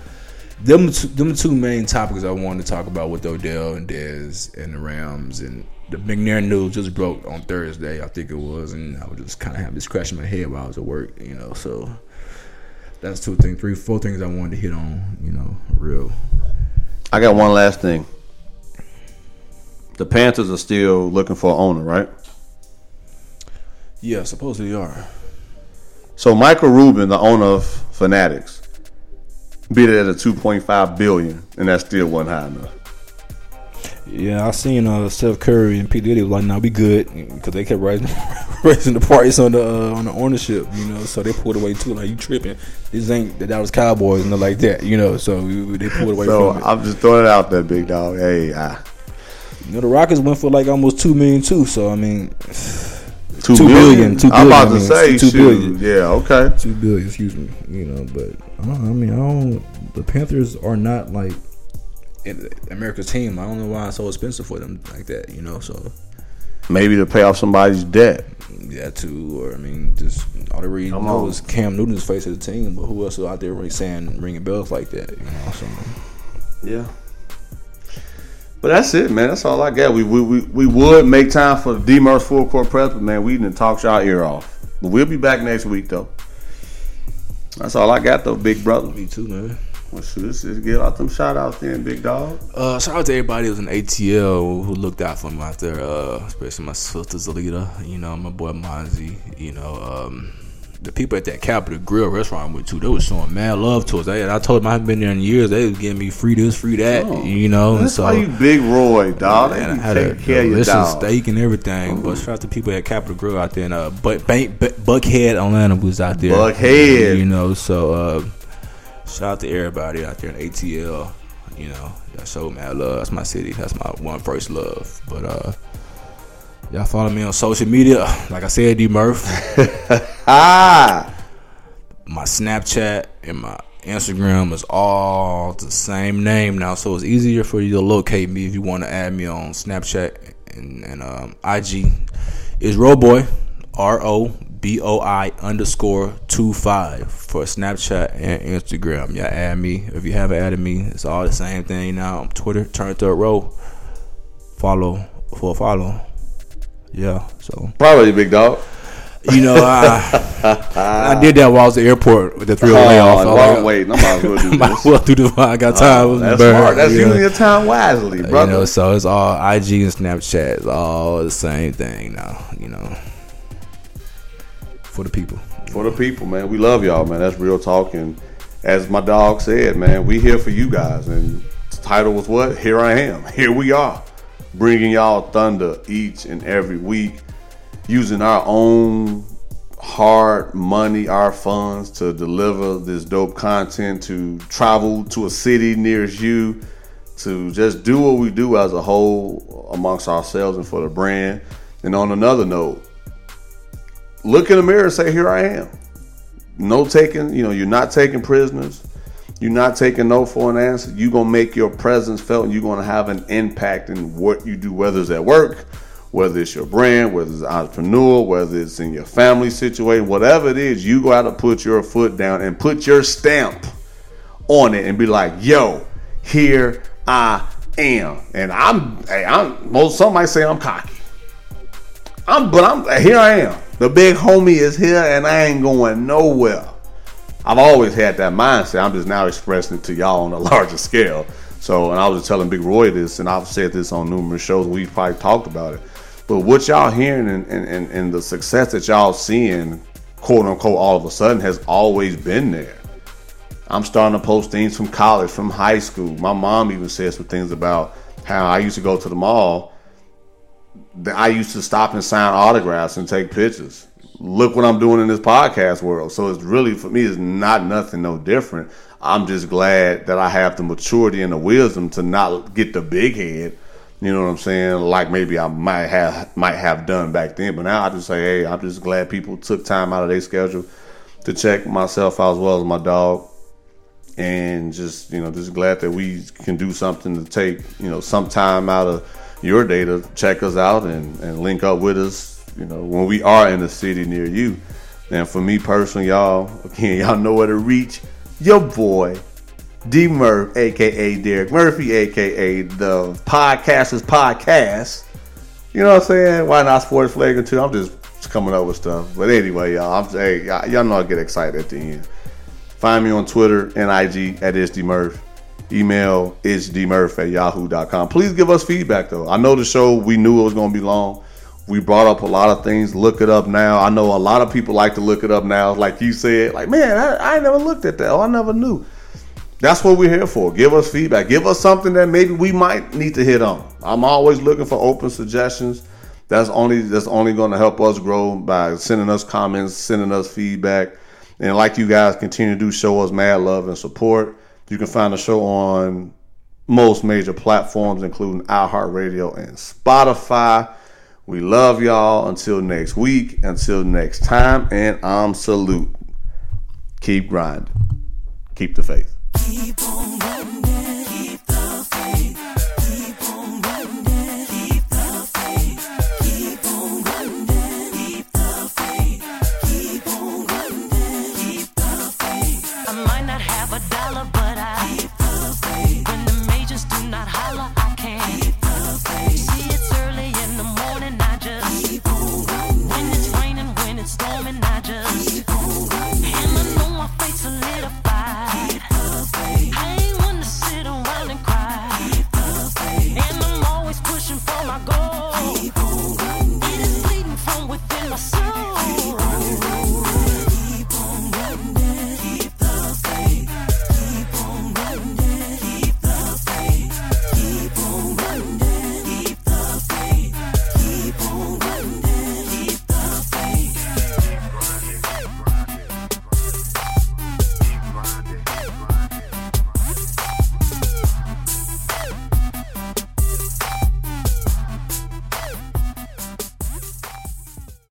them two, them two main topics I wanted to talk about with Odell and Dez and the Rams and. The McNair news just broke on Thursday, I think it was, and I was just kind of having this scratching my head while I was at work, you know. So that's two things, three, four things I wanted to hit on, you know, real. I got one last thing. The Panthers are still looking for an owner, right? Yeah, supposedly are. So Michael Rubin, the owner of Fanatics, bid it at a two point five billion dollars, and that still wasn't high enough. Yeah, I seen uh, Steph Curry and P. Diddy was like, "Nah, we good," because they kept raising, raising the price on the uh, on the ownership, you know. So they pulled away too, like you tripping. This ain't that was Cowboys and like that, you know. So we, they pulled away. So from it. I'm just throwing it out there, big dog. Hey, I... you know the Rockets went for like almost two million too. So I mean, two, two billion, billion, two billion. I'm about I mean, to say two, two billion. Yeah, okay, two billion. Excuse me, you know. But I, don't, I mean, I don't. The Panthers are not like. America's team. I don't know why it's so expensive for them like that, you know. So maybe to pay off somebody's debt. Yeah, too. Or I mean, just all they really know on. Is Cam Newton's face of the team. But who else is out there really saying ringing bells like that? You know, so yeah. But that's it, man. That's all I got. We we we, we would make time for D Murph's full court press, but man, we didn't talk y'all ear off. But we'll be back next week though. That's all I got though, big brother. Me too, man. Well, shoot, let's just get out them shout outs then, big dog. Uh, shout out to everybody who's in A T L who looked out for me out there, uh, especially my sister Zelita, you know, my boy Mozzie, you know, um, the people at that Capitol Grill restaurant I went to, they was showing mad love towards that. I told them I haven't been there in years. They was giving me free this, free that, oh, you know. That's and so, why you Big Roy, dog. They be taking care of your dog. Steak and everything. Ooh. But shout out to people at Capitol Grill out there. And uh, but Bank, B- Buckhead, Atlanta was out there. Buckhead, you know. So uh, shout out to everybody out there in A T L. You know, y'all showed mad love. That's my city. That's my one first love. But uh, y'all follow me on social media. Like I said, D Murph. Ah, my Snapchat and my Instagram is all the same name now, so it's easier for you to locate me if you want to add me on Snapchat and, and um, I G. It's Roboy, R O B O I underscore two five for Snapchat and Instagram. Y'all add me if you haven't added me. It's all the same thing now. I'm Twitter, turn third row, follow for follow. Yeah, so probably big dog. You know, I, I did that while I was at the airport with the three oh layoff. Oh, I'm like, waiting. I'm about to do this. Might well do this while I got time. Oh, that's burn. Smart. That's yeah. using your time wisely, brother. You know, so it's all I G and Snapchat. It's all the same thing now, you know. For the people. For the people, man. We love y'all, man. That's real talk. And as my dog said, man, we here for you guys. And the title was what? Here I Am. Here we are. Bringing y'all thunder each and every week. Using our own hard money, our funds to deliver this dope content, to travel to a city nearest you, to just do what we do as a whole amongst ourselves and for the brand. And on another note, look in the mirror and say, here I am. No taking, you know, you're not taking prisoners. You're not taking no for an answer. You're going to make your presence felt and you're going to have an impact in what you do, whether it's at work, whether it's your brand, whether it's an entrepreneur, whether it's in your family situation, whatever it is, you got to put your foot down and put your stamp on it and be like, yo, here I am. And I'm, hey, I'm, most, some might say I'm cocky. I'm, but I'm, here I am. The big homie is here and I ain't going nowhere. I've always had that mindset. I'm just now expressing it to y'all on a larger scale. So, and I was just telling Big Roy this, and I've said this on numerous shows. We've probably talked about it. But what y'all hearing and, and, and the success that y'all seeing, quote unquote, all of a sudden has always been there. I'm starting to post things from college, from high school. My mom even said some things about how I used to go to the mall. I used to stop and sign autographs and take pictures. Look what I'm doing in this podcast world. So it's really, for me, it's not nothing no different. I'm just glad that I have the maturity and the wisdom to not get the big head. You know what I'm saying? Like maybe I might have might have done back then, but now I just say, hey, I'm just glad people took time out of their schedule to check myself out as well as my dog, and just you know, just glad that we can do something to take you know some time out of your day to check us out and, and link up with us. You know, when we are in the city near you. And for me personally, y'all, again, y'all know where to reach your boy. D Murph, aka Derek Murphy, aka the Podcasters Podcast. You know what I'm saying? Why Not Sports Flagrant two? I'm just coming up with stuff. But anyway, y'all, I'm, hey, y'all know I get excited at the end. Find me on Twitter and I G at itsdmurph. Email itsdmurph at yahoo dot com. Please give us feedback, though. I know the show, we knew it was going to be long. We brought up a lot of things. Look it up now. I know a lot of people like to look it up now. Like you said, like, man, I, I never looked at that. Oh, I never knew. That's what we're here for. Give us feedback. Give us something that maybe we might need to hit on. I'm always looking for open suggestions. That's only that's only going to help us grow by sending us comments, sending us feedback. And like you guys continue to do, show us mad love and support. You can find the show on most major platforms, including iHeartRadio and Spotify. We love y'all. Until next week, until next time, and I'm salute. Keep grinding. Keep the faith. Keep on running, keep the faith. Keep on running, keep the faith. Keep on running, keep the faith. Keep on running, keep the faith. I might not have a dollar, but I keep the faith. When the majors do not holler, I can't keep the faith. See, it's early in the morning, I just keep on running. When it's raining, when it's storming, I just keep on running. And I know my faith's solidified. I ain't wanna sit around and cry.